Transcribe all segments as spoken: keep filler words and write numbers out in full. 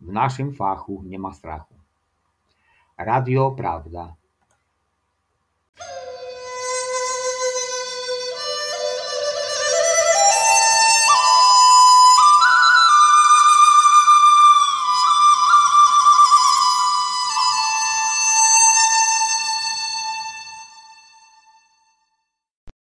W naszym fachu nie ma strachu. Radio Prawda.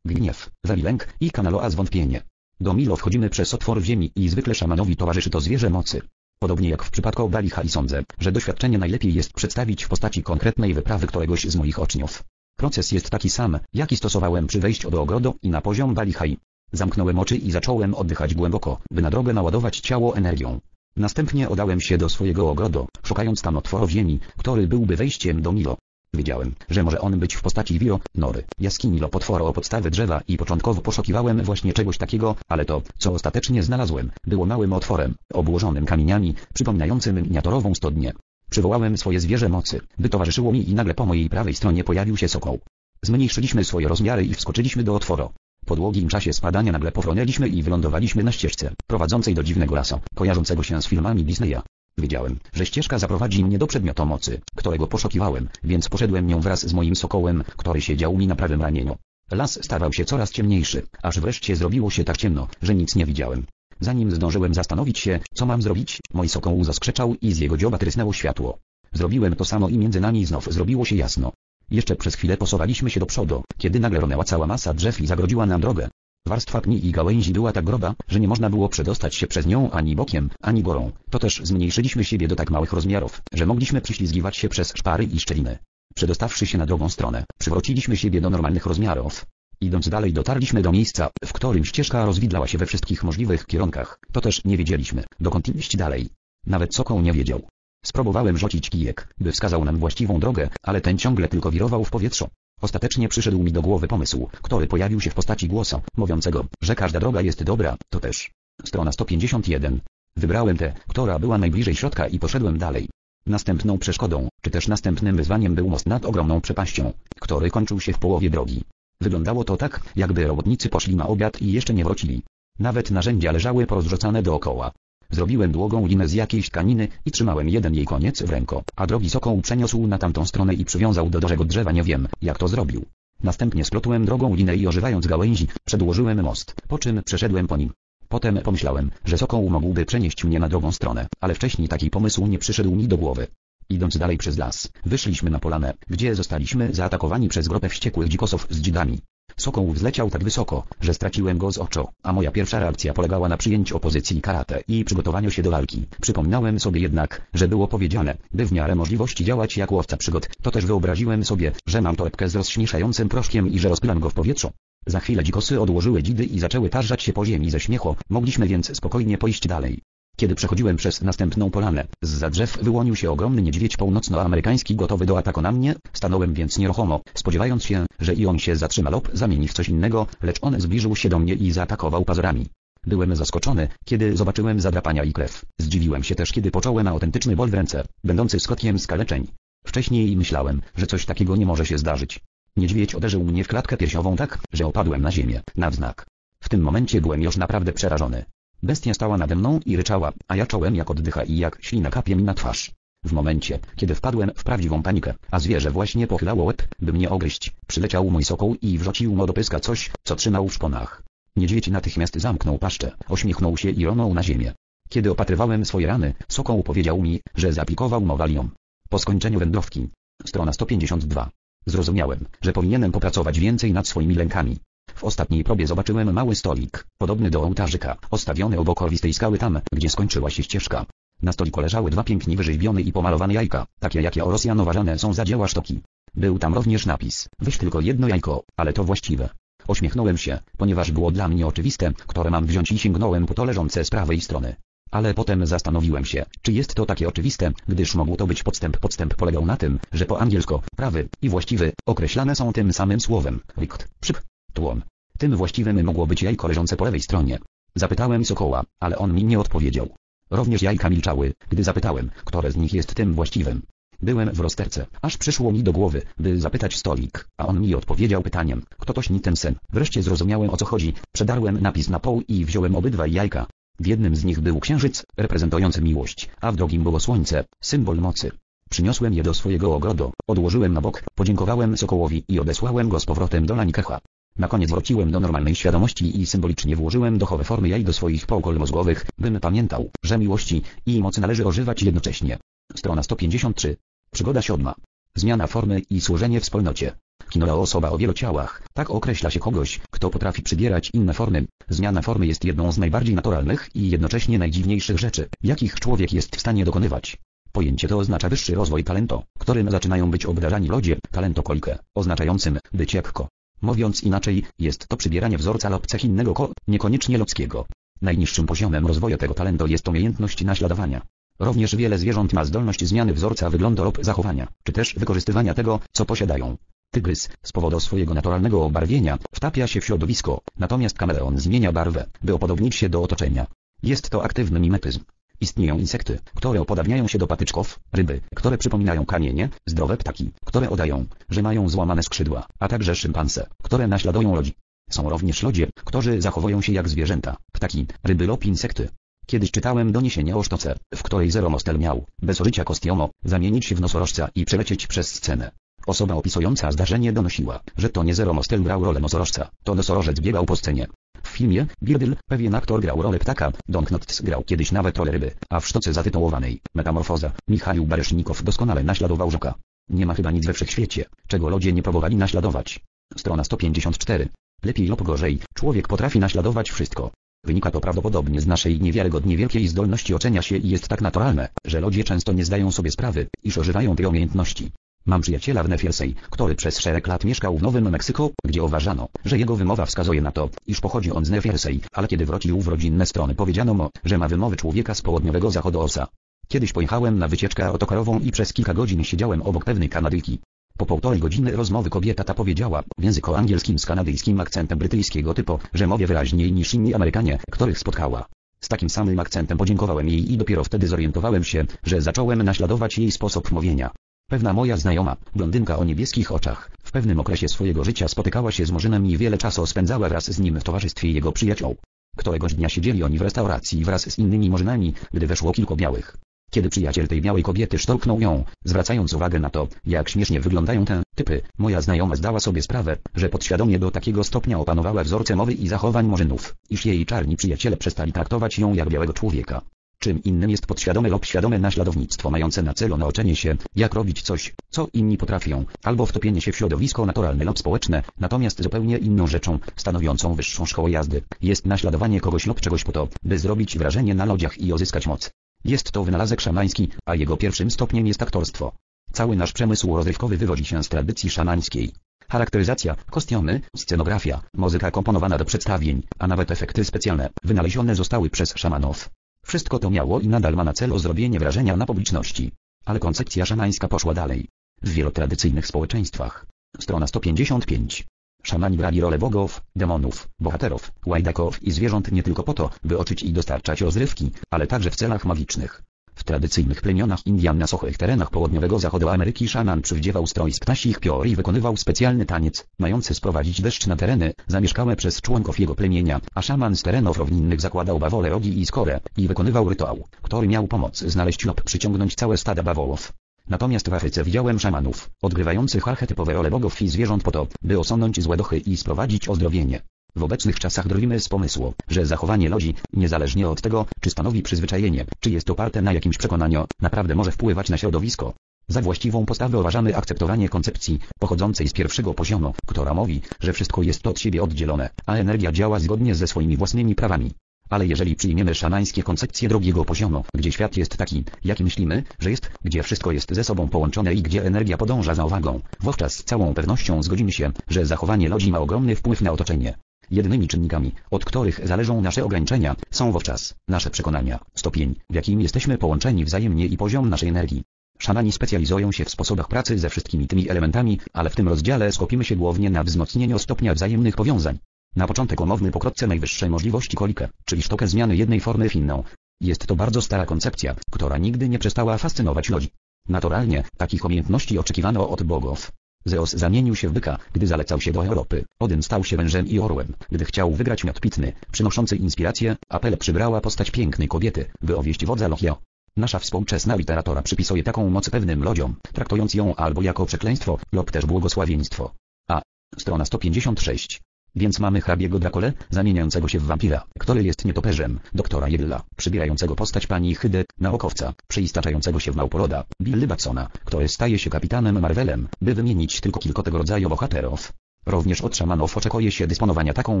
Gniew, zalilęk i kanaloa zwątpienie. Do Milo wchodzimy przez otwór w ziemi i zwykle szamanowi towarzyszy to zwierzę mocy. Podobnie jak w przypadku Obalicha i sądzę, że doświadczenie najlepiej jest przedstawić w postaci konkretnej wyprawy któregoś z moich oczniów. Proces jest taki sam, jaki stosowałem przy wejściu do ogrodu i na poziom Balihai. Zamknąłem oczy i zacząłem oddychać głęboko, by na drogę naładować ciało energią. Następnie udałem się do swojego ogrodu, szukając tam otworu w ziemi, który byłby wejściem do Milo. Wiedziałem, że może on być w postaci wiro, nory, jaskini lo potwora o podstawy drzewa i początkowo poszukiwałem właśnie czegoś takiego, ale to, co ostatecznie znalazłem, było małym otworem, obłożonym kamieniami, przypominającym miniaturową studnię. Przywołałem swoje zwierzę mocy, by towarzyszyło mi i nagle po mojej prawej stronie pojawił się sokoł. Zmniejszyliśmy swoje rozmiary i wskoczyliśmy do otworu. Po długim czasie spadania nagle pofronęliśmy i wylądowaliśmy na ścieżce, prowadzącej do dziwnego lasu, kojarzącego się z filmami Disneya. Wiedziałem, że ścieżka zaprowadzi mnie do przedmiotu mocy, którego poszukiwałem, więc poszedłem nią wraz z moim sokołem, który siedział mi na prawym ramieniu. Las stawał się coraz ciemniejszy, aż wreszcie zrobiło się tak ciemno, że nic nie widziałem. Zanim zdążyłem zastanowić się, co mam zrobić, mój sokoł zaskrzeczał i z jego dzioba trysnęło światło. Zrobiłem to samo i między nami znów zrobiło się jasno. Jeszcze przez chwilę posuwaliśmy się do przodu, kiedy nagle ronęła cała masa drzew i zagrodziła nam drogę. Warstwa pni i gałęzi była tak groba, że nie można było przedostać się przez nią ani bokiem, ani górą. To też zmniejszyliśmy siebie do tak małych rozmiarów, że mogliśmy przyślizgiwać się przez szpary i szczeliny. Przedostawszy się na drugą stronę, przywróciliśmy siebie do normalnych rozmiarów. Idąc dalej dotarliśmy do miejsca, w którym ścieżka rozwidlała się we wszystkich możliwych kierunkach. To też nie wiedzieliśmy, dokąd iść dalej. Nawet sokoł nie wiedział. Spróbowałem rzucić kijek, by wskazał nam właściwą drogę, ale ten ciągle tylko wirował w powietrzu. Ostatecznie przyszedł mi do głowy pomysł, który pojawił się w postaci głosu, mówiącego, że każda droga jest dobra, to też. Strona sto pięćdziesiąt jeden. Wybrałem tę, która była najbliżej środka i poszedłem dalej. Następną przeszkodą, czy też następnym wyzwaniem był most nad ogromną przepaścią, który kończył się w połowie drogi. Wyglądało to tak, jakby robotnicy poszli na obiad i jeszcze nie wrócili. Nawet narzędzia leżały porozrzucane dookoła. Zrobiłem długą linę z jakiejś tkaniny i trzymałem jeden jej koniec w ręku, a drogi sokoł przeniósł na tamtą stronę i przywiązał do dużego drzewa. Nie wiem, jak to zrobił. Następnie splotłem drugą linę i ożywając gałęzi, przedłożyłem most, po czym przeszedłem po nim. Potem pomyślałem, że sokoł mógłby przenieść mnie na drugą stronę, ale wcześniej taki pomysł nie przyszedł mi do głowy. Idąc dalej przez las, wyszliśmy na polanę, gdzie zostaliśmy zaatakowani przez grupę wściekłych dzikosów z dzidami. Sokoł wzleciał tak wysoko, że straciłem go z oczu, a moja pierwsza reakcja polegała na przyjęciu pozycji karate i przygotowaniu się do walki. Przypomniałem sobie jednak, że było powiedziane, by w miarę możliwości działać jak łowca przygód. To też wyobraziłem sobie, że mam torebkę z rozśmieszającym proszkiem i że rozpylam go w powietrzu. Za chwilę dzikosy odłożyły dzidy i zaczęły tarzać się po ziemi ze śmiechu, mogliśmy więc spokojnie pójść dalej. Kiedy przechodziłem przez następną polanę, zza drzew wyłonił się ogromny niedźwiedź północnoamerykański gotowy do ataku na mnie, stanąłem więc nieruchomo, spodziewając się, że i on się zatrzyma lub zamieni w coś innego, lecz on zbliżył się do mnie i zaatakował pazurami. Byłem zaskoczony, kiedy zobaczyłem zadrapania i krew. Zdziwiłem się też, kiedy poczułem autentyczny ból w ręce, będący skutkiem skaleczeń. Wcześniej myślałem, że coś takiego nie może się zdarzyć. Niedźwiedź uderzył mnie w klatkę piersiową tak, że opadłem na ziemię, na wznak. W tym momencie byłem już naprawdę przerażony. Bestia stała nade mną i ryczała, a ja czułem jak oddycha i jak ślina kapie mi na twarz. W momencie, kiedy wpadłem w prawdziwą panikę, a zwierzę właśnie pochylało łeb, by mnie ogryźć, przyleciał mój sokoł i wrzucił mu do pyska coś, co trzymał w szponach. Niedźwiedź natychmiast zamknął paszczę, uśmiechnął się i runął na ziemię. Kiedy opatrywałem swoje rany, sokoł powiedział mi, że zaaplikował mowalią. Po skończeniu wędrówki. Strona sto pięćdziesiąt dwa. Zrozumiałem, że powinienem popracować więcej nad swoimi lękami. W ostatniej próbie zobaczyłem mały stolik, podobny do ołtarzyka, ostawiony obok orwistej skały tam, gdzie skończyła się ścieżka. Na stoliku leżały dwa pięknie wyrzeźbione i pomalowane jajka, takie jakie o Rosjan uważane są za dzieła sztuki. Był tam również napis, weź tylko jedno jajko, ale to właściwe. Uśmiechnąłem się, ponieważ było dla mnie oczywiste, które mam wziąć i sięgnąłem po to leżące z prawej strony. Ale potem zastanowiłem się, czy jest to takie oczywiste, gdyż mógł to być podstęp. Podstęp polegał na tym, że po angielsku prawy i właściwy określane są tym samym słowem wikt, szyb, tłon. Tym właściwym mogło być jajko leżące po lewej stronie. Zapytałem sokoła, ale on mi nie odpowiedział. Również jajka milczały, gdy zapytałem, które z nich jest tym właściwym. Byłem w rozterce, aż przyszło mi do głowy, by zapytać stolik, a on mi odpowiedział pytaniem, kto to śni ten sen. Wreszcie zrozumiałem, o co chodzi, przedarłem napis na pół i wziąłem obydwa jajka. W jednym z nich był księżyc, reprezentujący miłość, a w drugim było słońce, symbol mocy. Przyniosłem je do swojego ogrodu, odłożyłem na bok, podziękowałem sokołowi i odesłałem go z powrotem do Lanikacha. Na koniec wróciłem do normalnej świadomości i symbolicznie włożyłem dochowe formy jaj do swoich półkul mózgowych, bym pamiętał, że miłości i mocy należy ożywać jednocześnie. Strona sto pięćdziesiąt trzy. Przygoda siódma. Zmiana formy i służenie wspólnocie. Kinora osoba o wielu ciałach, tak określa się kogoś, kto potrafi przybierać inne formy. Zmiana formy jest jedną z najbardziej naturalnych i jednocześnie najdziwniejszych rzeczy, jakich człowiek jest w stanie dokonywać. Pojęcie to oznacza wyższy rozwój talento, którym zaczynają być obdarzani ludzie, talento kolikę, oznaczającym być jabłko. Mówiąc inaczej, jest to przybieranie wzorca lub cech innego ko, niekoniecznie ludzkiego. Najniższym poziomem rozwoju tego talentu jest umiejętność naśladowania. Również wiele zwierząt ma zdolność zmiany wzorca wyglądu lub zachowania, czy też wykorzystywania tego, co posiadają. Tygrys, z powodu swojego naturalnego obarwienia, wtapia się w środowisko, natomiast kameleon zmienia barwę, by upodobnić się do otoczenia. Jest to aktywny mimetyzm. Istnieją insekty, które upodabniają się do patyczków, ryby, które przypominają kamienie, zdrowe ptaki, które udają, że mają złamane skrzydła, a także szympanse, które naśladują ludzi. Są również ludzie, którzy zachowują się jak zwierzęta, ptaki, ryby lub insekty. Kiedyś czytałem doniesienie o sztuce, w której Zero Mostel miał, bez użycia kostiumu, zamienić się w nosorożca i przelecieć przez scenę. Osoba opisująca zdarzenie donosiła, że to nie Zero Mostel grał rolę nosorożca, to nosorożec biegał po scenie. W filmie Birdil pewien aktor grał rolę ptaka, Don Knotts grał kiedyś nawet rolę ryby, a w sztuce zatytułowanej Metamorfoza Michał Baresznikow doskonale naśladował żoka. Nie ma chyba nic we wszechświecie, czego ludzie nie próbowali naśladować. Strona sto pięćdziesiąt cztery. Lepiej lub gorzej, człowiek potrafi naśladować wszystko. Wynika to prawdopodobnie z naszej niewiarygodnie wielkiej zdolności uczenia się i jest tak naturalne, że ludzie często nie zdają sobie sprawy, iż używają tej umiejętności. Mam przyjaciela w Nefielsej, który przez szereg lat mieszkał w Nowym Meksyku, gdzie uważano, że jego wymowa wskazuje na to, iż pochodzi on z Nefielsej, ale kiedy wrócił w rodzinne strony powiedziano mu, że ma wymowy człowieka z południowego zachodu Osa. Kiedyś pojechałem na wycieczkę autokarową i przez kilka godzin siedziałem obok pewnej Kanadyjki. Po półtorej godziny rozmowy kobieta ta powiedziała, w języku angielskim z kanadyjskim akcentem brytyjskiego typu, że mówię wyraźniej niż inni Amerykanie, których spotkała. Z takim samym akcentem podziękowałem jej i dopiero wtedy zorientowałem się, że zacząłem naśladować jej sposób mówienia. Pewna moja znajoma, blondynka o niebieskich oczach, w pewnym okresie swojego życia spotykała się z Murzynem i wiele czasu spędzała wraz z nim w towarzystwie jego przyjaciół. Któregoś dnia siedzieli oni w restauracji wraz z innymi Murzynami, gdy weszło kilku białych. Kiedy przyjaciel tej białej kobiety szturknął ją, zwracając uwagę na to, jak śmiesznie wyglądają te typy, moja znajoma zdała sobie sprawę, że podświadomie do takiego stopnia opanowała wzorce mowy i zachowań Murzynów, iż jej czarni przyjaciele przestali traktować ją jak białego człowieka. Czym innym jest podświadome lub świadome naśladownictwo mające na celu nauczenie się, jak robić coś, co inni potrafią, albo wtopienie się w środowisko naturalne lub społeczne, natomiast zupełnie inną rzeczą, stanowiącą wyższą szkołę jazdy, jest naśladowanie kogoś lub czegoś po to, by zrobić wrażenie na ludziach i uzyskać moc. Jest to wynalazek szamański, a jego pierwszym stopniem jest aktorstwo. Cały nasz przemysł rozrywkowy wywodzi się z tradycji szamańskiej. Charakteryzacja, kostiumy, scenografia, muzyka komponowana do przedstawień, a nawet efekty specjalne, wynalezione zostały przez szamanów. Wszystko to miało i nadal ma na celu zrobienie wrażenia na publiczności. Ale koncepcja szamańska poszła dalej. W wielu tradycyjnych społeczeństwach. Strona sto pięćdziesiąt pięć. Szamani brali rolę bogów, demonów, bohaterów, łajdaków i zwierząt nie tylko po to, by oczyć i dostarczać rozrywki, ale także w celach magicznych. W tradycyjnych plemionach Indian na suchych terenach południowego zachodu Ameryki szaman przywdziewał strój z ptasich piór i wykonywał specjalny taniec, mający sprowadzić deszcz na tereny zamieszkałe przez członków jego plemienia, a szaman z terenów równinnych zakładał bawole rogi i skorę i wykonywał rytuał, który miał pomóc znaleźć lub przyciągnąć całe stada bawołów. Natomiast w Afryce widziałem szamanów, odgrywających archetypowe role bogów i zwierząt po to, by osunąć złe duchy i sprowadzić ozdrowienie. W obecnych czasach drwimy z pomysłu, że zachowanie ludzi, niezależnie od tego, czy stanowi przyzwyczajenie, czy jest oparte na jakimś przekonaniu, naprawdę może wpływać na środowisko. Za właściwą postawę uważamy akceptowanie koncepcji, pochodzącej z pierwszego poziomu, która mówi, że wszystko jest od siebie oddzielone, a energia działa zgodnie ze swoimi własnymi prawami. Ale jeżeli przyjmiemy szamańskie koncepcje drugiego poziomu, gdzie świat jest taki, jaki myślimy, że jest, gdzie wszystko jest ze sobą połączone i gdzie energia podąża za uwagą, wówczas z całą pewnością zgodzimy się, że zachowanie ludzi ma ogromny wpływ na otoczenie. Jedynymi czynnikami, od których zależą nasze ograniczenia, są wówczas nasze przekonania, stopień, w jakim jesteśmy połączeni wzajemnie i poziom naszej energii. Szamani specjalizują się w sposobach pracy ze wszystkimi tymi elementami, ale w tym rozdziale skupimy się głównie na wzmocnieniu stopnia wzajemnych powiązań. Na początek omówmy pokrótce najwyższej możliwości kolikę, czyli sztukę zmiany jednej formy w inną. Jest to bardzo stara koncepcja, która nigdy nie przestała fascynować ludzi. Naturalnie, takich umiejętności oczekiwano od bogów. Zeus zamienił się w byka, gdy zalecał się do Europy, Odyn stał się wężem i orłem, gdy chciał wygrać miód pitny, przynoszący inspirację, Apele przybrała postać pięknej kobiety, wyowieść wodza Lochio. Nasza współczesna literatura przypisuje taką moc pewnym ludziom, traktując ją albo jako przekleństwo, lub też błogosławieństwo. A. Strona sto pięćdziesiąt sześć. Więc mamy hrabiego Drakole, zamieniającego się w wampira, który jest nietoperzem, doktora Jedla, przybierającego postać pani Hyde, naukowca, przeistaczającego się w małporoda, Billy Batsona, który staje się kapitanem Marvelem, by wymienić tylko kilka tego rodzaju bohaterów. Również od szamanów oczekuje się dysponowania taką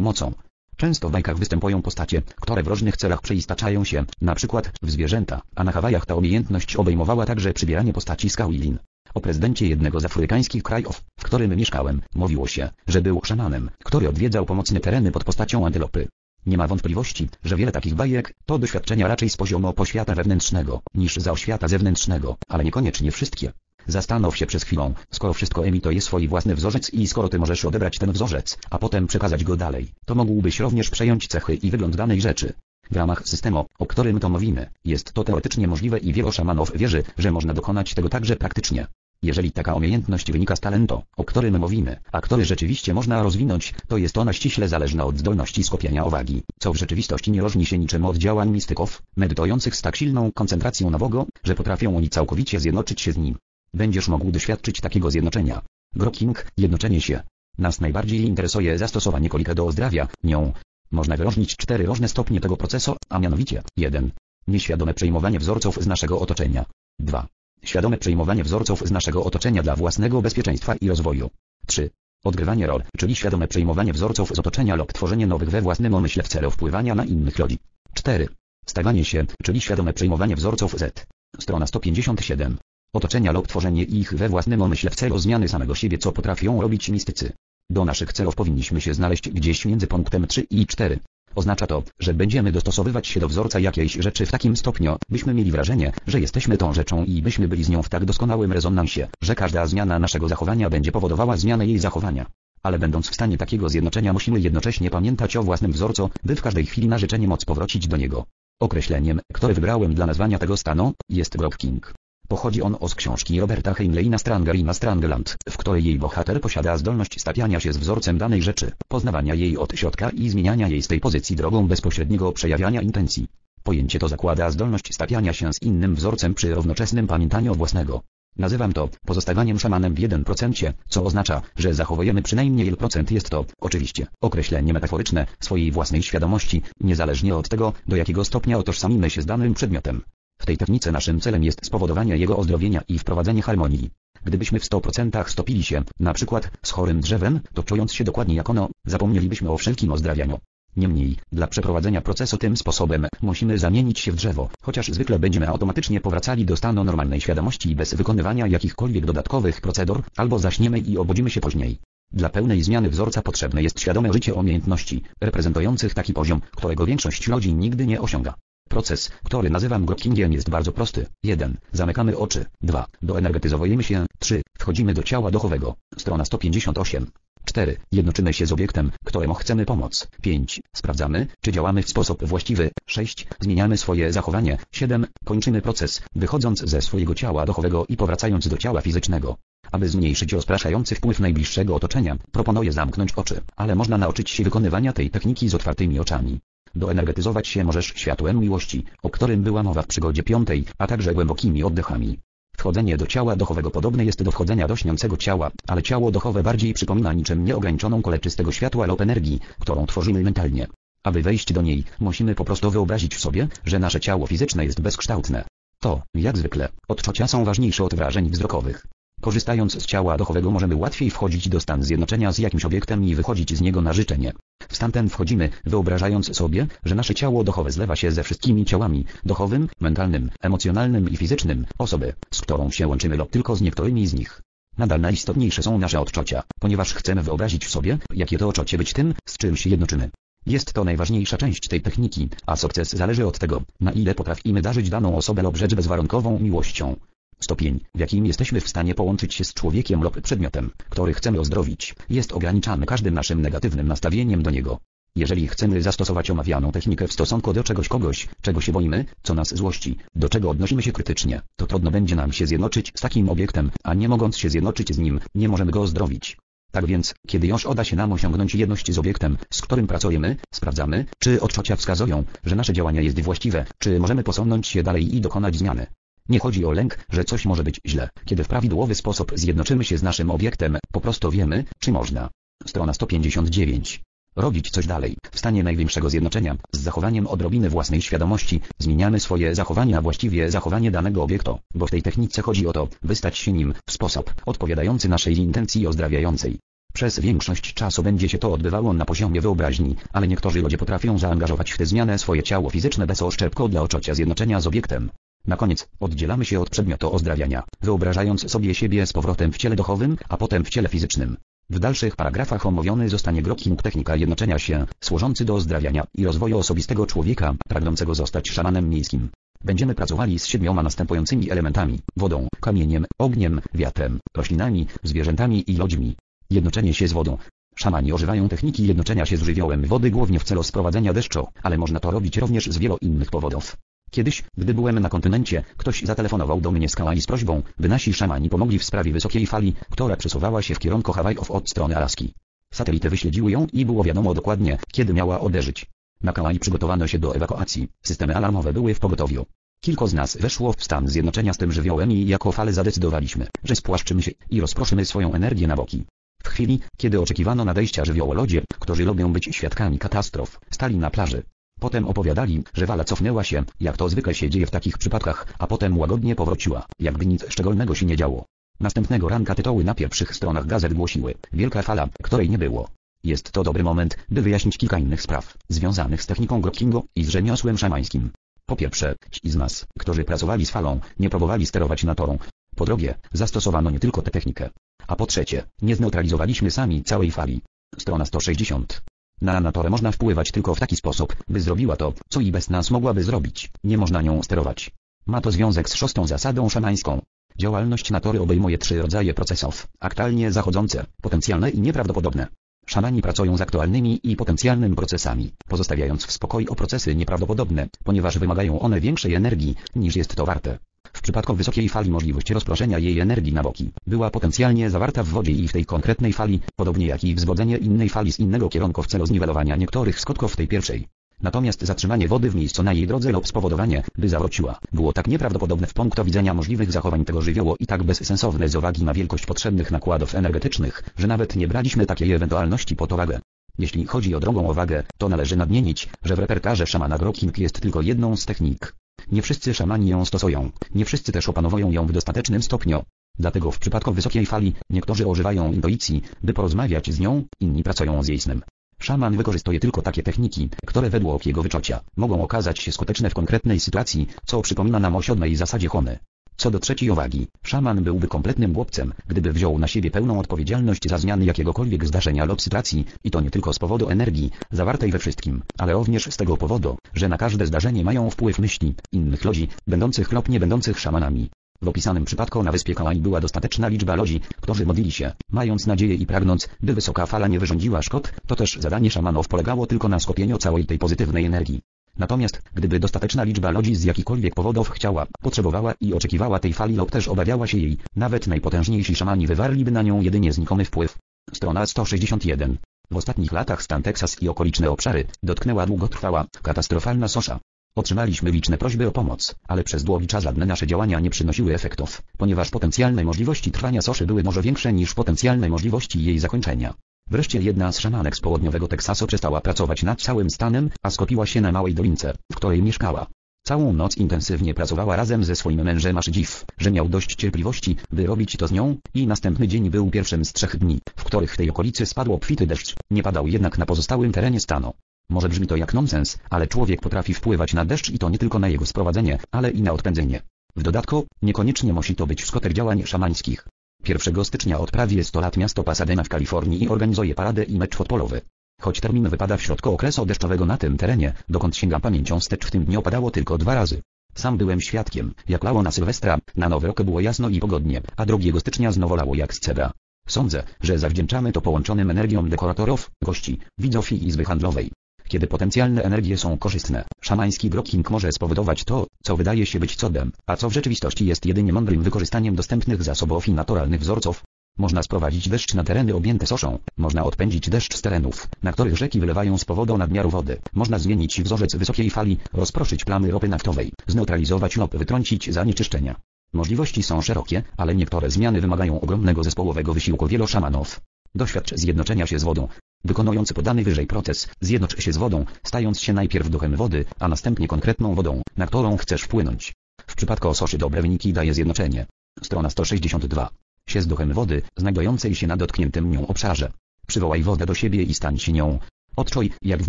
mocą. Często w bajkach występują postacie, które w różnych celach przeistaczają się, na przykład w zwierzęta, a na Hawajach ta umiejętność obejmowała także przybieranie postaci skał i lin. O prezydencie jednego z afrykańskich krajów, w którym mieszkałem, mówiło się, że był szamanem, który odwiedzał pomocne tereny pod postacią antylopy. Nie ma wątpliwości, że wiele takich bajek to doświadczenia raczej z poziomu poświata wewnętrznego niż za oświata zewnętrznego, ale niekoniecznie wszystkie. Zastanów się przez chwilę, skoro wszystko emituje swój własny wzorzec i skoro ty możesz odebrać ten wzorzec, a potem przekazać go dalej, to mógłbyś również przejąć cechy i wygląd danej rzeczy. W ramach systemu, o którym to mówimy, jest to teoretycznie możliwe i wielu szamanów wierzy, że można dokonać tego także praktycznie. Jeżeli taka umiejętność wynika z talentu, o którym mówimy, a który rzeczywiście można rozwinąć, to jest ona ściśle zależna od zdolności skupienia uwagi, co w rzeczywistości nie różni się niczym od działań mistyków, medytujących z tak silną koncentracją na Bogu, że potrafią oni całkowicie zjednoczyć się z Nim. Będziesz mógł doświadczyć takiego zjednoczenia. Groking, jednoczenie się. Nas najbardziej interesuje zastosowanie kolika do zdrowia, nią. Można wyróżnić cztery różne stopnie tego procesu, a mianowicie jeden. Nieświadome przejmowanie wzorców z naszego otoczenia. dwa. Świadome przejmowanie wzorców z naszego otoczenia dla własnego bezpieczeństwa i rozwoju. trzy. Odgrywanie rol, czyli świadome przejmowanie wzorców z otoczenia lub tworzenie nowych we własnym umyśle w celu wpływania na innych ludzi. cztery. Stawanie się, czyli świadome przejmowanie wzorców Z. Strona sto pięćdziesiąt siedem. Otoczenia lub tworzenie ich we własnym umyśle w celu zmiany samego siebie, co potrafią robić mistycy. Do naszych celów powinniśmy się znaleźć gdzieś między punktem trzy i cztery. Oznacza to, że będziemy dostosowywać się do wzorca jakiejś rzeczy w takim stopniu, byśmy mieli wrażenie, że jesteśmy tą rzeczą i byśmy byli z nią w tak doskonałym rezonansie, że każda zmiana naszego zachowania będzie powodowała zmianę jej zachowania. Ale będąc w stanie takiego zjednoczenia, musimy jednocześnie pamiętać o własnym wzorcu, by w każdej chwili na życzenie móc powrócić do niego. Określeniem, które wybrałem dla nazwania tego stanu, jest groking. Pochodzi on z książki Roberta Heinleina Stranger in a Strange Land, w której jej bohater posiada zdolność stawiania się z wzorcem danej rzeczy, poznawania jej od środka i zmieniania jej z tej pozycji drogą bezpośredniego przejawiania intencji. Pojęcie to zakłada zdolność stawiania się z innym wzorcem przy równoczesnym pamiętaniu własnego. Nazywam to pozostawaniem szamanem w jednym procent, co oznacza, że zachowujemy przynajmniej jeden procent. Jest to, oczywiście, określenie metaforyczne swojej własnej świadomości, niezależnie od tego, do jakiego stopnia otożsamimy się z danym przedmiotem. W tej technice naszym celem jest spowodowanie jego ozdrowienia i wprowadzenie harmonii. Gdybyśmy w stu procentach stopili się, na przykład, z chorym drzewem, to czując się dokładnie jak ono, zapomnielibyśmy o wszelkim ozdrawianiu. Niemniej, dla przeprowadzenia procesu tym sposobem, musimy zamienić się w drzewo, chociaż zwykle będziemy automatycznie powracali do stanu normalnej świadomości bez wykonywania jakichkolwiek dodatkowych procedur, albo zaśniemy i obudzimy się później. Dla pełnej zmiany wzorca potrzebne jest świadome życie umiejętności, reprezentujących taki poziom, którego większość ludzi nigdy nie osiąga. Proces, który nazywam grockingiem, jest bardzo prosty. jeden. Zamykamy oczy. dwa. Doenergetyzowujemy się. trzy. Wchodzimy do ciała duchowego. Strona sto pięćdziesiąt osiem. cztery. Jednoczymy się z obiektem, któremu chcemy pomóc. pięć. Sprawdzamy, czy działamy w sposób właściwy. sześć. Zmieniamy swoje zachowanie. siedem. Kończymy proces, wychodząc ze swojego ciała duchowego i powracając do ciała fizycznego. Aby zmniejszyć rozpraszający wpływ najbliższego otoczenia, proponuję zamknąć oczy, ale można nauczyć się wykonywania tej techniki z otwartymi oczami. Doenergetyzować się możesz światłem miłości, o którym była mowa w przygodzie piątej, a także głębokimi oddechami. Wchodzenie do ciała duchowego podobne jest do wchodzenia do śniącego ciała, ale ciało duchowe bardziej przypomina niczym nieograniczoną kolę czystego światła lub energii, którą tworzymy mentalnie. Aby wejść do niej, musimy po prostu wyobrazić sobie, że nasze ciało fizyczne jest bezkształtne. To, jak zwykle, odczucia są ważniejsze od wrażeń wzrokowych. Korzystając z ciała duchowego możemy łatwiej wchodzić do stan zjednoczenia z jakimś obiektem i wychodzić z niego na życzenie. W stan ten wchodzimy, wyobrażając sobie, że nasze ciało duchowe zlewa się ze wszystkimi ciałami, duchowym, mentalnym, emocjonalnym i fizycznym, osoby, z którą się łączymy lub tylko z niektórymi z nich. Nadal najistotniejsze są nasze odczucia, ponieważ chcemy wyobrazić sobie, jakie to odczucie być tym, z czym się jednoczymy. Jest to najważniejsza część tej techniki, a sukces zależy od tego, na ile potrafimy darzyć daną osobę lub rzecz bezwarunkową miłością. Stopień, w jakim jesteśmy w stanie połączyć się z człowiekiem lub przedmiotem, który chcemy ozdrowić, jest ograniczany każdym naszym negatywnym nastawieniem do niego. Jeżeli chcemy zastosować omawianą technikę w stosunku do czegoś kogoś, czego się boimy, co nas złości, do czego odnosimy się krytycznie, to trudno będzie nam się zjednoczyć z takim obiektem, a nie mogąc się zjednoczyć z nim, nie możemy go ozdrowić. Tak więc, kiedy już uda się nam osiągnąć jedność z obiektem, z którym pracujemy, sprawdzamy, czy odczucia wskazują, że nasze działanie jest właściwe, czy możemy posunąć się dalej i dokonać zmiany. Nie chodzi o lęk, że coś może być źle. Kiedy w prawidłowy sposób zjednoczymy się z naszym obiektem, po prostu wiemy, czy można. Strona sto pięćdziesiąt dziewięć. Robić coś dalej. W stanie największego zjednoczenia, z zachowaniem odrobiny własnej świadomości, zmieniamy swoje zachowania, właściwie zachowanie danego obiektu, bo w tej technice chodzi o to, by stać się nim w sposób odpowiadający naszej intencji ozdrawiającej. Przez większość czasu będzie się to odbywało na poziomie wyobraźni, ale niektórzy ludzie potrafią zaangażować w tę zmianę swoje ciało fizyczne bez oszczerbku dla odczucia zjednoczenia z obiektem. Na koniec, oddzielamy się od przedmiotu ozdrawiania, wyobrażając sobie siebie z powrotem w ciele duchowym, a potem w ciele fizycznym. W dalszych paragrafach omówiony zostanie groking technika jednoczenia się, służący do ozdrawiania i rozwoju osobistego człowieka, pragnącego zostać szamanem miejskim. Będziemy pracowali z siedmioma następującymi elementami: wodą, kamieniem, ogniem, wiatrem, roślinami, zwierzętami i ludźmi. Jednoczenie się z wodą. Szamani używają techniki jednoczenia się z żywiołem wody głównie w celu sprowadzenia deszczu, ale można to robić również z wielu innych powodów. Kiedyś, gdy byłem na kontynencie, ktoś zatelefonował do mnie z Hawaii z prośbą, by nasi szamani pomogli w sprawie wysokiej fali, która przesuwała się w kierunku Hawajów od strony Alaski. Satelity wyśledziły ją i było wiadomo dokładnie, kiedy miała uderzyć. Na Hawaii przygotowano się do ewakuacji, systemy alarmowe były w pogotowiu. Kilku z nas weszło w stan zjednoczenia z tym żywiołem i jako fale zadecydowaliśmy, że spłaszczymy się i rozproszymy swoją energię na boki. W chwili, kiedy oczekiwano nadejścia żywiołu, ludzie, którzy lubią być świadkami katastrof, stali na plaży. Potem opowiadali, że fala cofnęła się, jak to zwykle się dzieje w takich przypadkach, a potem łagodnie powróciła, jakby nic szczególnego się nie działo. Następnego ranka tytuły na pierwszych stronach gazet głosiły: wielka fala, której nie było. Jest to dobry moment, by wyjaśnić kilka innych spraw, związanych z techniką grokingu i z rzemiosłem szamańskim. Po pierwsze, ci z nas, którzy pracowali z falą, nie próbowali sterować naturą. Po drugie, zastosowano nie tylko tę technikę. A po trzecie, nie zneutralizowaliśmy sami całej fali. Strona sto sześćdziesiąt. Na naturę można wpływać tylko w taki sposób, by zrobiła to, co i bez nas mogłaby zrobić. Nie można nią sterować. Ma to związek z szóstą zasadą szamańską. Działalność natury obejmuje trzy rodzaje procesów: aktualnie zachodzące, potencjalne i nieprawdopodobne. Szamani pracują z aktualnymi i potencjalnymi procesami, pozostawiając w spokoju procesy nieprawdopodobne, ponieważ wymagają one większej energii, niż jest to warte. W przypadku wysokiej fali możliwość rozproszenia jej energii na boki była potencjalnie zawarta w wodzie i w tej konkretnej fali, podobnie jak i wzbudzenie innej fali z innego kierunku w celu zniwelowania niektórych skutków tej pierwszej. Natomiast zatrzymanie wody w miejscu na jej drodze lub spowodowanie, by zawróciła, było tak nieprawdopodobne w punkcie widzenia możliwych zachowań tego żywioła i tak bezsensowne z uwagi na wielkość potrzebnych nakładów energetycznych, że nawet nie braliśmy takiej ewentualności pod uwagę. Jeśli chodzi o drugą uwagę, to należy nadmienić, że w repertuarze szamana groking jest tylko jedną z technik. Nie wszyscy szamani ją stosują, nie wszyscy też opanowują ją w dostatecznym stopniu. Dlatego w przypadku wysokiej fali, niektórzy używają intuicji, by porozmawiać z nią, inni pracują z jej snem. Szaman wykorzystuje tylko takie techniki, które według jego wyczucia mogą okazać się skuteczne w konkretnej sytuacji, co przypomina nam o siódmej zasadzie Hony. Co do trzeciej uwagi, szaman byłby kompletnym głupcem, gdyby wziął na siebie pełną odpowiedzialność za zmiany jakiegokolwiek zdarzenia lub sytuacji, i to nie tylko z powodu energii zawartej we wszystkim, ale również z tego powodu, że na każde zdarzenie mają wpływ myśli innych ludzi, będących lub nie będących szamanami. W opisanym przypadku na wyspie Kauai była dostateczna liczba ludzi, którzy modlili się, mając nadzieję i pragnąc, by wysoka fala nie wyrządziła szkód, to też zadanie szamanów polegało tylko na skupieniu całej tej pozytywnej energii. Natomiast, gdyby dostateczna liczba ludzi z jakichkolwiek powodów chciała, potrzebowała i oczekiwała tej fali lub też obawiała się jej, nawet najpotężniejsi szamani wywarliby na nią jedynie znikomy wpływ. Strona sto sześćdziesiąt jeden. W ostatnich latach stan Teksas i okoliczne obszary dotknęła długotrwała, katastrofalna susza. Otrzymaliśmy liczne prośby o pomoc, ale przez długi czas żadne nasze działania nie przynosiły efektów, ponieważ potencjalne możliwości trwania suszy były może większe niż potencjalne możliwości jej zakończenia. Wreszcie jedna z szamanek z południowego Teksasu przestała pracować nad całym stanem, a skupiła się na małej dolince, w której mieszkała. Całą noc intensywnie pracowała razem ze swoim mężem, aż dziw, że miał dość cierpliwości, by robić to z nią, i następny dzień był pierwszym z trzech dni, w których w tej okolicy spadł obfity deszcz, nie padał jednak na pozostałym terenie stanu. Może brzmi to jak nonsens, ale człowiek potrafi wpływać na deszcz i to nie tylko na jego sprowadzenie, ale i na odpędzenie. W dodatku, niekoniecznie musi to być wskutek działań szamańskich. pierwszego stycznia od prawie stu lat miasto Pasadena w Kalifornii organizuje paradę i mecz futbolowy. Choć termin wypada w środku okresu deszczowego na tym terenie, dokąd sięgam pamięcią wstecz, w tym dniu padało tylko dwa razy. Sam byłem świadkiem, jak lało na Sylwestra, na Nowy Rok było jasno i pogodnie, a drugiego stycznia znowu lało jak z cedra. Sądzę, że zawdzięczamy to połączonym energiom dekoratorów, gości, widzów i izby handlowej. Kiedy potencjalne energie są korzystne, szamański grokking może spowodować to, co wydaje się być cudem, a co w rzeczywistości jest jedynie mądrym wykorzystaniem dostępnych zasobów i naturalnych wzorców. Można sprowadzić deszcz na tereny objęte suszą, można odpędzić deszcz z terenów, na których rzeki wylewają z powodu nadmiaru wody, można zmienić wzorzec wysokiej fali, rozproszyć plamy ropy naftowej, zneutralizować lub wytrącić zanieczyszczenia. Możliwości są szerokie, ale niektóre zmiany wymagają ogromnego zespołowego wysiłku wielu szamanów. Doświadcz zjednoczenia się z wodą. Wykonując podany wyżej proces, zjednocz się z wodą, stając się najpierw duchem wody, a następnie konkretną wodą, na którą chcesz wpłynąć. W przypadku ososzy dobre wyniki daje zjednoczenie. Strona sto sześćdziesiąt dwa. Się z duchem wody, znajdującej się na dotkniętym nią obszarze. Przywołaj wodę do siebie i stań się nią. Odczuj, jak w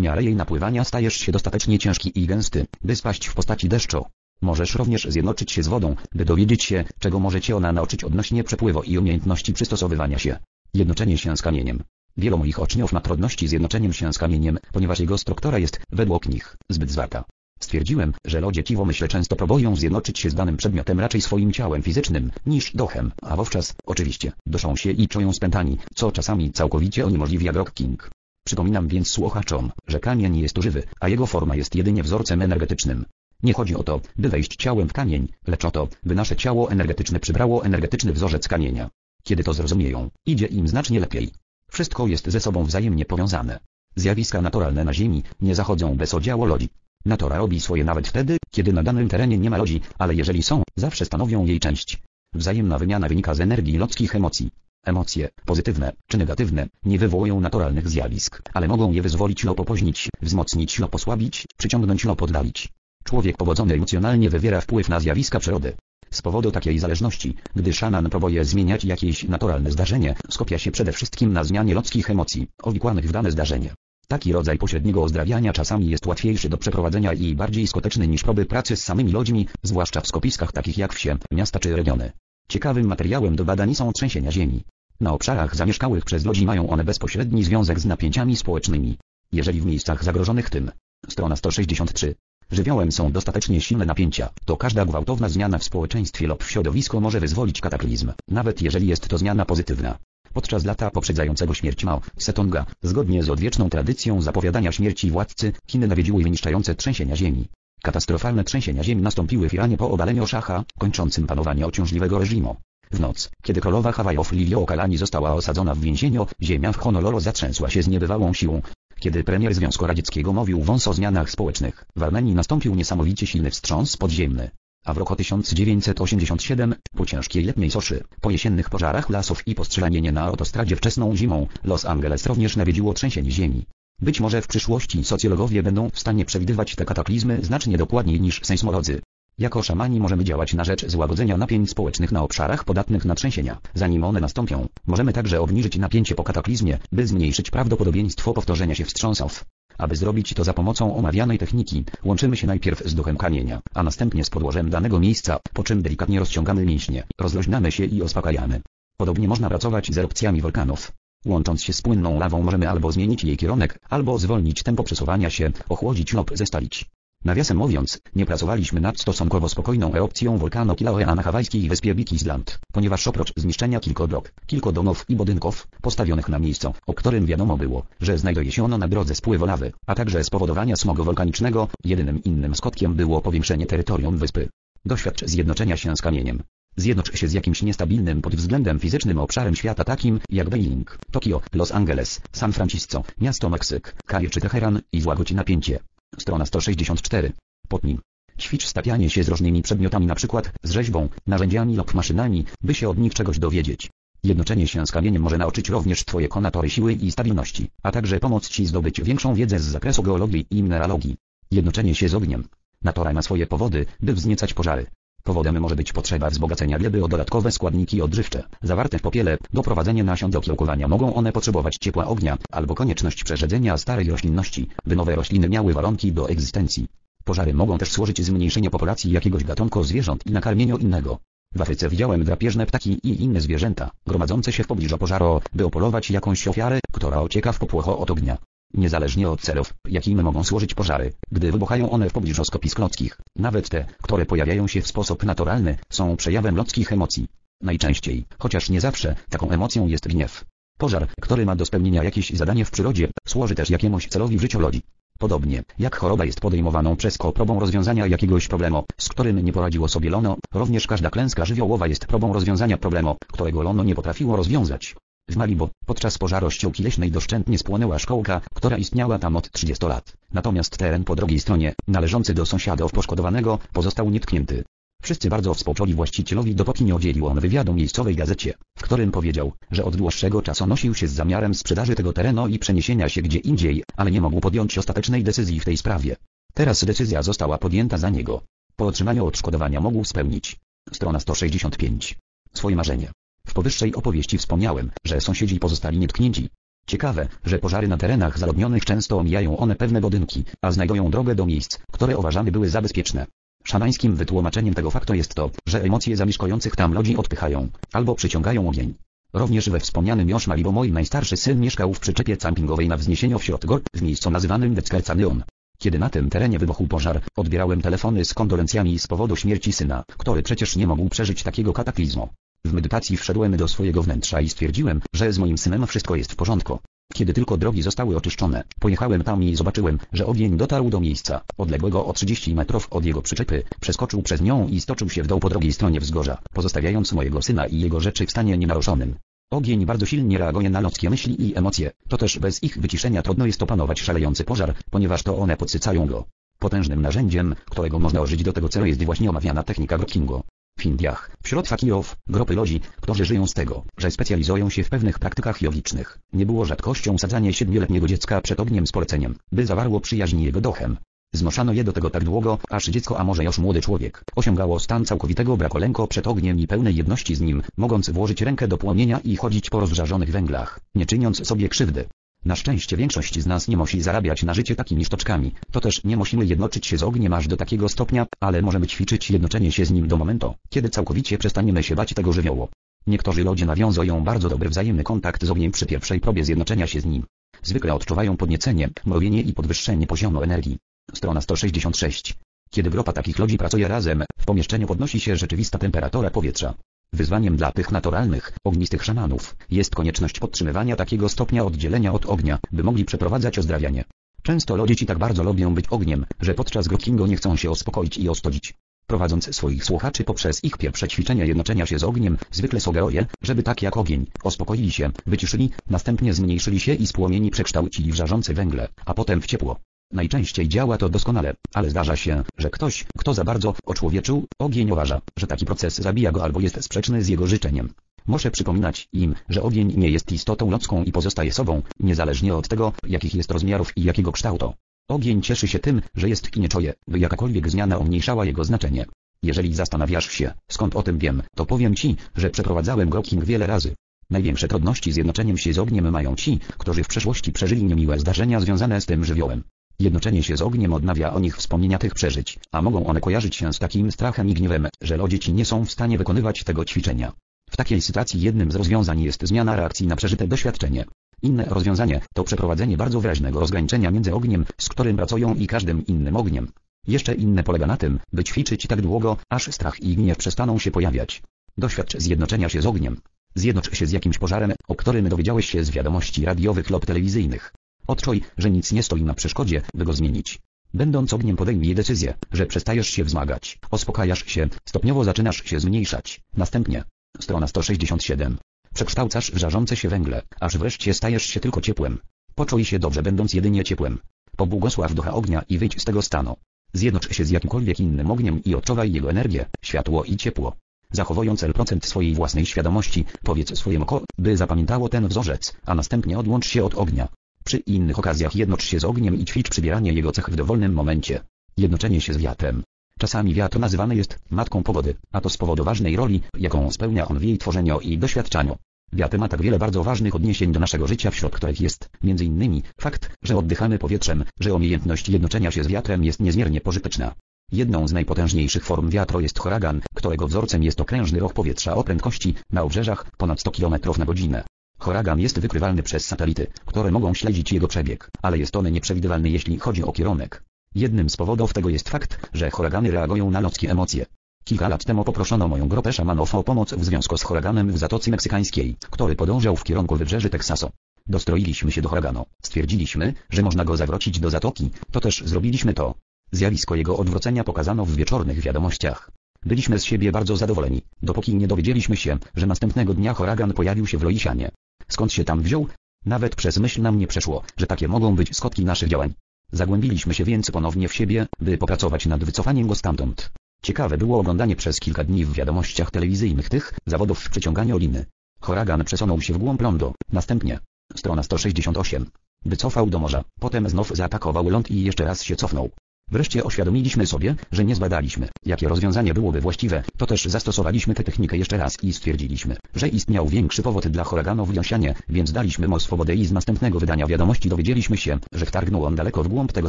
miarę jej napływania stajesz się dostatecznie ciężki i gęsty, by spaść w postaci deszczu. Możesz również zjednoczyć się z wodą, by dowiedzieć się, czego może cię ona nauczyć odnośnie przepływu i umiejętności przystosowywania się. Jednoczenie się z kamieniem. Wielu moich uczniów ma trudności z jednoczeniem się z kamieniem, ponieważ jego struktura jest, według nich, zbyt zwarta. Stwierdziłem, że ludzie dziwomyśle często próbują zjednoczyć się z danym przedmiotem raczej swoim ciałem fizycznym, niż duchem, a wówczas, oczywiście, duszą się i czują spętani, co czasami całkowicie uniemożliwia grokking. Przypominam więc słuchaczom, że kamień jest żywy, a jego forma jest jedynie wzorcem energetycznym. Nie chodzi o to, by wejść ciałem w kamień, lecz o to, by nasze ciało energetyczne przybrało energetyczny wzorzec kamienia. Kiedy to zrozumieją, idzie im znacznie lepiej. Wszystko jest ze sobą wzajemnie powiązane. Zjawiska naturalne na Ziemi nie zachodzą bez udziału ludzi. Natura robi swoje nawet wtedy, kiedy na danym terenie nie ma ludzi, ale jeżeli są, zawsze stanowią jej część. Wzajemna wymiana wynika z energii ludzkich emocji. Emocje, pozytywne czy negatywne, nie wywołują naturalnych zjawisk, ale mogą je wyzwolić lub opóźnić, wzmocnić lub osłabić, przyciągnąć lub oddalić. Człowiek powodzony emocjonalnie wywiera wpływ na zjawiska przyrody. Z powodu takiej zależności, gdy szaman próbuje zmieniać jakieś naturalne zdarzenie, skupia się przede wszystkim na zmianie ludzkich emocji, owikłanych w dane zdarzenie. Taki rodzaj pośredniego ozdrawiania czasami jest łatwiejszy do przeprowadzenia i bardziej skuteczny niż próby pracy z samymi ludźmi, zwłaszcza w skupiskach takich jak wsie, miasta czy regiony. Ciekawym materiałem do badań są trzęsienia ziemi. Na obszarach zamieszkałych przez ludzi mają one bezpośredni związek z napięciami społecznymi. Jeżeli w miejscach zagrożonych tym, strona sto sześćdziesiąt trzy, żywiołem są dostatecznie silne napięcia, to każda gwałtowna zmiana w społeczeństwie lub w środowisku może wyzwolić kataklizm, nawet jeżeli jest to zmiana pozytywna. Podczas lata poprzedzającego śmierć Mao Tse-Tunga, zgodnie z odwieczną tradycją zapowiadania śmierci władcy, Chiny nawiedziły wyniszczające trzęsienia ziemi. Katastrofalne trzęsienia ziemi nastąpiły w Iranie po obaleniu szacha, kończącym panowanie ociążliwego reżimu. W noc, kiedy królowa Hawajów Liliuokalani została osadzona w więzieniu, ziemia w Honolulu zatrzęsła się z niebywałą siłą. Kiedy premier Związku Radzieckiego mówił wąs o zmianach społecznych, w Armenii nastąpił niesamowicie silny wstrząs podziemny. A w roku tysiąc dziewięćset osiemdziesiątym siódmym, po ciężkiej letniej suszy, po jesiennych pożarach lasów i postrzelaninie na autostradzie wczesną zimą, Los Angeles również nawiedziło trzęsienie ziemi. Być może w przyszłości socjologowie będą w stanie przewidywać te kataklizmy znacznie dokładniej niż sejsmolodzy. Jako szamani możemy działać na rzecz złagodzenia napięć społecznych na obszarach podatnych na trzęsienia, zanim one nastąpią. Możemy także obniżyć napięcie po kataklizmie, by zmniejszyć prawdopodobieństwo powtórzenia się wstrząsów. Aby zrobić to za pomocą omawianej techniki, łączymy się najpierw z duchem kamienia, a następnie z podłożem danego miejsca, po czym delikatnie rozciągamy mięśnie, rozluźniamy się i uspokajamy. Podobnie można pracować z erupcjami wulkanów. Łącząc się z płynną lawą możemy albo zmienić jej kierunek, albo zwolnić tempo przesuwania się, ochłodzić lub zestalić. Nawiasem mówiąc, nie pracowaliśmy nad stosunkowo spokojną erupcją wulkanu Kilauea na hawajskiej wyspie Big Island, ponieważ oprócz zniszczenia kilku blok, kilku domów i budynków, postawionych na miejscu, o którym wiadomo było, że znajduje się ono na drodze spływu lawy, a także spowodowania smogu wulkanicznego, jedynym innym skutkiem było powiększenie terytorium wyspy. Doświadcz zjednoczenia się z kamieniem. Zjednocz się z jakimś niestabilnym pod względem fizycznym obszarem świata takim jak Beijing, Tokio, Los Angeles, San Francisco, miasto Meksyk, Kair czy Teheran i złagodź napięcie. Strona sto sześćdziesiąt cztery. Pod nim. Ćwicz stawianie się z różnymi przedmiotami, np. z rzeźbą, narzędziami lub maszynami, by się od nich czegoś dowiedzieć. Jednoczenie się z kamieniem może nauczyć również twoje konatory siły i stabilności, a także pomóc ci zdobyć większą wiedzę z zakresu geologii i mineralogii. Jednoczenie się z ogniem. Natura ma swoje powody, by wzniecać pożary. Powodem może być potrzeba wzbogacenia gleby o dodatkowe składniki odżywcze, zawarte w popiele, doprowadzenie nasion do kiełkowania, mogą one potrzebować ciepła ognia, albo konieczność przerzedzenia starej roślinności, by nowe rośliny miały warunki do egzystencji. Pożary mogą też służyć zmniejszeniu populacji jakiegoś gatunku zwierząt i nakarmieniu innego. W Afryce widziałem drapieżne ptaki i inne zwierzęta, gromadzące się w pobliżu pożaru, by opolować jakąś ofiarę, która ocieka w popłocho od ognia. Niezależnie od celów, jakim mogą służyć pożary, gdy wybuchają one w pobliżu skopisk ludzkich, nawet te, które pojawiają się w sposób naturalny, są przejawem ludzkich emocji. Najczęściej, chociaż nie zawsze, taką emocją jest gniew. Pożar, który ma do spełnienia jakieś zadanie w przyrodzie, służy też jakiemuś celowi w życiu ludzi. Podobnie, jak choroba jest podejmowaną przez ko próbą rozwiązania jakiegoś problemu, z którym nie poradziło sobie lono, również każda klęska żywiołowa jest próbą rozwiązania problemu, którego lono nie potrafiło rozwiązać. W Malibu, podczas pożaru ściółki leśnej doszczętnie spłonęła szkołka, która istniała tam od trzydziestu lat, natomiast teren po drugiej stronie, należący do sąsiadów poszkodowanego, pozostał nietknięty. Wszyscy bardzo współczuli właścicielowi, dopóki nie udzielił on wywiadu miejscowej gazecie, w którym powiedział, że od dłuższego czasu nosił się z zamiarem sprzedaży tego terenu i przeniesienia się gdzie indziej, ale nie mógł podjąć ostatecznej decyzji w tej sprawie. Teraz decyzja została podjęta za niego. Po otrzymaniu odszkodowania mógł spełnić. Strona sto sześćdziesiąt pięć. Swoje marzenie. W powyższej opowieści wspomniałem, że sąsiedzi pozostali nietknięci. Ciekawe, że pożary na terenach zaludnionych często omijają one pewne budynki, a znajdują drogę do miejsc, które uważane były za bezpieczne. Szamańskim wytłumaczeniem tego faktu jest to, że emocje zamieszkujących tam ludzi odpychają, albo przyciągają ogień. Również we wspomnianym już Malibu mój najstarszy syn mieszkał w przyczepie campingowej na wzniesieniu wśród gór, w miejscu nazywanym Deckercanion. Kiedy na tym terenie wybuchł pożar, odbierałem telefony z kondolencjami z powodu śmierci syna, który przecież nie mógł przeżyć takiego kataklizmu. W medytacji wszedłem do swojego wnętrza i stwierdziłem, że z moim synem wszystko jest w porządku. Kiedy tylko drogi zostały oczyszczone, pojechałem tam i zobaczyłem, że ogień dotarł do miejsca, odległego o trzydzieści metrów od jego przyczepy, przeskoczył przez nią i stoczył się w dół po drugiej stronie wzgórza, pozostawiając mojego syna i jego rzeczy w stanie nienaruszonym. Ogień bardzo silnie reaguje na ludzkie myśli i emocje, to też bez ich wyciszenia trudno jest opanować szalejący pożar, ponieważ to one podsycają go. Potężnym narzędziem, którego można użyć do tego celu, jest właśnie omawiana technika Grokingo. W Indiach, wśród fakirów, grupy ludzi, którzy żyją z tego, że specjalizują się w pewnych praktykach jogicznych, nie było rzadkością sadzanie siedmioletniego dziecka przed ogniem z poleceniem, by zawarło przyjaźń jego dochem. Zmuszano je do tego tak długo, aż dziecko, a może już młody człowiek, osiągało stan całkowitego braku lęku przed ogniem i pełnej jedności z nim, mogąc włożyć rękę do płomienia i chodzić po rozżarzonych węglach, nie czyniąc sobie krzywdy. Na szczęście większość z nas nie musi zarabiać na życie takimi sztuczkami, to też nie musimy jednoczyć się z ogniem aż do takiego stopnia, ale możemy ćwiczyć jednoczenie się z nim do momentu, kiedy całkowicie przestaniemy się bać tego żywiołu. Niektórzy ludzie nawiązują bardzo dobry wzajemny kontakt z ogniem przy pierwszej próbie zjednoczenia się z nim. Zwykle odczuwają podniecenie, mrowienie i podwyższenie poziomu energii. Strona sto sześćdziesiąt sześć. Kiedy grupa takich ludzi pracuje razem, w pomieszczeniu podnosi się rzeczywista temperatura powietrza. Wyzwaniem dla tych naturalnych, ognistych szamanów jest konieczność podtrzymywania takiego stopnia oddzielenia od ognia, by mogli przeprowadzać ozdrawianie. Często ludzie ci tak bardzo lubią być ogniem, że podczas grokingu nie chcą się ospokoić i ostudzić. Prowadząc swoich słuchaczy poprzez ich pierwsze ćwiczenia jednoczenia się z ogniem, zwykle sugeruję, żeby tak jak ogień, ospokoili się, wyciszyli, następnie zmniejszyli się i z płomieni przekształcili w żarzące węgle, a potem w ciepło. Najczęściej działa to doskonale, ale zdarza się, że ktoś, kto za bardzo oczłowieczył ogień, uważa, że taki proces zabija go albo jest sprzeczny z jego życzeniem. Muszę przypominać im, że ogień nie jest istotą ludzką i pozostaje sobą, niezależnie od tego, jakich jest rozmiarów i jakiego kształtu. Ogień cieszy się tym, że jest i nie czuje, by jakakolwiek zmiana umniejszała jego znaczenie. Jeżeli zastanawiasz się, skąd o tym wiem, to powiem ci, że przeprowadzałem groking wiele razy. Największe trudności z jednoczeniem się z ogniem mają ci, którzy w przeszłości przeżyli niemiłe zdarzenia związane z tym żywiołem. Jednoczenie się z ogniem odnawia o nich wspomnienia tych przeżyć, a mogą one kojarzyć się z takim strachem i gniewem, że ludzie ci nie są w stanie wykonywać tego ćwiczenia. W takiej sytuacji jednym z rozwiązań jest zmiana reakcji na przeżyte doświadczenie. Inne rozwiązanie to przeprowadzenie bardzo wyraźnego rozgraniczenia między ogniem, z którym pracują, i każdym innym ogniem. Jeszcze inne polega na tym, by ćwiczyć tak długo, aż strach i gniew przestaną się pojawiać. Doświadcz zjednoczenia się z ogniem. Zjednocz się z jakimś pożarem, o którym dowiedziałeś się z wiadomości radiowych lub telewizyjnych. Odczuj, że nic nie stoi na przeszkodzie, by go zmienić. Będąc ogniem, podejmij decyzję, że przestajesz się wzmagasz, ospokajasz się, stopniowo zaczynasz się zmniejszać. Następnie. Strona sto sześćdziesiąt siedem. Przekształcasz w żarzące się węgle, aż wreszcie stajesz się tylko ciepłem. Poczuj się dobrze, będąc jedynie ciepłem. Pobłogosław ducha ognia i wyjdź z tego stanu. Zjednocz się z jakimkolwiek innym ogniem i odczuwaj jego energię, światło i ciepło. Zachowując procent swojej własnej świadomości, powiedz swojemu oko, by zapamiętało ten wzorzec, a następnie odłącz się od ognia. Przy innych okazjach jednocz się z ogniem i ćwicz przybieranie jego cech w dowolnym momencie. Jednoczenie się z wiatrem. Czasami wiatr nazywany jest matką pogody, a to z powodu ważnej roli, jaką spełnia on w jej tworzeniu i doświadczaniu. Wiatr ma tak wiele bardzo ważnych odniesień do naszego życia, wśród których jest, między innymi, fakt, że oddychamy powietrzem, że umiejętność jednoczenia się z wiatrem jest niezmiernie pożyteczna. Jedną z najpotężniejszych form wiatru jest huragan, którego wzorcem jest okrężny roch powietrza o prędkości, na obrzeżach, ponad sto kilometrów na godzinę. Huragan jest wykrywalny przez satelity, które mogą śledzić jego przebieg, ale jest on nieprzewidywalny jeśli chodzi o kierunek. Jednym z powodów tego jest fakt, że huragany reagują na ludzkie emocje. Kilka lat temu poproszono moją grupę szamanów o pomoc w związku z huraganem w Zatoce Meksykańskiej, który podążał w kierunku wybrzeży Teksasu. Dostroiliśmy się do huraganu, stwierdziliśmy, że można go zawrócić do zatoki, to też zrobiliśmy to. Zjawisko jego odwrócenia pokazano w wieczornych wiadomościach. Byliśmy z siebie bardzo zadowoleni, dopóki nie dowiedzieliśmy się, że następnego dnia huragan pojawił się w Loisianie. Skąd się tam wziął? Nawet przez myśl nam nie przeszło, że takie mogą być skutki naszych działań. Zagłębiliśmy się więc ponownie w siebie, by popracować nad wycofaniem go stamtąd. Ciekawe było oglądanie przez kilka dni w wiadomościach telewizyjnych tych zawodów w przyciąganiu liny. Huragan przesunął się w głąb lądu, następnie. Strona sto sześćdziesiąt osiem. Wycofał do morza, potem znów zaatakował ląd i jeszcze raz się cofnął. Wreszcie oświadomiliśmy sobie, że nie zbadaliśmy, jakie rozwiązanie byłoby właściwe, to też zastosowaliśmy tę technikę jeszcze raz i stwierdziliśmy, że istniał większy powód dla huraganu w Loisianie, więc daliśmy mu swobodę i z następnego wydania wiadomości dowiedzieliśmy się, że wtargnął on daleko w głąb tego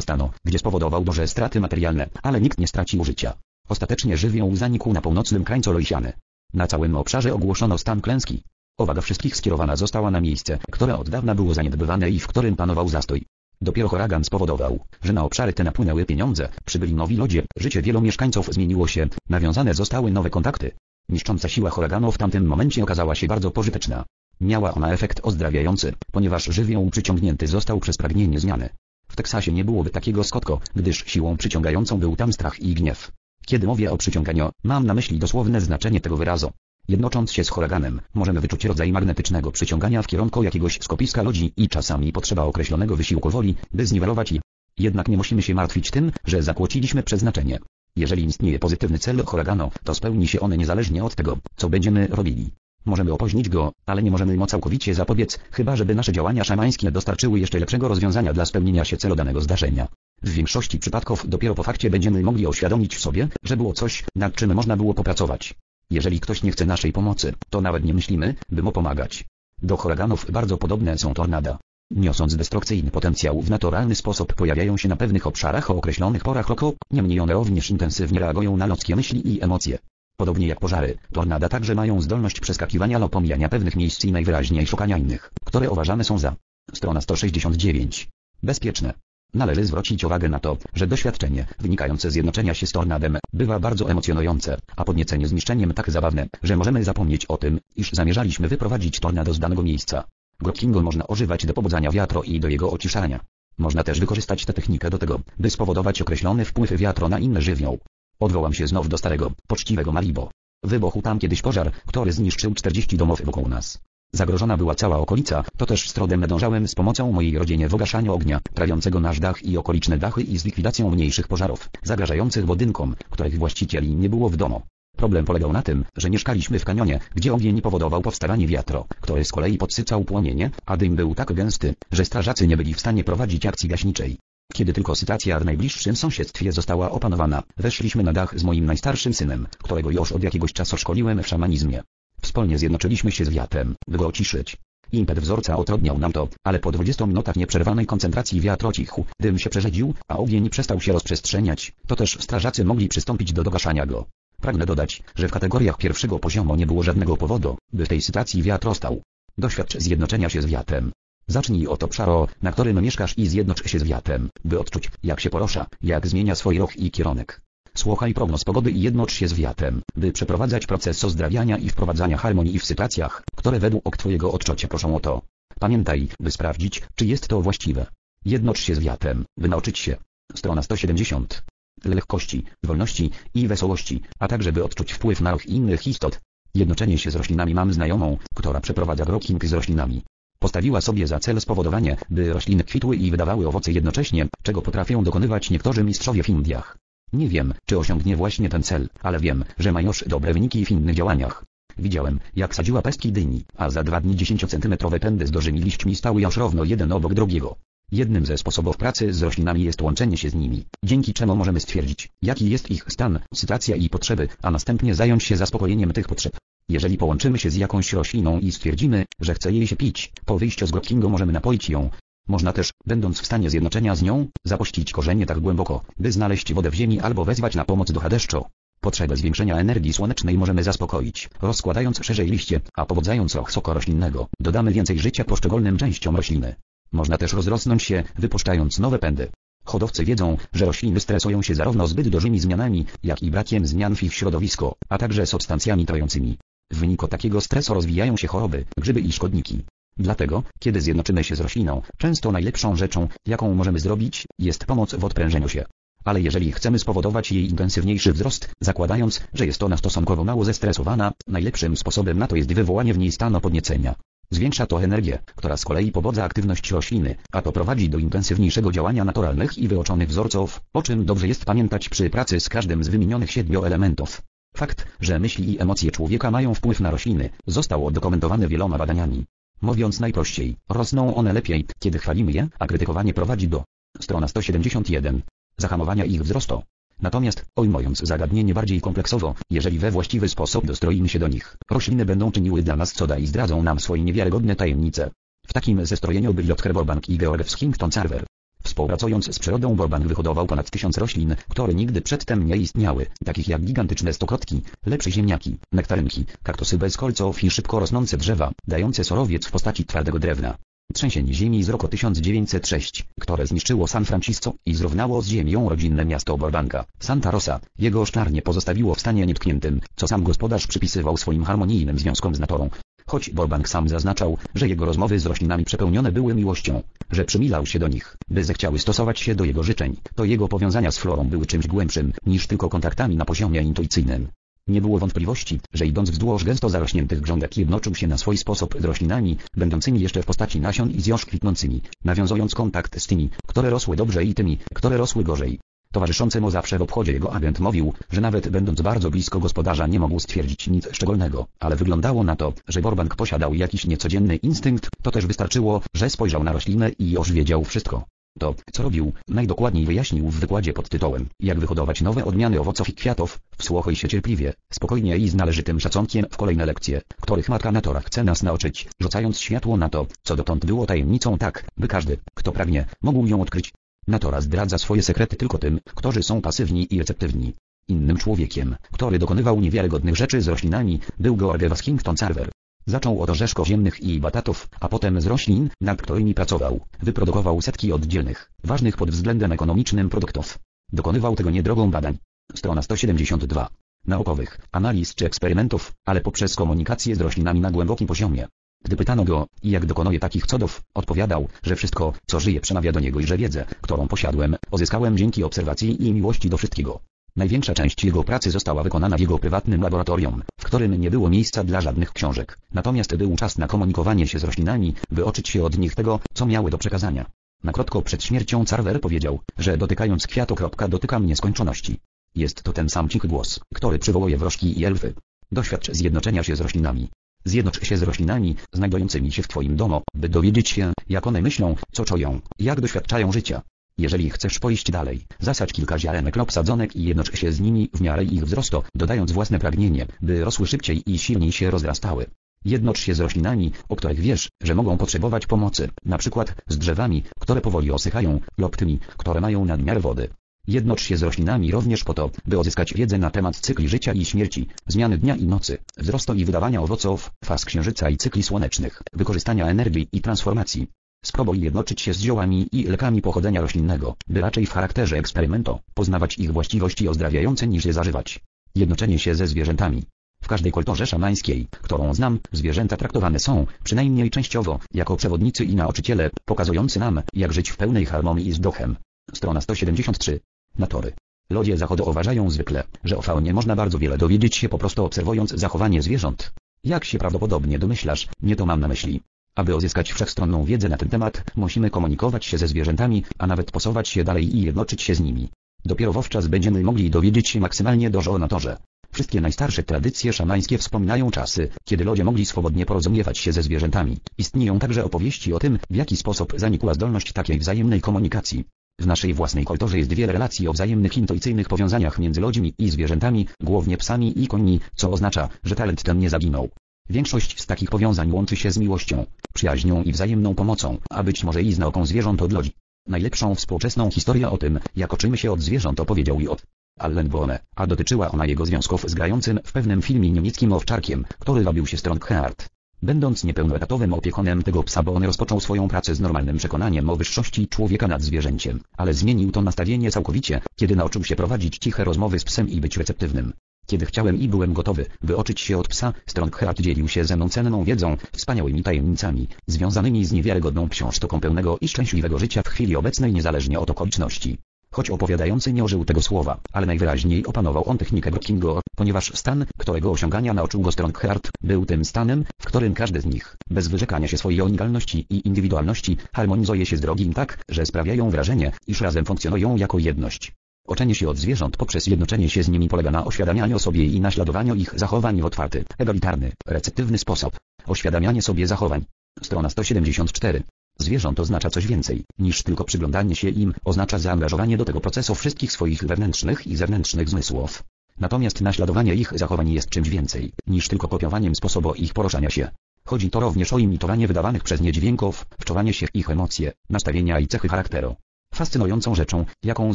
stanu, gdzie spowodował duże straty materialne, ale nikt nie stracił życia. Ostatecznie żywioł zanikł na północnym krańcu Loisiany. Na całym obszarze ogłoszono stan klęski. Uwaga wszystkich skierowana została na miejsce, które od dawna było zaniedbywane i w którym panował zastój. Dopiero huragan spowodował, że na obszary te napłynęły pieniądze, przybyli nowi ludzie, życie wielu mieszkańców zmieniło się, nawiązane zostały nowe kontakty. Niszcząca siła huraganu w tamtym momencie okazała się bardzo pożyteczna. Miała ona efekt ozdrawiający, ponieważ żywioł przyciągnięty został przez pragnienie zmiany. W Teksasie nie byłoby takiego skutku, gdyż siłą przyciągającą był tam strach i gniew. Kiedy mówię o przyciąganiu, mam na myśli dosłowne znaczenie tego wyrazu. Jednocząc się z huraganem, możemy wyczuć rodzaj magnetycznego przyciągania w kierunku jakiegoś skupiska ludzi i czasami potrzeba określonego wysiłku woli, by zniwelować je. Jednak nie musimy się martwić tym, że zakłóciliśmy przeznaczenie. Jeżeli istnieje pozytywny cel huraganu, to spełni się on niezależnie od tego, co będziemy robili. Możemy opóźnić go, ale nie możemy mu całkowicie zapobiec, chyba żeby nasze działania szamańskie dostarczyły jeszcze lepszego rozwiązania dla spełnienia się celu danego zdarzenia. W większości przypadków dopiero po fakcie będziemy mogli oświadomić sobie, że było coś, nad czym można było popracować. Jeżeli ktoś nie chce naszej pomocy, to nawet nie myślimy, by mu pomagać. Do huraganów bardzo podobne są tornada. Niosąc destrukcyjny potencjał w naturalny sposób pojawiają się na pewnych obszarach o określonych porach roku, niemniej one również intensywnie reagują na ludzkie myśli i emocje. Podobnie jak pożary, tornada także mają zdolność przeskakiwania lub pomijania pewnych miejsc i najwyraźniej szukania innych, które uważane są za. Strona sto sześćdziesiąt dziewięć. Bezpieczne. Należy zwrócić uwagę na to, że doświadczenie wynikające z jednoczenia się z tornadem bywa bardzo emocjonujące, a podniecenie zniszczeniem tak zabawne, że możemy zapomnieć o tym, iż zamierzaliśmy wyprowadzić tornado z danego miejsca. Groppingu można używać do pobudzania wiatru i do jego ociszania. Można też wykorzystać tę technikę do tego, by spowodować określony wpływ wiatru na inny żywioł. Odwołam się znów do starego, poczciwego Malibo. Wybuchł tam kiedyś pożar, który zniszczył czterdzieści domów wokół nas. Zagrożona była cała okolica, to też z trudem nadążałem z pomocą mojej rodzinie w ogaszaniu ognia, trawiącego nasz dach i okoliczne dachy i z likwidacją mniejszych pożarów, zagrażających budynkom, których właścicieli nie było w domu. Problem polegał na tym, że mieszkaliśmy w kanionie, gdzie ogień powodował powstawanie wiatru, który z kolei podsycał płomienie, a dym był tak gęsty, że strażacy nie byli w stanie prowadzić akcji gaśniczej. Kiedy tylko sytuacja w najbliższym sąsiedztwie została opanowana, weszliśmy na dach z moim najstarszym synem, którego już od jakiegoś czasu szkoliłem w szamanizmie. Wspólnie zjednoczyliśmy się z wiatrem, by go ociszyć. Impet wzorca otrudniał nam to, ale po dwudziestu minutach nieprzerwanej koncentracji wiatr ocichł, dym się przerzedził, a ogień przestał się rozprzestrzeniać, to też strażacy mogli przystąpić do dogaszania go. Pragnę dodać, że w kategoriach pierwszego poziomu nie było żadnego powodu, by w tej sytuacji wiatr ostał. Doświadcz zjednoczenia się z wiatrem. Zacznij od obszaru, na którym mieszkasz i zjednocz się z wiatrem, by odczuć, jak się porusza, jak zmienia swój ruch i kierunek. Słuchaj prognoz pogody i jednocz się z wiatrem, by przeprowadzać proces ozdrawiania i wprowadzania harmonii w sytuacjach, które według twojego odczucia proszą o to. Pamiętaj, by sprawdzić, czy jest to właściwe. Jednocz się z wiatrem, by nauczyć się. Strona sto siedemdziesiąt. Lekkości, wolności i wesołości, a także by odczuć wpływ na ruch innych istot. Jednoczenie się z roślinami. Mam znajomą, która przeprowadza gropping z roślinami. Postawiła sobie za cel spowodowanie, by rośliny kwitły i wydawały owoce jednocześnie, czego potrafią dokonywać niektórzy mistrzowie w Indiach. Nie wiem, czy osiągnie właśnie ten cel, ale wiem, że ma już dobre wyniki w innych działaniach. Widziałem, jak sadziła pestki dyni, a za dwa dni dziesięciocentymetrowe pędy z dużymi liśćmi stały już równo jeden obok drugiego. Jednym ze sposobów pracy z roślinami jest łączenie się z nimi, dzięki czemu możemy stwierdzić, jaki jest ich stan, sytuacja i potrzeby, a następnie zająć się zaspokojeniem tych potrzeb. Jeżeli połączymy się z jakąś rośliną i stwierdzimy, że chce jej się pić, po wyjściu z groppingu możemy napoić ją. Można też, będąc w stanie zjednoczenia z nią, zapuścić korzenie tak głęboko, by znaleźć wodę w ziemi albo wezwać na pomoc do deszczu. Potrzebę zwiększenia energii słonecznej możemy zaspokoić, rozkładając szerzej liście, a powodzając roch roślinnego, dodamy więcej życia poszczególnym częściom rośliny. Można też rozrosnąć się, wypuszczając nowe pędy. Hodowcy wiedzą, że rośliny stresują się zarówno zbyt dużymi zmianami, jak i brakiem zmian w ich środowisku, a także substancjami trującymi. W wyniku takiego stresu rozwijają się choroby, grzyby i szkodniki. Dlatego, kiedy zjednoczymy się z rośliną, często najlepszą rzeczą, jaką możemy zrobić, jest pomoc w odprężeniu się. Ale jeżeli chcemy spowodować jej intensywniejszy wzrost, zakładając, że jest ona stosunkowo mało zestresowana, najlepszym sposobem na to jest wywołanie w niej stanu podniecenia. Zwiększa to energię, która z kolei pobudza aktywność rośliny, a to prowadzi do intensywniejszego działania naturalnych i wyoczonych wzorców, o czym dobrze jest pamiętać przy pracy z każdym z wymienionych siedmiu elementów. Fakt, że myśli i emocje człowieka mają wpływ na rośliny, został udokumentowany wieloma badaniami. Mówiąc najprościej, rosną one lepiej, kiedy chwalimy je, a krytykowanie prowadzi do... Strona sto siedemdziesiąt jeden. Zahamowania ich wzrostu. Natomiast, ujmując zagadnienie bardziej kompleksowo, jeżeli we właściwy sposób dostroimy się do nich, rośliny będą czyniły dla nas cuda i zdradzą nam swoje niewiarygodne tajemnice. W takim zestrojeniu byli Luther Burbank i George Washington Carver. Współpracując z przyrodą, Burbank wyhodował ponad tysiąc roślin, które nigdy przedtem nie istniały, takich jak gigantyczne stokrotki, lepsze ziemniaki, nektarynki, kaktusy bez kolców i szybko rosnące drzewa, dające surowiec w postaci twardego drewna. Trzęsienie ziemi z roku tysiąc dziewięćset sześć, które zniszczyło San Francisco i zrównało z ziemią rodzinne miasto Burbanka, Santa Rosa, jego oszczarnie pozostawiło w stanie nietkniętym, co sam gospodarz przypisywał swoim harmonijnym związkom z naturą. Choć Burbank sam zaznaczał, że jego rozmowy z roślinami przepełnione były miłością, że przymilał się do nich, by zechciały stosować się do jego życzeń, to jego powiązania z florą były czymś głębszym niż tylko kontaktami na poziomie intuicyjnym. Nie było wątpliwości, że idąc wzdłuż gęsto zarośniętych grządek jednoczył się na swój sposób z roślinami, będącymi jeszcze w postaci nasion i zioż kwitnącymi, nawiązując kontakt z tymi, które rosły dobrze i tymi, które rosły gorzej. Towarzyszący mu zawsze w obchodzie jego agent mówił, że nawet będąc bardzo blisko gospodarza nie mógł stwierdzić nic szczególnego, ale wyglądało na to, że Burbank posiadał jakiś niecodzienny instynkt, to też wystarczyło, że spojrzał na roślinę i już wiedział wszystko. To, co robił, najdokładniej wyjaśnił w wykładzie pod tytułem „Jak wyhodować nowe odmiany owoców i kwiatów”. Wsłuchaj się cierpliwie, spokojnie i z należytym szacunkiem w kolejne lekcje, których matka natura chce nas nauczyć, rzucając światło na to, co dotąd było tajemnicą tak, by każdy, kto pragnie, mógł ją odkryć. Natura zdradza swoje sekrety tylko tym, którzy są pasywni i receptywni. Innym człowiekiem, który dokonywał niewiarygodnych rzeczy z roślinami, był George Washington Carver. Zaczął od orzeszków ziemnych i batatów, a potem z roślin, nad którymi pracował, wyprodukował setki oddzielnych, ważnych pod względem ekonomicznym produktów. Dokonywał tego niedrogą badań. Strona sto siedemdziesiąt dwa. Naukowych, analiz czy eksperymentów, ale poprzez komunikację z roślinami na głębokim poziomie. Gdy pytano go, jak dokonuje takich cudów, odpowiadał, że wszystko, co żyje, przemawia do niego i że wiedzę, którą posiadłem, uzyskałem dzięki obserwacji i miłości do wszystkiego. Największa część jego pracy została wykonana w jego prywatnym laboratorium, w którym nie było miejsca dla żadnych książek, natomiast był czas na komunikowanie się z roślinami, wyoczyć się od nich tego, co miały do przekazania. Na krótko przed śmiercią Carver powiedział, że dotykając kwiatu, dotykam nieskończoności. Jest to ten sam cichy głos, który przywołuje wróżki i elfy. Doświadcz zjednoczenia się z roślinami. Zjednocz się z roślinami, znajdującymi się w Twoim domu, by dowiedzieć się, jak one myślą, co czują, jak doświadczają życia. Jeżeli chcesz pójść dalej, zasadź kilka ziarenek lub sadzonek i jednocz się z nimi w miarę ich wzrostu, dodając własne pragnienie, by rosły szybciej i silniej się rozrastały. Jednocz się z roślinami, o których wiesz, że mogą potrzebować pomocy, na przykład z drzewami, które powoli osychają, lub tymi, które mają nadmiar wody. Jednocz się z roślinami również po to, by uzyskać wiedzę na temat cykli życia i śmierci, zmiany dnia i nocy, wzrostu i wydawania owoców, faz księżyca i cykli słonecznych, wykorzystania energii i transformacji. Spróbuj jednoczyć się z ziołami i lekami pochodzenia roślinnego, by raczej w charakterze eksperymentu poznawać ich właściwości ozdrawiające niż je zażywać. Jednoczenie się ze zwierzętami. W każdej kulturze szamańskiej, którą znam, zwierzęta traktowane są, przynajmniej częściowo, jako przewodnicy i nauczyciele, pokazujący nam, jak żyć w pełnej harmonii z duchem. Strona sto siedemdziesiąt trzy. Natury. Ludzie zachodu uważają zwykle, że o faunie można bardzo wiele dowiedzieć się po prostu obserwując zachowanie zwierząt. Jak się prawdopodobnie domyślasz, nie to mam na myśli. Aby uzyskać wszechstronną wiedzę na ten temat, musimy komunikować się ze zwierzętami, a nawet posuwać się dalej i jednoczyć się z nimi. Dopiero wówczas będziemy mogli dowiedzieć się maksymalnie dużo o naturze. Wszystkie najstarsze tradycje szamańskie wspominają czasy, kiedy ludzie mogli swobodnie porozumiewać się ze zwierzętami. Istnieją także opowieści o tym, w jaki sposób zanikła zdolność takiej wzajemnej komunikacji. W naszej własnej kulturze jest wiele relacji o wzajemnych intuicyjnych powiązaniach między ludźmi i zwierzętami, głównie psami i końmi, co oznacza, że talent ten nie zaginął. Większość z takich powiązań łączy się z miłością, przyjaźnią i wzajemną pomocą, a być może i nauką zwierząt od ludzi. Najlepszą współczesną historię o tym, jak oczymy się od zwierząt, opowiedział i od Allen Boone, a dotyczyła ona jego związków z grającym w pewnym filmie niemieckim owczarkiem, który robił się Strongheart. Będąc niepełnoetatowym opiekunem tego psa, Boone rozpoczął swoją pracę z normalnym przekonaniem o wyższości człowieka nad zwierzęciem, ale zmienił to nastawienie całkowicie, kiedy nauczył się prowadzić ciche rozmowy z psem i być receptywnym. Kiedy chciałem i byłem gotowy, by oczyć się od psa, Strongheart dzielił się ze mną cenną wiedzą, wspaniałymi tajemnicami, związanymi z niewiarygodną książką pełnego i szczęśliwego życia w chwili obecnej niezależnie od okoliczności. Choć opowiadający nie użył tego słowa, ale najwyraźniej opanował on technikę Brockingo, ponieważ stan, którego osiągania nauczył go Strongheart, był tym stanem, w którym każdy z nich, bez wyrzekania się swojej unikalności i indywidualności, harmonizuje się z drogim tak, że sprawiają wrażenie, iż razem funkcjonują jako jedność. Oczenie się od zwierząt poprzez jednoczenie się z nimi polega na oświadamianiu sobie i naśladowaniu ich zachowań w otwarty, egalitarny, receptywny sposób. Oświadamianie sobie zachowań. Strona sto siedemdziesiąt cztery. Zwierząt oznacza coś więcej, niż tylko przyglądanie się im, oznacza zaangażowanie do tego procesu wszystkich swoich wewnętrznych i zewnętrznych zmysłów. Natomiast naśladowanie ich zachowań jest czymś więcej, niż tylko kopiowaniem sposobu ich poruszania się. Chodzi to również o imitowanie wydawanych przez nie dźwięków, wczuwanie się w ich emocje, nastawienia i cechy charakteru. Fascynującą rzeczą, jaką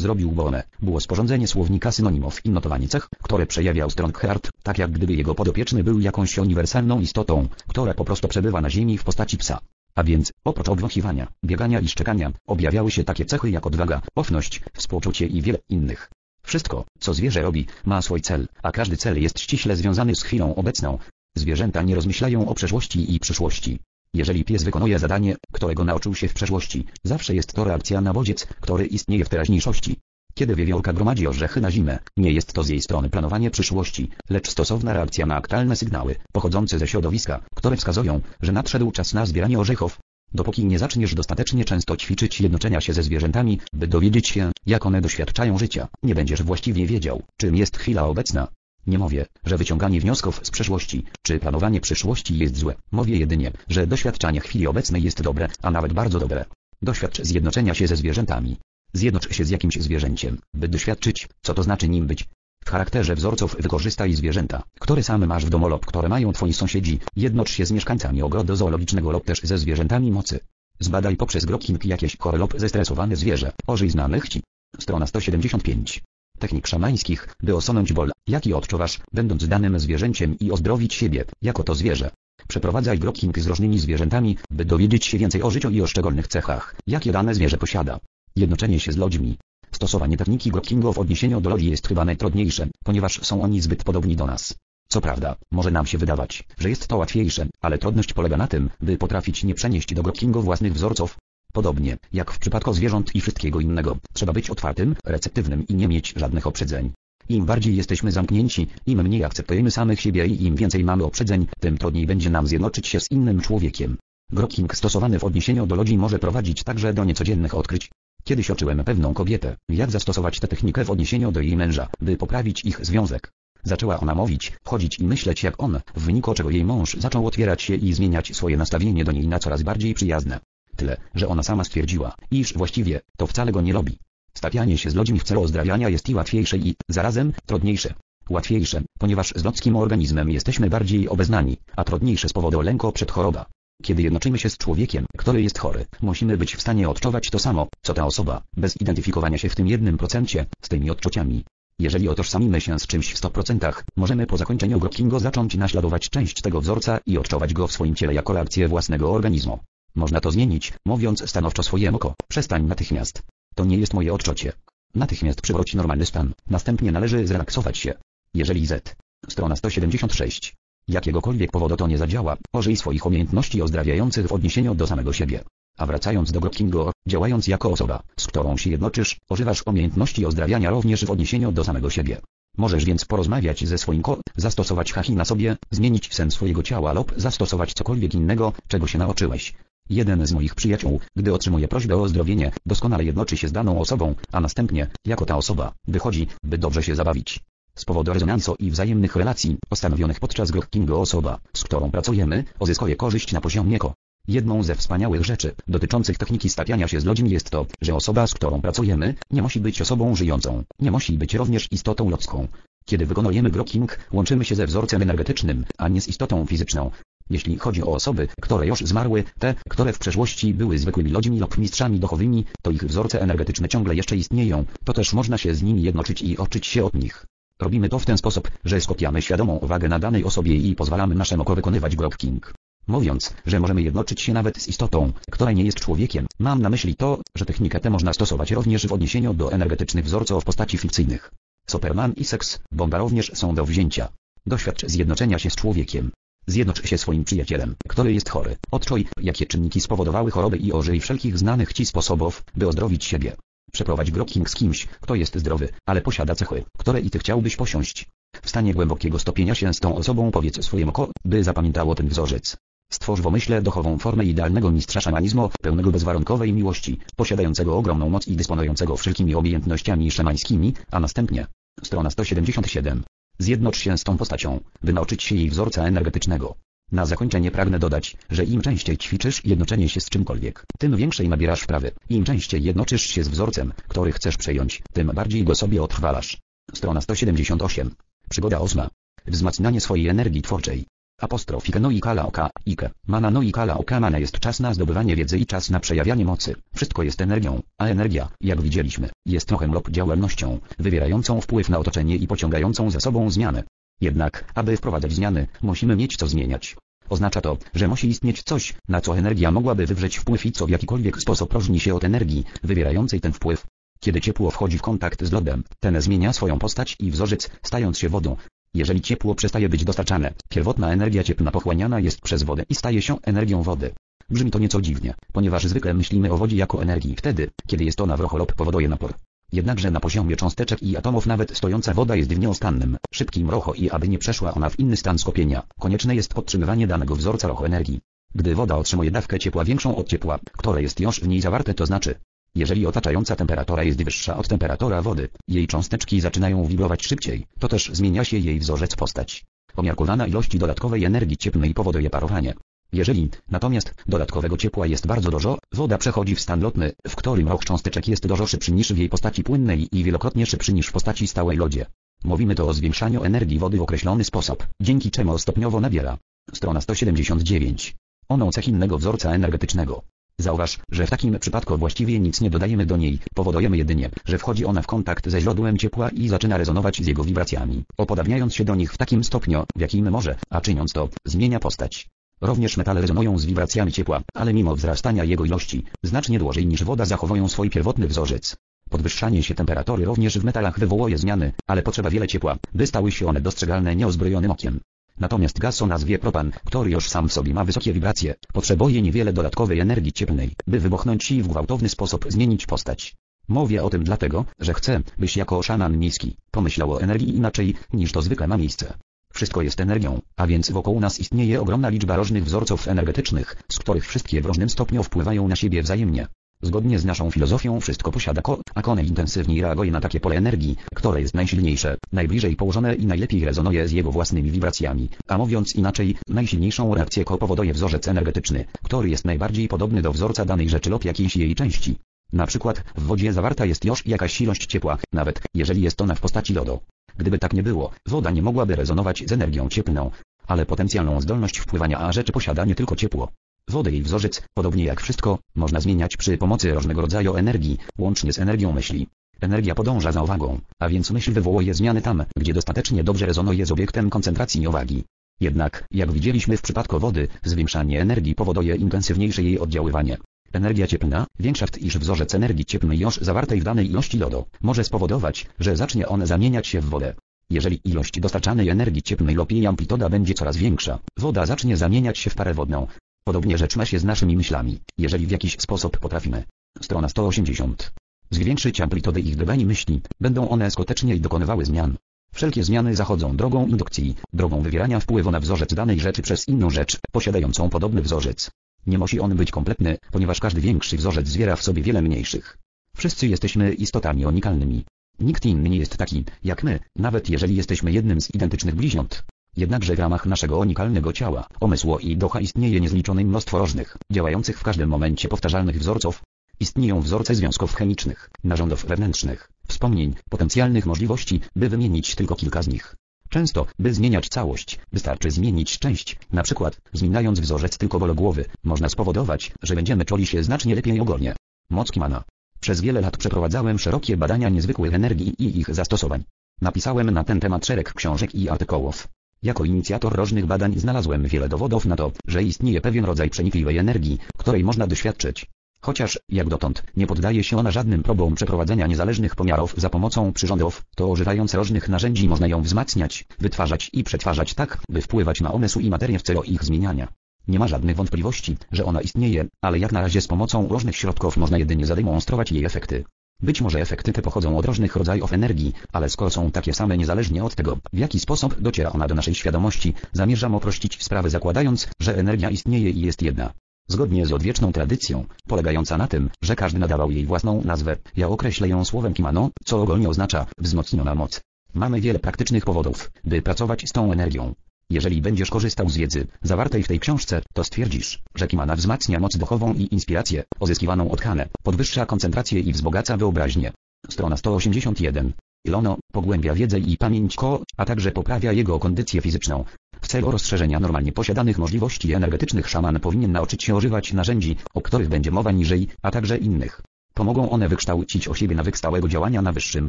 zrobił Boone, było sporządzenie słownika synonimów i notowanie cech, które przejawiał Strongheart, tak jak gdyby jego podopieczny był jakąś uniwersalną istotą, która po prostu przebywa na ziemi w postaci psa. A więc, oprócz obwąchiwania, biegania i szczekania, objawiały się takie cechy jak odwaga, ufność, współczucie i wiele innych. Wszystko, co zwierzę robi, ma swój cel, a każdy cel jest ściśle związany z chwilą obecną. Zwierzęta nie rozmyślają o przeszłości i przyszłości. Jeżeli pies wykonuje zadanie, którego nauczył się w przeszłości, zawsze jest to reakcja na bodziec, który istnieje w teraźniejszości. Kiedy wiewiórka gromadzi orzechy na zimę, nie jest to z jej strony planowanie przyszłości, lecz stosowna reakcja na aktualne sygnały, pochodzące ze środowiska, które wskazują, że nadszedł czas na zbieranie orzechów. Dopóki nie zaczniesz dostatecznie często ćwiczyć jednoczenia się ze zwierzętami, by dowiedzieć się, jak one doświadczają życia, nie będziesz właściwie wiedział, czym jest chwila obecna. Nie mówię, że wyciąganie wniosków z przeszłości, czy planowanie przyszłości jest złe. Mówię jedynie, że doświadczanie chwili obecnej jest dobre, a nawet bardzo dobre. Doświadcz zjednoczenia się ze zwierzętami. Zjednocz się z jakimś zwierzęciem, by doświadczyć, co to znaczy nim być. W charakterze wzorców wykorzystaj zwierzęta, które sam masz w domu lub które mają twoi sąsiedzi. Jednocz się z mieszkańcami ogrodu zoologicznego lub też ze zwierzętami mocy. Zbadaj poprzez grokking jakieś chore lub zestresowane zwierzę. Ożyj znanych ci. Strona sto siedemdziesiąt pięć. Technik szamańskich, by osunąć ból, jaki odczuwasz, będąc danym zwierzęciem i ozdrowić siebie, jako to zwierzę. Przeprowadzaj grokking z różnymi zwierzętami, by dowiedzieć się więcej o życiu i o szczególnych cechach, jakie dane zwierzę posiada. Jednoczenie się z ludźmi. Stosowanie techniki grokkingu w odniesieniu do ludzi jest chyba najtrudniejsze, ponieważ są oni zbyt podobni do nas. Co prawda, może nam się wydawać, że jest to łatwiejsze, ale trudność polega na tym, by potrafić nie przenieść do grokkingu własnych wzorców. Podobnie, jak w przypadku zwierząt i wszystkiego innego, trzeba być otwartym, receptywnym i nie mieć żadnych uprzedzeń. Im bardziej jesteśmy zamknięci, im mniej akceptujemy samych siebie i im więcej mamy uprzedzeń, tym trudniej będzie nam zjednoczyć się z innym człowiekiem. Grokking stosowany w odniesieniu do ludzi może prowadzić także do niecodziennych odkryć. Kiedyś uczyłem pewną kobietę, jak zastosować tę technikę w odniesieniu do jej męża, by poprawić ich związek. Zaczęła ona mówić, chodzić i myśleć jak on, w wyniku czego jej mąż zaczął otwierać się i zmieniać swoje nastawienie do niej na coraz bardziej przyjazne. Tyle, że ona sama stwierdziła, iż właściwie to wcale go nie robi. Stawianie się z ludźmi w celu ozdrawiania jest i łatwiejsze i, zarazem, trudniejsze. Łatwiejsze, ponieważ z ludzkim organizmem jesteśmy bardziej obeznani, a trudniejsze z powodu lęku przed chorobą. Kiedy jednoczymy się z człowiekiem, który jest chory, musimy być w stanie odczuwać to samo, co ta osoba, bez identyfikowania się w tym jednym procencie, z tymi odczuciami. Jeżeli otożsamimy się z czymś w stu procentach, możemy po zakończeniu grokkingu zacząć naśladować część tego wzorca i odczuwać go w swoim ciele jako reakcję własnego organizmu. Można to zmienić, mówiąc stanowczo swojemu oko, przestań natychmiast. To nie jest moje odczucie. Natychmiast przywróć normalny stan, następnie należy zrelaksować się. Jeżeli z. Strona sto siedemdziesiąt sześć. Jakiegokolwiek powodu to nie zadziała, użyj swoich umiejętności ozdrawiających w odniesieniu do samego siebie. A wracając do grokkingu, działając jako osoba, z którą się jednoczysz, używasz umiejętności ozdrawiania również w odniesieniu do samego siebie. Możesz więc porozmawiać ze swoim ko, zastosować haki na sobie, zmienić sen swojego ciała lub zastosować cokolwiek innego, czego się nauczyłeś. Jeden z moich przyjaciół, gdy otrzymuje prośbę o ozdrowienie, doskonale jednoczy się z daną osobą, a następnie, jako ta osoba, wychodzi, by dobrze się zabawić. Z powodu rezonansu i wzajemnych relacji, postanowionych podczas grokkingu osoba, z którą pracujemy, uzyskuje korzyść na poziomie ko. Jedną ze wspaniałych rzeczy, dotyczących techniki stawiania się z ludźmi jest to, że osoba, z którą pracujemy, nie musi być osobą żyjącą, nie musi być również istotą ludzką. Kiedy wykonujemy groking, łączymy się ze wzorcem energetycznym, a nie z istotą fizyczną. Jeśli chodzi o osoby, które już zmarły, te, które w przeszłości były zwykłymi ludźmi lub mistrzami duchowymi, to ich wzorce energetyczne ciągle jeszcze istnieją, to też można się z nimi jednoczyć i oczyć się od nich. Robimy to w ten sposób, że skupiamy świadomą uwagę na danej osobie i pozwalamy naszemu oko wykonywać groking. Mówiąc, że możemy jednoczyć się nawet z istotą, która nie jest człowiekiem, mam na myśli to, że technikę tę można stosować również w odniesieniu do energetycznych wzorców w postaci fikcyjnych. Superman i seks, bomba również są do wzięcia. Doświadcz zjednoczenia się z człowiekiem. Zjednocz się swoim przyjacielem, który jest chory. Odczuj, jakie czynniki spowodowały choroby i użyj wszelkich znanych Ci sposobów, by ozdrowić siebie. Przeprowadź groking z kimś, kto jest zdrowy, ale posiada cechy, które i Ty chciałbyś posiąść. W stanie głębokiego stopienia się z tą osobą powiedz swojemu oko, by zapamiętało ten wzorzec. Stwórz w umyśle duchową formę idealnego mistrza szamanizmu, pełnego bezwarunkowej miłości, posiadającego ogromną moc i dysponującego wszelkimi umiejętnościami szamańskimi, a następnie. Strona sto siedemdziesiąt siedem. Zjednocz się z tą postacią, by nauczyć się jej wzorca energetycznego. Na zakończenie pragnę dodać, że im częściej ćwiczysz jednoczenie się z czymkolwiek, tym większej nabierasz wprawy. Im częściej jednoczysz się z wzorcem, który chcesz przejąć, tym bardziej go sobie otrwalasz. Strona sto siedemdziesiąt osiem. Przygoda ósma. Wzmacnianie swojej energii twórczej. Apostrof Ike no i kala oka, Ike, mana no i kala oka mana jest czas na zdobywanie wiedzy i czas na przejawianie mocy. Wszystko jest energią, a energia, jak widzieliśmy, jest ruchem lub działalnością, wywierającą wpływ na otoczenie i pociągającą za sobą zmiany. Jednak, aby wprowadzać zmiany, musimy mieć co zmieniać. Oznacza to, że musi istnieć coś, na co energia mogłaby wywrzeć wpływ i co w jakikolwiek sposób różni się od energii, wywierającej ten wpływ. Kiedy ciepło wchodzi w kontakt z lodem, ten zmienia swoją postać i wzorzec, stając się wodą. Jeżeli ciepło przestaje być dostarczane, pierwotna energia cieplna pochłaniana jest przez wodę i staje się energią wody. Brzmi to nieco dziwnie, ponieważ zwykle myślimy o wodzie jako energii wtedy, kiedy jest ona w ruchu lub powoduje napór. Jednakże na poziomie cząsteczek i atomów nawet stojąca woda jest w nieustannym, szybkim ruchu i aby nie przeszła ona w inny stan skupienia, konieczne jest podtrzymywanie danego wzorca ruchu energii. Gdy woda otrzymuje dawkę ciepła większą od ciepła, które jest już w niej zawarte, to znaczy... Jeżeli otaczająca temperatura jest wyższa od temperatura wody, jej cząsteczki zaczynają wibrować szybciej, to też zmienia się jej wzorzec postać. Umiarkowana ilość dodatkowej energii cieplnej powoduje parowanie. Jeżeli natomiast dodatkowego ciepła jest bardzo dużo, woda przechodzi w stan lotny, w którym ruch cząsteczek jest dużo szybszy niż w jej postaci płynnej i wielokrotnie szybszy niż w postaci stałej lodzie. Mówimy to o zwiększaniu energii wody w określony sposób, dzięki czemu stopniowo nabiera. Strona sto siedemdziesiąt dziewięć. Ono cech innego wzorca energetycznego. Zauważ, że w takim przypadku właściwie nic nie dodajemy do niej, powodujemy jedynie, że wchodzi ona w kontakt ze źródłem ciepła i zaczyna rezonować z jego wibracjami, upodabniając się do nich w takim stopniu, w jakim może, a czyniąc to, zmienia postać. Również metale rezonują z wibracjami ciepła, ale mimo wzrastania jego ilości, znacznie dłużej niż woda zachowują swój pierwotny wzorzec. Podwyższanie się temperatury również w metalach wywołuje zmiany, ale potrzeba wiele ciepła, by stały się one dostrzegalne nieozbrojonym okiem. Natomiast gaz o nazwie propan, który już sam w sobie ma wysokie wibracje, potrzebuje niewiele dodatkowej energii cieplnej, by wybuchnąć i w gwałtowny sposób zmienić postać. Mówię o tym dlatego, że chcę, byś jako szaman miejski pomyślał o energii inaczej, niż to zwykle ma miejsce. Wszystko jest energią, a więc wokół nas istnieje ogromna liczba różnych wzorców energetycznych, z których wszystkie w różnym stopniu wpływają na siebie wzajemnie. Zgodnie z naszą filozofią wszystko posiada ko, a ko najintensywniej reaguje na takie pole energii, które jest najsilniejsze, najbliżej położone i najlepiej rezonuje z jego własnymi wibracjami, a mówiąc inaczej, najsilniejszą reakcję ko powoduje wzorzec energetyczny, który jest najbardziej podobny do wzorca danej rzeczy lub jakiejś jej części. Na przykład, w wodzie zawarta jest już jakaś ilość ciepła, nawet jeżeli jest ona w postaci lodu. Gdyby tak nie było, woda nie mogłaby rezonować z energią cieplną, ale potencjalną zdolność wpływania a rzeczy posiada nie tylko ciepło. Wodę i wzorzec, podobnie jak wszystko, można zmieniać przy pomocy różnego rodzaju energii, łącznie z energią myśli. Energia podąża za uwagą, a więc myśl wywołuje zmiany tam, gdzie dostatecznie dobrze rezonuje z obiektem koncentracji uwagi. Jednak, jak widzieliśmy w przypadku wody, zwiększanie energii powoduje intensywniejsze jej oddziaływanie. Energia cieplna, większa niż wzorzec energii cieplnej już zawartej w danej ilości lodu, może spowodować, że zacznie on zamieniać się w wodę. Jeżeli ilość dostarczanej energii cieplnej lub jej amplituda będzie coraz większa, woda zacznie zamieniać się w parę wodną. Podobnie rzecz ma się z naszymi myślami, jeżeli w jakiś sposób potrafimy. Strona sto osiemdziesiąt. Zwiększyć amplitudę ich dodani myśli, będą one skutecznie dokonywały zmian. Wszelkie zmiany zachodzą drogą indukcji, drogą wywierania wpływu na wzorzec danej rzeczy przez inną rzecz, posiadającą podobny wzorzec. Nie musi on być kompletny, ponieważ każdy większy wzorzec zwiera w sobie wiele mniejszych. Wszyscy jesteśmy istotami unikalnymi. Nikt inny nie jest taki, jak my, nawet jeżeli jesteśmy jednym z identycznych bliźniąt. Jednakże w ramach naszego unikalnego ciała, umysłu i ducha istnieje niezliczone mnóstwo różnych, działających w każdym momencie powtarzalnych wzorców. Istnieją wzorce związków chemicznych, narządów wewnętrznych, wspomnień, potencjalnych możliwości, by wymienić tylko kilka z nich. Często, by zmieniać całość, wystarczy zmienić część, na przykład, zmieniając wzorzec tylko głowy, można spowodować, że będziemy czuli się znacznie lepiej ogólnie. Moc Kimana. Przez wiele lat przeprowadzałem szerokie badania niezwykłych energii i ich zastosowań. Napisałem na ten temat szereg książek i artykułów. Jako inicjator różnych badań znalazłem wiele dowodów na to, że istnieje pewien rodzaj przenikliwej energii, której można doświadczyć. Chociaż, jak dotąd, nie poddaje się ona żadnym próbom przeprowadzenia niezależnych pomiarów za pomocą przyrządów, to używając różnych narzędzi można ją wzmacniać, wytwarzać i przetwarzać tak, by wpływać na umysł i materię w celu ich zmieniania. Nie ma żadnych wątpliwości, że ona istnieje, ale jak na razie z pomocą różnych środków można jedynie zademonstrować jej efekty. Być może efekty te pochodzą od różnych rodzajów energii, ale skoro są takie same niezależnie od tego, w jaki sposób dociera ona do naszej świadomości, zamierzam uprościć sprawę zakładając, że energia istnieje i jest jedna. Zgodnie z odwieczną tradycją, polegająca na tym, że każdy nadawał jej własną nazwę, ja określę ją słowem kimano, co ogólnie oznacza wzmocniona moc. Mamy wiele praktycznych powodów, by pracować z tą energią. Jeżeli będziesz korzystał z wiedzy zawartej w tej książce, to stwierdzisz, że Kimana wzmacnia moc duchową i inspirację, pozyskiwaną od Hane, podwyższa koncentrację i wzbogaca wyobraźnię. Strona sto osiemdziesiąt jeden. Ilono, pogłębia wiedzę i pamięć Ko, a także poprawia jego kondycję fizyczną. W celu rozszerzenia normalnie posiadanych możliwości energetycznych szaman powinien nauczyć się używać narzędzi, o których będzie mowa niżej, a także innych. Pomogą one wykształcić u siebie nawyk stałego działania na wyższym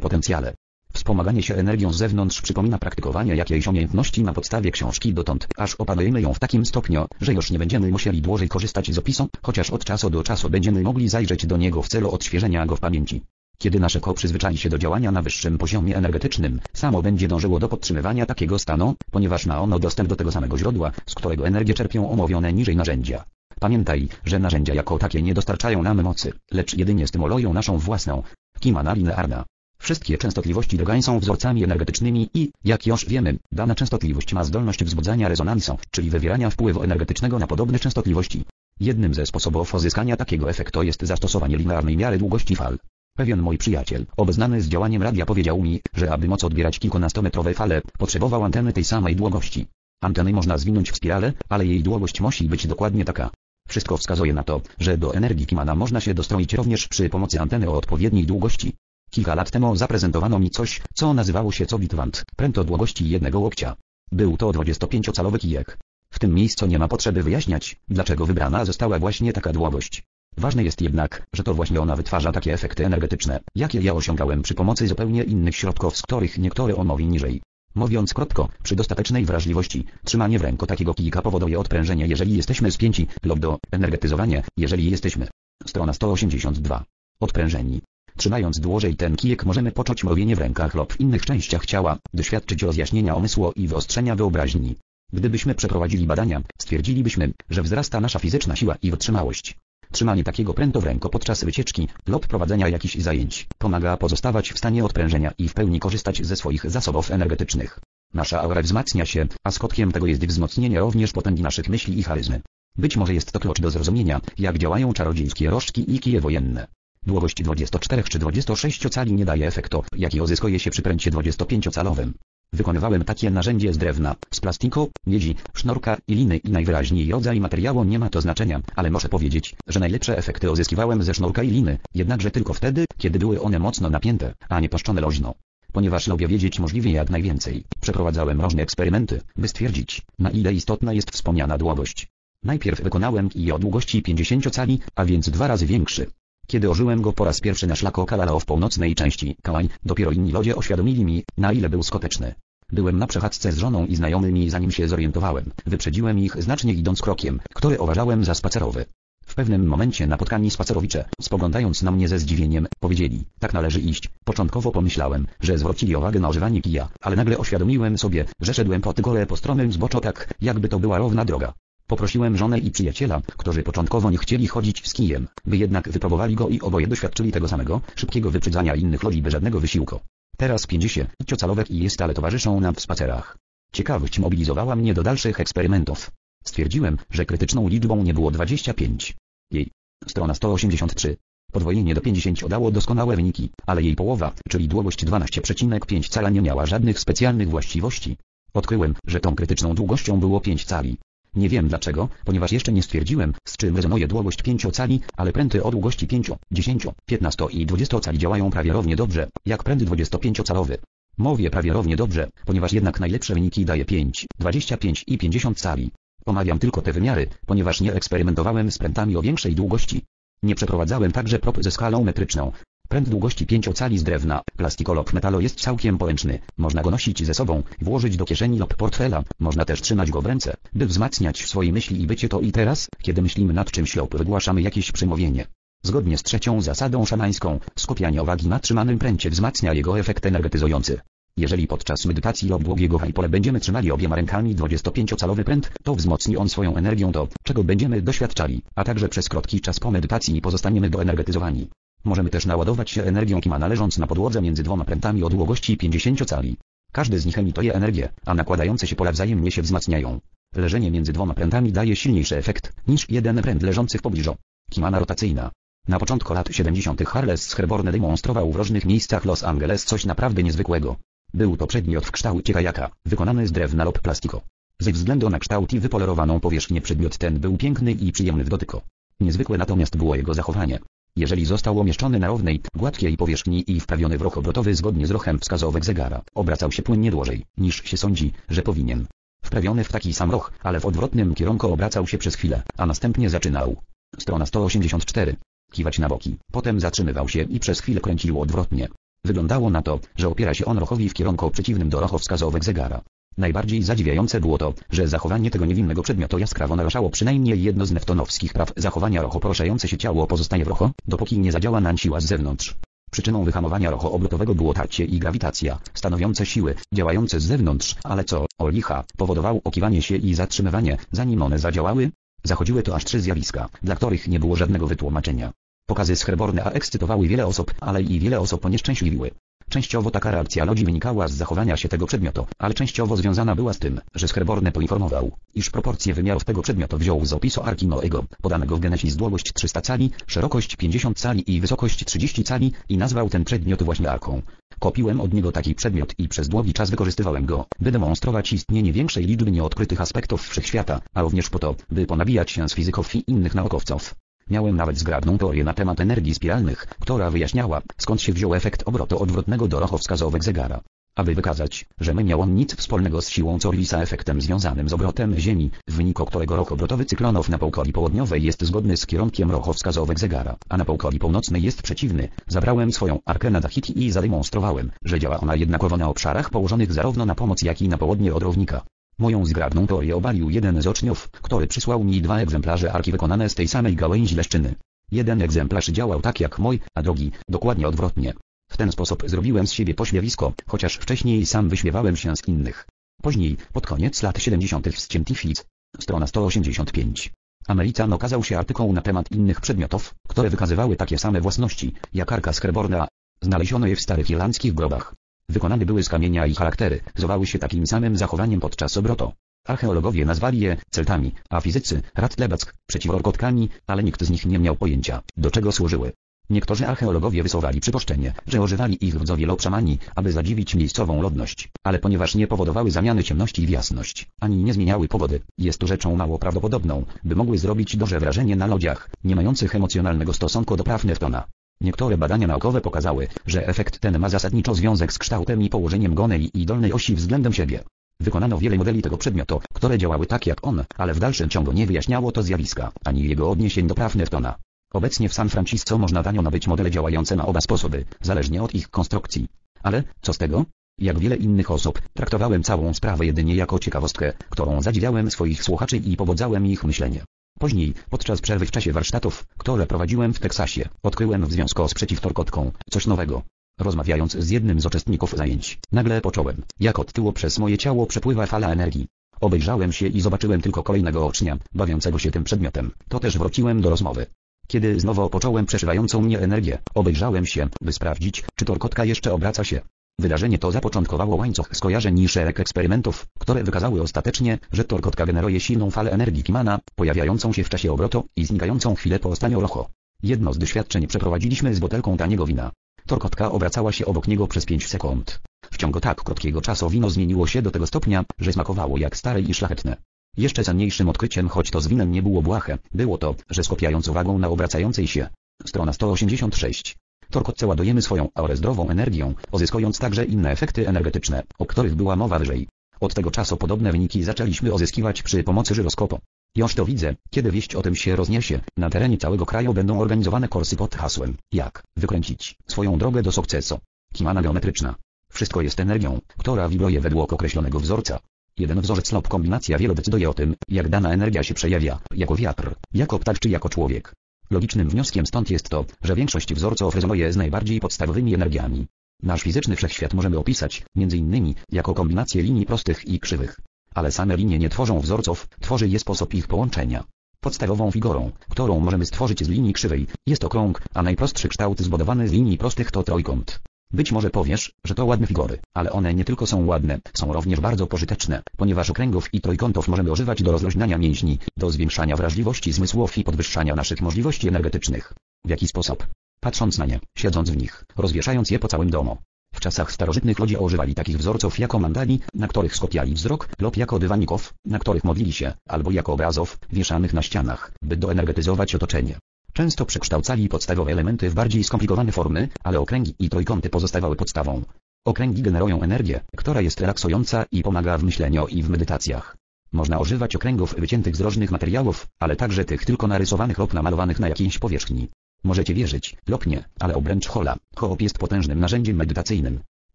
potencjale. Wspomaganie się energią z zewnątrz przypomina praktykowanie jakiejś umiejętności na podstawie książki dotąd, aż opanujemy ją w takim stopniu, że już nie będziemy musieli dłużej korzystać z opisu, chociaż od czasu do czasu będziemy mogli zajrzeć do niego w celu odświeżenia go w pamięci. Kiedy nasze ko przyzwyczai się do działania na wyższym poziomie energetycznym, samo będzie dążyło do podtrzymywania takiego stanu, ponieważ ma ono dostęp do tego samego źródła, z którego energię czerpią omówione niżej narzędzia. Pamiętaj, że narzędzia jako takie nie dostarczają nam mocy, lecz jedynie stymulują naszą własną. Kimana linearna. Wszystkie częstotliwości Dogen są wzorcami energetycznymi i, jak już wiemy, dana częstotliwość ma zdolność wzbudzania rezonansu, czyli wywierania wpływu energetycznego na podobne częstotliwości. Jednym ze sposobów uzyskania takiego efektu jest zastosowanie linearnej miary długości fal. Pewien mój przyjaciel, obeznany z działaniem radia powiedział mi, że aby móc odbierać kilkunastometrowe fale, potrzebował anteny tej samej długości. Anteny można zwinąć w spirale, ale jej długość musi być dokładnie taka. Wszystko wskazuje na to, że do energii Kimana można się dostroić również przy pomocy anteny o odpowiedniej długości. Kilka lat temu zaprezentowano mi coś, co nazywało się cowitwant, pręt o długości jednego łokcia. Był to dwudziestocalny kijek. W tym miejscu nie ma potrzeby wyjaśniać, dlaczego wybrana została właśnie taka długość. Ważne jest jednak, że to właśnie ona wytwarza takie efekty energetyczne, jakie ja osiągałem przy pomocy zupełnie innych środków, z których niektóre omówię niżej. Mówiąc krótko, przy dostatecznej wrażliwości, trzymanie w ręku takiego kijka powoduje odprężenie, jeżeli jesteśmy spięci, lub do energetyzowanie, jeżeli jesteśmy. Strona sto osiemdziesiąt dwa. Odprężeni. Trzymając dłużej ten kijek możemy poczuć mrowienie w rękach lub w innych częściach ciała, doświadczyć rozjaśnienia umysłu i wyostrzenia wyobraźni. Gdybyśmy przeprowadzili badania, stwierdzilibyśmy, że wzrasta nasza fizyczna siła i wytrzymałość. Trzymanie takiego prętu w ręku podczas wycieczki lub prowadzenia jakichś zajęć pomaga pozostawać w stanie odprężenia i w pełni korzystać ze swoich zasobów energetycznych. Nasza aura wzmacnia się, a skutkiem tego jest wzmocnienie również potęgi naszych myśli i charyzmy. Być może jest to klucz do zrozumienia, jak działają czarodziejskie różdżki i kije wojenne. Długość dwudziestu czterech czy dwudziestu sześciu cali nie daje efektu, jaki uzyskuje się przy pręcie dwudziestopięciocalowym. Wykonywałem takie narzędzie z drewna, z plastiku, miedzi, sznurka i liny i najwyraźniej rodzaj materiału nie ma to znaczenia, ale muszę powiedzieć, że najlepsze efekty uzyskiwałem ze sznurka i liny, jednakże tylko wtedy, kiedy były one mocno napięte, a nie puszczone luźno. Ponieważ lubię wiedzieć możliwie jak najwięcej, przeprowadzałem różne eksperymenty, by stwierdzić, na ile istotna jest wspomniana długość. Najpierw wykonałem kij o długości pięćdziesięciu cali, a więc dwa razy większy. Kiedy ożyłem go po raz pierwszy na szlaku Kalalao w północnej części Kałań, dopiero inni ludzie oświadomili mi, na ile był skuteczny. Byłem na przechadzce z żoną i znajomymi i zanim się zorientowałem, wyprzedziłem ich znacznie idąc krokiem, który uważałem za spacerowy. W pewnym momencie napotkani spacerowicze, spoglądając na mnie ze zdziwieniem, powiedzieli, tak należy iść. Początkowo pomyślałem, że zwrócili uwagę na używanie kija, ale nagle oświadomiłem sobie, że szedłem pod górę po stromym zboczu tak, jakby to była równa droga. Poprosiłem żonę i przyjaciela, którzy początkowo nie chcieli chodzić z kijem, by jednak wypróbowali go i oboje doświadczyli tego samego, szybkiego wyprzedzania innych ludzi bez żadnego wysiłku. Teraz pięćdziesięciocalowe kije stale towarzyszą nam w spacerach. Ciekawość mobilizowała mnie do dalszych eksperymentów. Stwierdziłem, że krytyczną liczbą nie było dwadzieścia pięć. Jej. Strona sto osiemdziesiąt trzy. Podwojenie do pięćdziesięciu dało doskonałe wyniki, ale jej połowa, czyli długość dwanaście przecinek pięć cala nie miała żadnych specjalnych właściwości. Odkryłem, że tą krytyczną długością było pięć cali. Nie wiem dlaczego, ponieważ jeszcze nie stwierdziłem, z czym rezonuje długość pięć ocali, ale pręty o długości pięć, dziesięć, piętnaście i dwadzieścia ocali działają prawie równie dobrze, jak pręt dwudziestopięciocalowy. Mówię prawie równie dobrze, ponieważ jednak najlepsze wyniki daje pięć, dwadzieścia pięć i pięćdziesiąt cali. Omawiam tylko te wymiary, ponieważ nie eksperymentowałem z prętami o większej długości. Nie przeprowadzałem także prób ze skalą metryczną. Pręt długości pięć ocali z drewna, plastiku lub metalu jest całkiem poręczny, można go nosić ze sobą, włożyć do kieszeni lub portfela, można też trzymać go w ręce, by wzmacniać swoje myśli i bycie to i teraz, kiedy myślimy nad czymś lub wygłaszamy jakieś przemówienie. Zgodnie z trzecią zasadą szamańską, skupianie uwagi na trzymanym pręcie wzmacnia jego efekt energetyzujący. Jeżeli podczas medytacji lub długiego hajpole będziemy trzymali obiema rękami dwudziestopięciocalowy pręt, to wzmocni on swoją energią to, czego będziemy doświadczali, a także przez krótki czas po medytacji pozostaniemy doenergetyzowani. Możemy też naładować się energią kima należąc na podłodze między dwoma prętami o długości pięćdziesiąt cali. Każdy z nich emituje energię, a nakładające się pola wzajemnie się wzmacniają. Leżenie między dwoma prętami daje silniejszy efekt, niż jeden pręt leżący w pobliżu. Kimana rotacyjna. Na początku lat siedemdziesiątych Charles Schreborne demonstrował w różnych miejscach Los Angeles coś naprawdę niezwykłego. Był to przedmiot w kształcie kajaka, wykonany z drewna lub plastiku. Ze względu na kształt i wypolerowaną powierzchnię przedmiot ten był piękny i przyjemny w dotyku. Niezwykłe natomiast było jego zachowanie. Jeżeli został umieszczony na równej, gładkiej powierzchni i wprawiony w ruch obrotowy zgodnie z ruchem wskazówek zegara, obracał się płynnie dłużej, niż się sądzi, że powinien. Wprawiony w taki sam ruch, ale w odwrotnym kierunku obracał się przez chwilę, a następnie zaczynał. Strona sto osiemdziesiąt cztery. Kiwać na boki, potem zatrzymywał się i przez chwilę kręcił odwrotnie. Wyglądało na to, że opiera się on ruchowi w kierunku przeciwnym do ruchu wskazówek zegara. Najbardziej zadziwiające było to, że zachowanie tego niewinnego przedmiotu jaskrawo naruszało przynajmniej jedno z newtonowskich praw zachowania ruchu. Poruszające się ciało pozostanie w ruchu, dopóki nie zadziała nań siła z zewnątrz. Przyczyną wyhamowania ruchu obrotowego było tarcie i grawitacja, stanowiące siły, działające z zewnątrz, ale co, o licha, powodowało okiwanie się i zatrzymywanie, zanim one zadziałały? Zachodziły to aż trzy zjawiska, dla których nie było żadnego wytłumaczenia. Pokazy Schreborne'a ekscytowały wiele osób, ale i wiele osób ponieszczęśliwiły. Częściowo taka reakcja ludzi wynikała z zachowania się tego przedmiotu, ale częściowo związana była z tym, że Schreborne poinformował, iż proporcje wymiarów tego przedmiotu wziął z opisu Arki Noego, podanego w Genesis, długość trzysta cali, szerokość pięćdziesiąt cali i wysokość trzydzieści cali i nazwał ten przedmiot właśnie arką. Kopiłem od niego taki przedmiot i przez długi czas wykorzystywałem go, by demonstrować istnienie większej liczby nieodkrytych aspektów wszechświata, a również po to, by ponabijać się z fizyków i innych naukowców. Miałem nawet zgrabną teorię na temat energii spiralnych, która wyjaśniała, skąd się wziął efekt obrotu odwrotnego do ruchu wskazówek zegara. Aby wykazać, że nie miał on nic wspólnego z siłą Corwisa, efektem związanym z obrotem Ziemi, w wyniku którego ruch obrotowy cyklonów na półkuli południowej jest zgodny z kierunkiem ruchu wskazówek zegara, a na półkuli północnej jest przeciwny, zabrałem swoją arkę na zachód i zademonstrowałem, że działa ona jednakowo na obszarach położonych zarówno na północ, jak i na południe od równika. Moją zgrabną teorię obalił jeden z uczniów, który przysłał mi dwa egzemplarze arki wykonane z tej samej gałęzi leszczyny. Jeden egzemplarz działał tak jak mój, a drugi dokładnie odwrotnie. W ten sposób zrobiłem z siebie pośmiewisko, chociaż wcześniej sam wyśmiewałem się z innych. Później, pod koniec lat siedemdziesiątych w Scientific. Strona sto osiemdziesiąt pięć. Amerycan okazał się artykuł na temat innych przedmiotów, które wykazywały takie same własności, jak arka Schreborne'a. Znaleziono je w starych irlandzkich grobach. Wykonane były z kamienia i charaktery zowały się takim samym zachowaniem podczas obrotu. Archeologowie nazwali je celtami, a fizycy radleback przeciworkotkami, ale nikt z nich nie miał pojęcia, do czego służyły. Niektórzy archeologowie wysuwali przypuszczenie, że używali ich rdzowie lub szamani, aby zadziwić miejscową ludność, ale ponieważ nie powodowały zamiany ciemności w jasność, ani nie zmieniały pogody, jest to rzeczą mało prawdopodobną, by mogły zrobić duże wrażenie na ludziach, nie mających emocjonalnego stosunku do praw Newtona. Niektóre badania naukowe pokazały, że efekt ten ma zasadniczo związek z kształtem i położeniem górnej i dolnej osi względem siebie. Wykonano wiele modeli tego przedmiotu, które działały tak jak on, ale w dalszym ciągu nie wyjaśniało to zjawiska, ani jego odniesień do praw Newtona. Obecnie w San Francisco można tanio nabyć modele działające na oba sposoby, zależnie od ich konstrukcji. Ale, co z tego? Jak wiele innych osób, traktowałem całą sprawę jedynie jako ciekawostkę, którą zadziwiałem swoich słuchaczy i pobudzałem ich myślenie. Później, podczas przerwy w czasie warsztatów, które prowadziłem w Teksasie, odkryłem w związku z przeciwtorkotką coś nowego. Rozmawiając z jednym z uczestników zajęć, nagle poczułem, jak od tyłu przez moje ciało przepływa fala energii. Obejrzałem się i zobaczyłem tylko kolejnego ucznia, bawiącego się tym przedmiotem. To też wróciłem do rozmowy. Kiedy znowu poczułem przeszywającą mnie energię, obejrzałem się, by sprawdzić, czy torkotka jeszcze obraca się. Wydarzenie to zapoczątkowało łańcuch skojarzeń i szereg eksperymentów, które wykazały ostatecznie, że torkotka generuje silną falę energii kimana, pojawiającą się w czasie obrotu i znikającą chwilę po ostaniu ruchu. Jedno z doświadczeń przeprowadziliśmy z butelką taniego wina. Torkotka obracała się obok niego przez pięć sekund. W ciągu tak krótkiego czasu wino zmieniło się do tego stopnia, że smakowało jak stare i szlachetne. Jeszcze cenniejszym odkryciem, choć to z winem nie było błahe, było to, że skupiając uwagę na obracającej się strona sto osiemdziesiąt sześć. Torkotceła dojemy swoją aurę zdrową energią, pozyskując także inne efekty energetyczne, o których była mowa wyżej. Od tego czasu podobne wyniki zaczęliśmy uzyskiwać przy pomocy żyroskopu. Już to widzę, kiedy wieść o tym się rozniesie, na terenie całego kraju będą organizowane kursy pod hasłem „Jak wykręcić swoją drogę do sukcesu”. Kimana geometryczna. Wszystko jest energią, która wibruje według określonego wzorca. Jeden wzorzec lub kombinacja wielu decyduje o tym, jak dana energia się przejawia, jako wiatr, jako ptak czy jako człowiek. Logicznym wnioskiem stąd jest to, że większość wzorców rezonuje z najbardziej podstawowymi energiami. Nasz fizyczny wszechświat możemy opisać, między innymi, jako kombinację linii prostych i krzywych. Ale same linie nie tworzą wzorców, tworzy je sposób ich połączenia. Podstawową figurą, którą możemy stworzyć z linii krzywej, jest okrąg, a najprostszy kształt zbudowany z linii prostych to trójkąt. Być może powiesz, że to ładne figury, ale one nie tylko są ładne, są również bardzo pożyteczne, ponieważ okręgów i trójkątów możemy używać do rozluźniania mięśni, do zwiększania wrażliwości zmysłów i podwyższania naszych możliwości energetycznych. W jaki sposób? Patrząc na nie, siedząc w nich, rozwieszając je po całym domu. W czasach starożytnych ludzie używali takich wzorców jako mandali, na których skupiali wzrok, lub jako dywaników, na których modlili się, albo jako obrazów, wieszanych na ścianach, by doenergetyzować otoczenie. Często przekształcali podstawowe elementy w bardziej skomplikowane formy, ale okręgi i trójkąty pozostawały podstawą. Okręgi generują energię, która jest relaksująca i pomaga w myśleniu i w medytacjach. Można używać okręgów wyciętych z różnych materiałów, ale także tych tylko narysowanych lub namalowanych na jakiejś powierzchni. Możecie wierzyć lub nie, ale obręcz hola, hoop jest potężnym narzędziem medytacyjnym.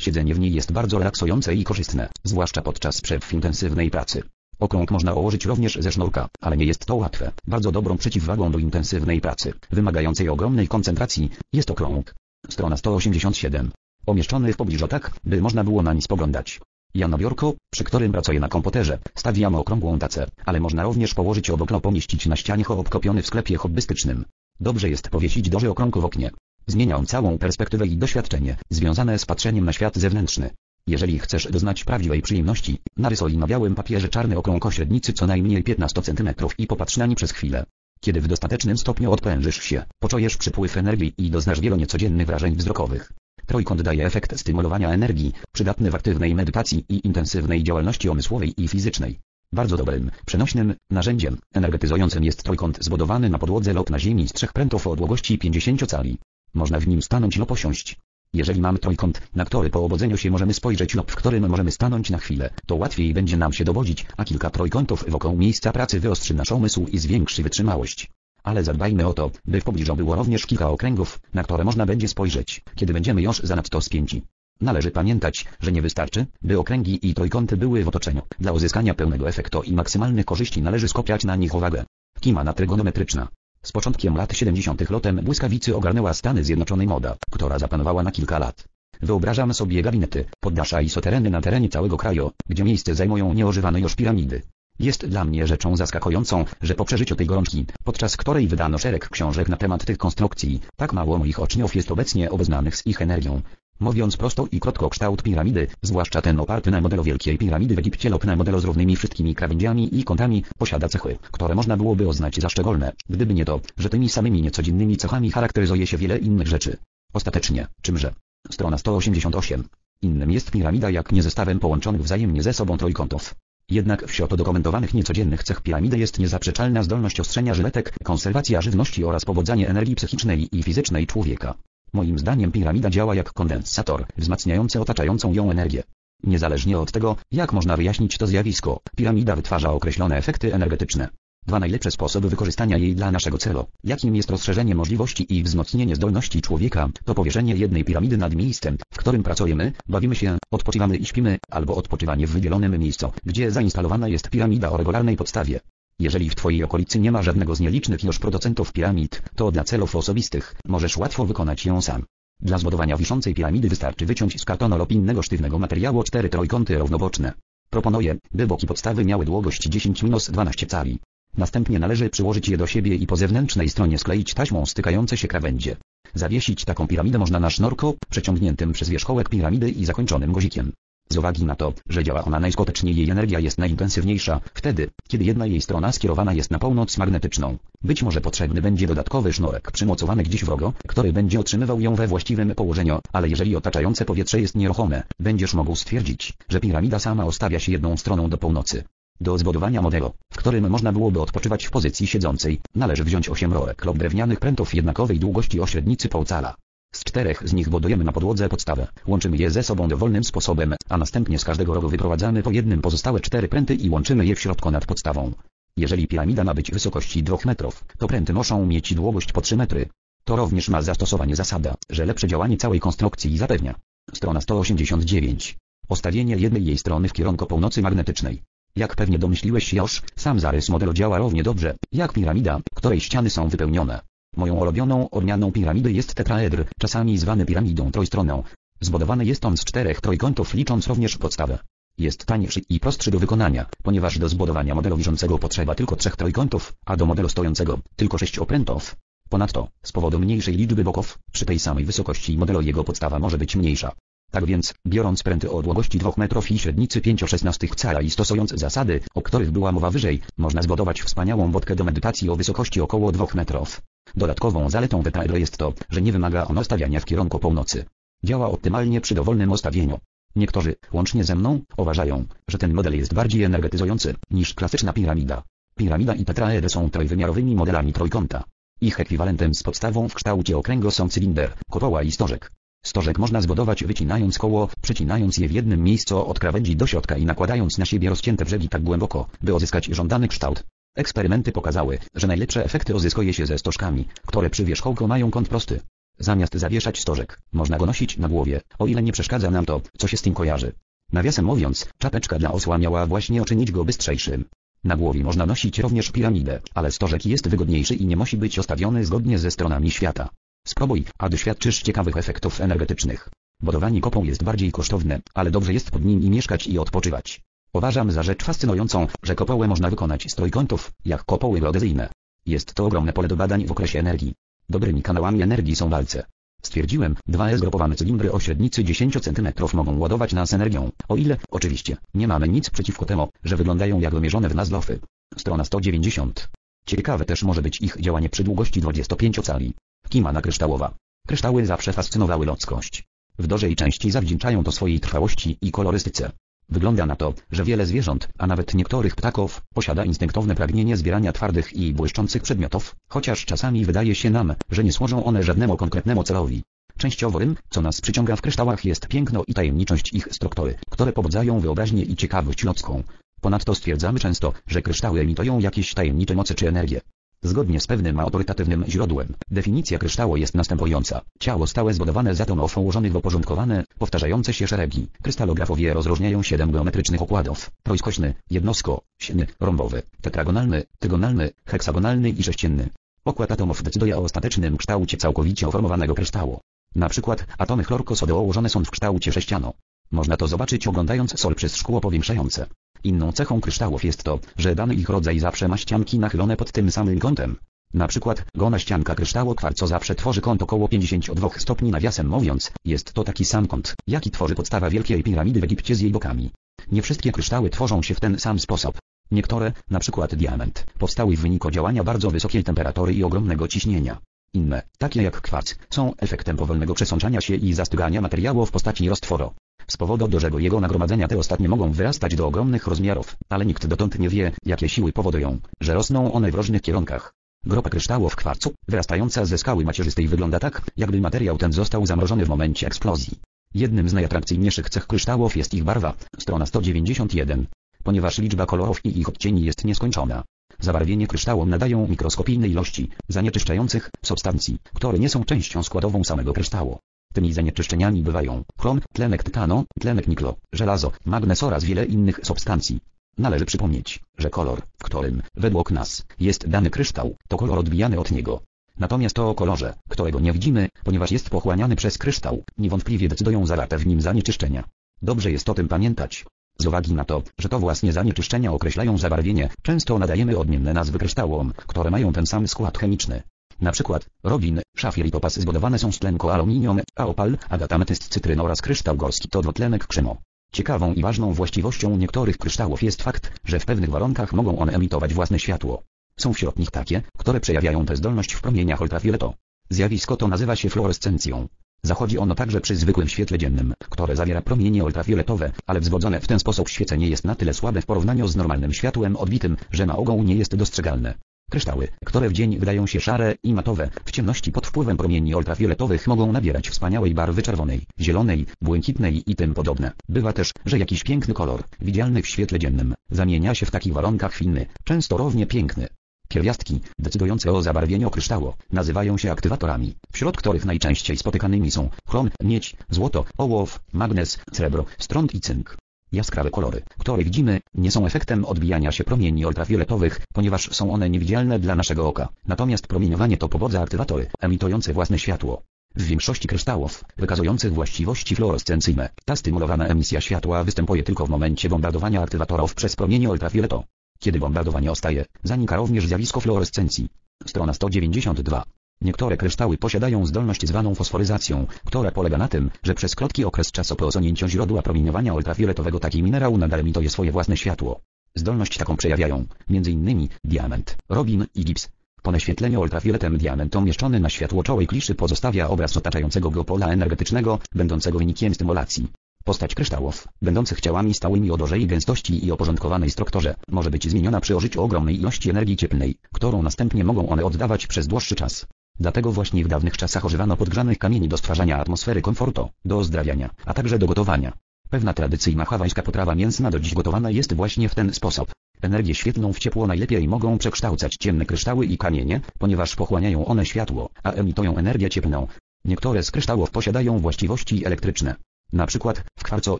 Siedzenie w niej jest bardzo relaksujące i korzystne, zwłaszcza podczas przerw intensywnej pracy. Okrąg można ułożyć również ze sznurka, ale nie jest to łatwe. Bardzo dobrą przeciwwagą do intensywnej pracy, wymagającej ogromnej koncentracji, jest okrąg. Strona sto osiemdziesiąt siedem. Umieszczony w pobliżu tak, by można było na nie spoglądać. Ja na biurko, przy którym pracuję na komputerze, stawiam okrągłą tacę, ale można również położyć obok lub pomieścić na ścianie hołb kupiony w sklepie hobbystycznym. Dobrze jest powiesić duży okrąg w oknie. Zmienia on całą perspektywę i doświadczenie, związane z patrzeniem na świat zewnętrzny. Jeżeli chcesz doznać prawdziwej przyjemności, narysuj na białym papierze czarny okrąg o średnicy co najmniej piętnaście centymetrów i popatrz na nie przez chwilę. Kiedy w dostatecznym stopniu odprężysz się, poczujesz przypływ energii i doznasz wielu niecodziennych wrażeń wzrokowych. Trójkąt daje efekt stymulowania energii, przydatny w aktywnej medytacji i intensywnej działalności umysłowej i fizycznej. Bardzo dobrym, przenośnym narzędziem energetyzującym jest trójkąt zbudowany na podłodze lub na ziemi z trzech prętów o długości pięćdziesiąt cali. Można w nim stanąć lub posiąść. Jeżeli mamy trójkąt, na który po obudzeniu się możemy spojrzeć lub w którym możemy stanąć na chwilę, to łatwiej będzie nam się dowodzić, a kilka trójkątów wokół miejsca pracy wyostrzy nasz umysł i zwiększy wytrzymałość. Ale zadbajmy o to, by w pobliżu było również kilka okręgów, na które można będzie spojrzeć, kiedy będziemy już zanadto spięci. Należy pamiętać, że nie wystarczy, by okręgi i trójkąty były w otoczeniu. Dla uzyskania pełnego efektu i maksymalnych korzyści należy skupiać na nich uwagę. Kimana trygonometryczna. Z początkiem lat siedemdziesiątych lotem błyskawicy ogarnęła Stany Zjednoczone moda, która zapanowała na kilka lat. Wyobrażam sobie gabinety, poddasza i sotereny na terenie całego kraju, gdzie miejsce zajmują nieużywane już piramidy. Jest dla mnie rzeczą zaskakującą, że po przeżyciu tej gorączki, podczas której wydano szereg książek na temat tych konstrukcji, tak mało moich uczniów jest obecnie obeznanych z ich energią. Mówiąc prosto i krótko, kształt piramidy, zwłaszcza ten oparty na modelu Wielkiej Piramidy w Egipcie lub na modelu z równymi wszystkimi krawędziami i kątami, posiada cechy, które można byłoby oznaczyć za szczególne, gdyby nie to, że tymi samymi niecodziennymi cechami charakteryzuje się wiele innych rzeczy. Ostatecznie, czymże? Strona sto osiemdziesiąt osiem. Innym jest piramida jak nie zestawem połączonych wzajemnie ze sobą trójkątów. Jednak wśród dokumentowanych niecodziennych cech piramidy jest niezaprzeczalna zdolność ostrzenia żyletek, konserwacja żywności oraz powodzenie energii psychicznej i fizycznej człowieka. Moim zdaniem piramida działa jak kondensator, wzmacniający otaczającą ją energię. Niezależnie od tego, jak można wyjaśnić to zjawisko, piramida wytwarza określone efekty energetyczne. Dwa najlepsze sposoby wykorzystania jej dla naszego celu, jakim jest rozszerzenie możliwości i wzmocnienie zdolności człowieka, to powierzenie jednej piramidy nad miejscem, w którym pracujemy, bawimy się, odpoczywamy i śpimy, albo odpoczywanie w wydzielonym miejscu, gdzie zainstalowana jest piramida o regularnej podstawie. Jeżeli w Twojej okolicy nie ma żadnego z nielicznych już producentów piramid, to dla celów osobistych możesz łatwo wykonać ją sam. Dla zbudowania wiszącej piramidy wystarczy wyciąć z kartonu lub innego sztywnego materiału cztery trójkąty równoboczne. Proponuję, by boki podstawy miały długość dziesięć do dwunastu cali. Następnie należy przyłożyć je do siebie i po zewnętrznej stronie skleić taśmą stykające się krawędzie. Zawiesić taką piramidę można na sznurku, przeciągniętym przez wierzchołek piramidy i zakończonym guzikiem. Z uwagi na to, że działa ona najskuteczniej, jej energia jest najintensywniejsza wtedy, kiedy jedna jej strona skierowana jest na północ magnetyczną. Być może potrzebny będzie dodatkowy sznurek przymocowany gdzieś wrogo, który będzie otrzymywał ją we właściwym położeniu, ale jeżeli otaczające powietrze jest nieruchome, będziesz mógł stwierdzić, że piramida sama ostawia się jedną stroną do północy. Do zbudowania modelu, w którym można byłoby odpoczywać w pozycji siedzącej, należy wziąć osiem rolek lub drewnianych prętów jednakowej długości o średnicy pół cala. Z czterech z nich budujemy na podłodze podstawę, łączymy je ze sobą dowolnym sposobem, a następnie z każdego rogu wyprowadzamy po jednym pozostałe cztery pręty i łączymy je w środku nad podstawą. Jeżeli piramida ma być wysokości dwóch metrów, to pręty muszą mieć długość po trzy metry. To również ma zastosowanie zasada, że lepsze działanie całej konstrukcji zapewnia. Strona sto osiemdziesiąt dziewięć. Ostawienie jednej jej strony w kierunku północy magnetycznej. Jak pewnie domyśliłeś się już, sam zarys modelu działa równie dobrze, jak piramida, której ściany są wypełnione. Moją ulubioną odmianą piramidy jest tetraedr, czasami zwany piramidą trójstronną. Zbudowany jest on z czterech trójkątów, licząc również podstawę. Jest tańszy i prostszy do wykonania, ponieważ do zbudowania modelu wiszącego potrzeba tylko trzech trójkątów, a do modelu stojącego tylko sześciu oprętów. Ponadto, z powodu mniejszej liczby boków, przy tej samej wysokości modelu jego podstawa może być mniejsza. Tak więc, biorąc pręty o długości dwóch metrów i średnicy pięć szesnastych cala i stosując zasady, o których była mowa wyżej, można zbudować wspaniałą wodkę do medytacji o wysokości około dwóch metrów. Dodatkową zaletą tetraedry jest to, że nie wymaga on stawiania w kierunku północy. Działa optymalnie przy dowolnym ostawieniu. Niektórzy, łącznie ze mną, uważają, że ten model jest bardziej energetyzujący niż klasyczna piramida. Piramida i tetraedry są trójwymiarowymi modelami trójkąta. Ich ekwiwalentem z podstawą w kształcie okręgu są cylinder, kopuła i stożek. Stożek można zbudować wycinając koło, przycinając je w jednym miejscu od krawędzi do środka i nakładając na siebie rozcięte brzegi tak głęboko, by uzyskać żądany kształt. Eksperymenty pokazały, że najlepsze efekty uzyskuje się ze stożkami, które przy wierzchołku mają kąt prosty. Zamiast zawieszać stożek, można go nosić na głowie, o ile nie przeszkadza nam to, co się z tym kojarzy. Nawiasem mówiąc, czapeczka dla osła miała właśnie uczynić go bystrzejszym. Na głowie można nosić również piramidę, ale stożek jest wygodniejszy i nie musi być ostawiony zgodnie ze stronami świata. Spróbuj, a doświadczysz ciekawych efektów energetycznych. Budowanie kopą jest bardziej kosztowne, ale dobrze jest pod nim i mieszkać i odpoczywać. Uważam za rzecz fascynującą, że kopułę można wykonać z trójkątów, jak kopuły geodezyjne. Jest to ogromne pole do badań w okresie energii. Dobrymi kanałami energii są walce. Stwierdziłem, dwa zgrupowane cylindry o średnicy dziesięć centymetrów mogą ładować nas energią, o ile, oczywiście, nie mamy nic przeciwko temu, że wyglądają jak wymierzone w nas lofy. Strona sto dziewięćdziesiąt. Ciekawe też może być ich działanie przy długości dwudziestu pięciu cali. Kimana kryształowa. Kryształy zawsze fascynowały ludzkość. W dużej części zawdzięczają to swojej trwałości i kolorystyce. Wygląda na to, że wiele zwierząt, a nawet niektórych ptaków, posiada instynktowne pragnienie zbierania twardych i błyszczących przedmiotów, chociaż czasami wydaje się nam, że nie służą one żadnemu konkretnemu celowi. Częściowo tym, co nas przyciąga w kryształach, jest piękno i tajemniczość ich struktury, które pobudzają wyobraźnię i ciekawość ludzką. Ponadto stwierdzamy często, że kryształy emitują jakieś tajemnicze moce czy energię. Zgodnie z pewnym autorytatywnym źródłem, definicja kryształu jest następująca. Ciało stałe zbudowane z atomów ułożonych w uporządkowane, powtarzające się szeregi. Krystalografowie rozróżniają siedem geometrycznych układów. Trójskośny, jednosko, śny, rąbowy, tetragonalny, tygonalny, heksagonalny i sześcienny. Układ atomów decyduje o ostatecznym kształcie całkowicie uformowanego kryształu. Na przykład atomy chlorkosodu ułożone są w kształcie sześciano. Można to zobaczyć oglądając sol przez szkło powiększające. Inną cechą kryształów jest to, że dany ich rodzaj zawsze ma ścianki nachylone pod tym samym kątem. Na przykład, gona ścianka kryształu kwarco zawsze tworzy kąt około pięćdziesięciu dwóch stopni, nawiasem mówiąc, jest to taki sam kąt, jaki tworzy podstawa wielkiej piramidy w Egipcie z jej bokami. Nie wszystkie kryształy tworzą się w ten sam sposób. Niektóre, na przykład diament, powstały w wyniku działania bardzo wysokiej temperatury i ogromnego ciśnienia. Inne, takie jak kwarc, są efektem powolnego przesączania się i zastygania materiału w postaci roztworu. Z powodu dużego jego nagromadzenia te ostatnie mogą wyrastać do ogromnych rozmiarów, ale nikt dotąd nie wie, jakie siły powodują, że rosną one w różnych kierunkach. Grupa kryształów kwarcu, wyrastająca ze skały macierzystej, wygląda tak, jakby materiał ten został zamrożony w momencie eksplozji. Jednym z najatrakcyjniejszych cech kryształów jest ich barwa, strona sto dziewięćdziesiąt jeden. Ponieważ liczba kolorów i ich odcieni jest nieskończona. Zabarwienie kryształom nadają mikroskopijne ilości zanieczyszczających substancji, które nie są częścią składową samego kryształu. Tymi zanieczyszczeniami bywają chrom, tlenek tytanu, tlenek niklu, żelazo, magnez oraz wiele innych substancji. Należy przypomnieć, że kolor, w którym, według nas, jest dany kryształ, to kolor odbijany od niego. Natomiast o kolorze, którego nie widzimy, ponieważ jest pochłaniany przez kryształ, niewątpliwie decydują zawarte w nim zanieczyszczenia. Dobrze jest o tym pamiętać. Z uwagi na to, że to właśnie zanieczyszczenia określają zabarwienie, często nadajemy odmienne nazwy kryształom, które mają ten sam skład chemiczny. Na przykład, robin, szafir i topas zbudowane są z tlenku aluminium, a opal, agatametyst, cytryn oraz kryształ górski to dwutlenek krzymu. Ciekawą i ważną właściwością niektórych kryształów jest fakt, że w pewnych warunkach mogą one emitować własne światło. Są wśród nich takie, które przejawiają tę zdolność w promieniach ultrafioletu. Zjawisko to nazywa się fluorescencją. Zachodzi ono także przy zwykłym świetle dziennym, które zawiera promienie ultrafioletowe, ale wzwodzone w ten sposób świecenie jest na tyle słabe w porównaniu z normalnym światłem odbitym, że na ogół nie jest dostrzegalne. Kryształy, które w dzień wydają się szare i matowe, w ciemności pod wpływem promieni ultrafioletowych mogą nabierać wspaniałej barwy czerwonej, zielonej, błękitnej i tym podobne. Bywa też, że jakiś piękny kolor, widzialny w świetle dziennym, zamienia się w takich warunkach inny, często równie piękny. Pierwiastki, decydujące o zabarwieniu kryształu, nazywają się aktywatorami, wśród których najczęściej spotykanymi są chrom, miedź, złoto, ołów, magnez, srebro, strąd i cynk. Jaskrawe kolory, które widzimy, nie są efektem odbijania się promieni ultrafioletowych, ponieważ są one niewidzialne dla naszego oka, natomiast promieniowanie to pobudza aktywatory, emitujące własne światło. W większości kryształów, wykazujących właściwości fluorescencyjne, ta stymulowana emisja światła występuje tylko w momencie bombardowania aktywatorów przez promienie ultrafioleto. Kiedy bombardowanie ostaje, zanika również zjawisko fluorescencji. Strona sto dziewięćdziesiąt dwa. Niektóre kryształy posiadają zdolność zwaną fosforyzacją, która polega na tym, że przez krótki okres czasu po osunięciu źródła promieniowania ultrafioletowego taki minerał nadal emituje swoje własne światło. Zdolność taką przejawiają między innymi diament, robin i gips. Po naświetleniu ultrafioletem diament umieszczony na światłoczołej kliszy pozostawia obraz otaczającego go pola energetycznego, będącego wynikiem stymulacji. Postać kryształów, będących ciałami stałymi o dużej gęstości i uporządkowanej strukturze, może być zmieniona przy użyciu ogromnej ilości energii cieplnej, którą następnie mogą one oddawać przez dłuższy czas. Dlatego właśnie w dawnych czasach używano podgrzanych kamieni do stwarzania atmosfery komfortu, do ozdrawiania, a także do gotowania. Pewna tradycyjna hawajska potrawa mięsna do dziś gotowana jest właśnie w ten sposób. Energię świetlną w ciepło najlepiej mogą przekształcać ciemne kryształy i kamienie, ponieważ pochłaniają one światło, a emitują energię cieplną. Niektóre z kryształów posiadają właściwości elektryczne. Na przykład, w kwarco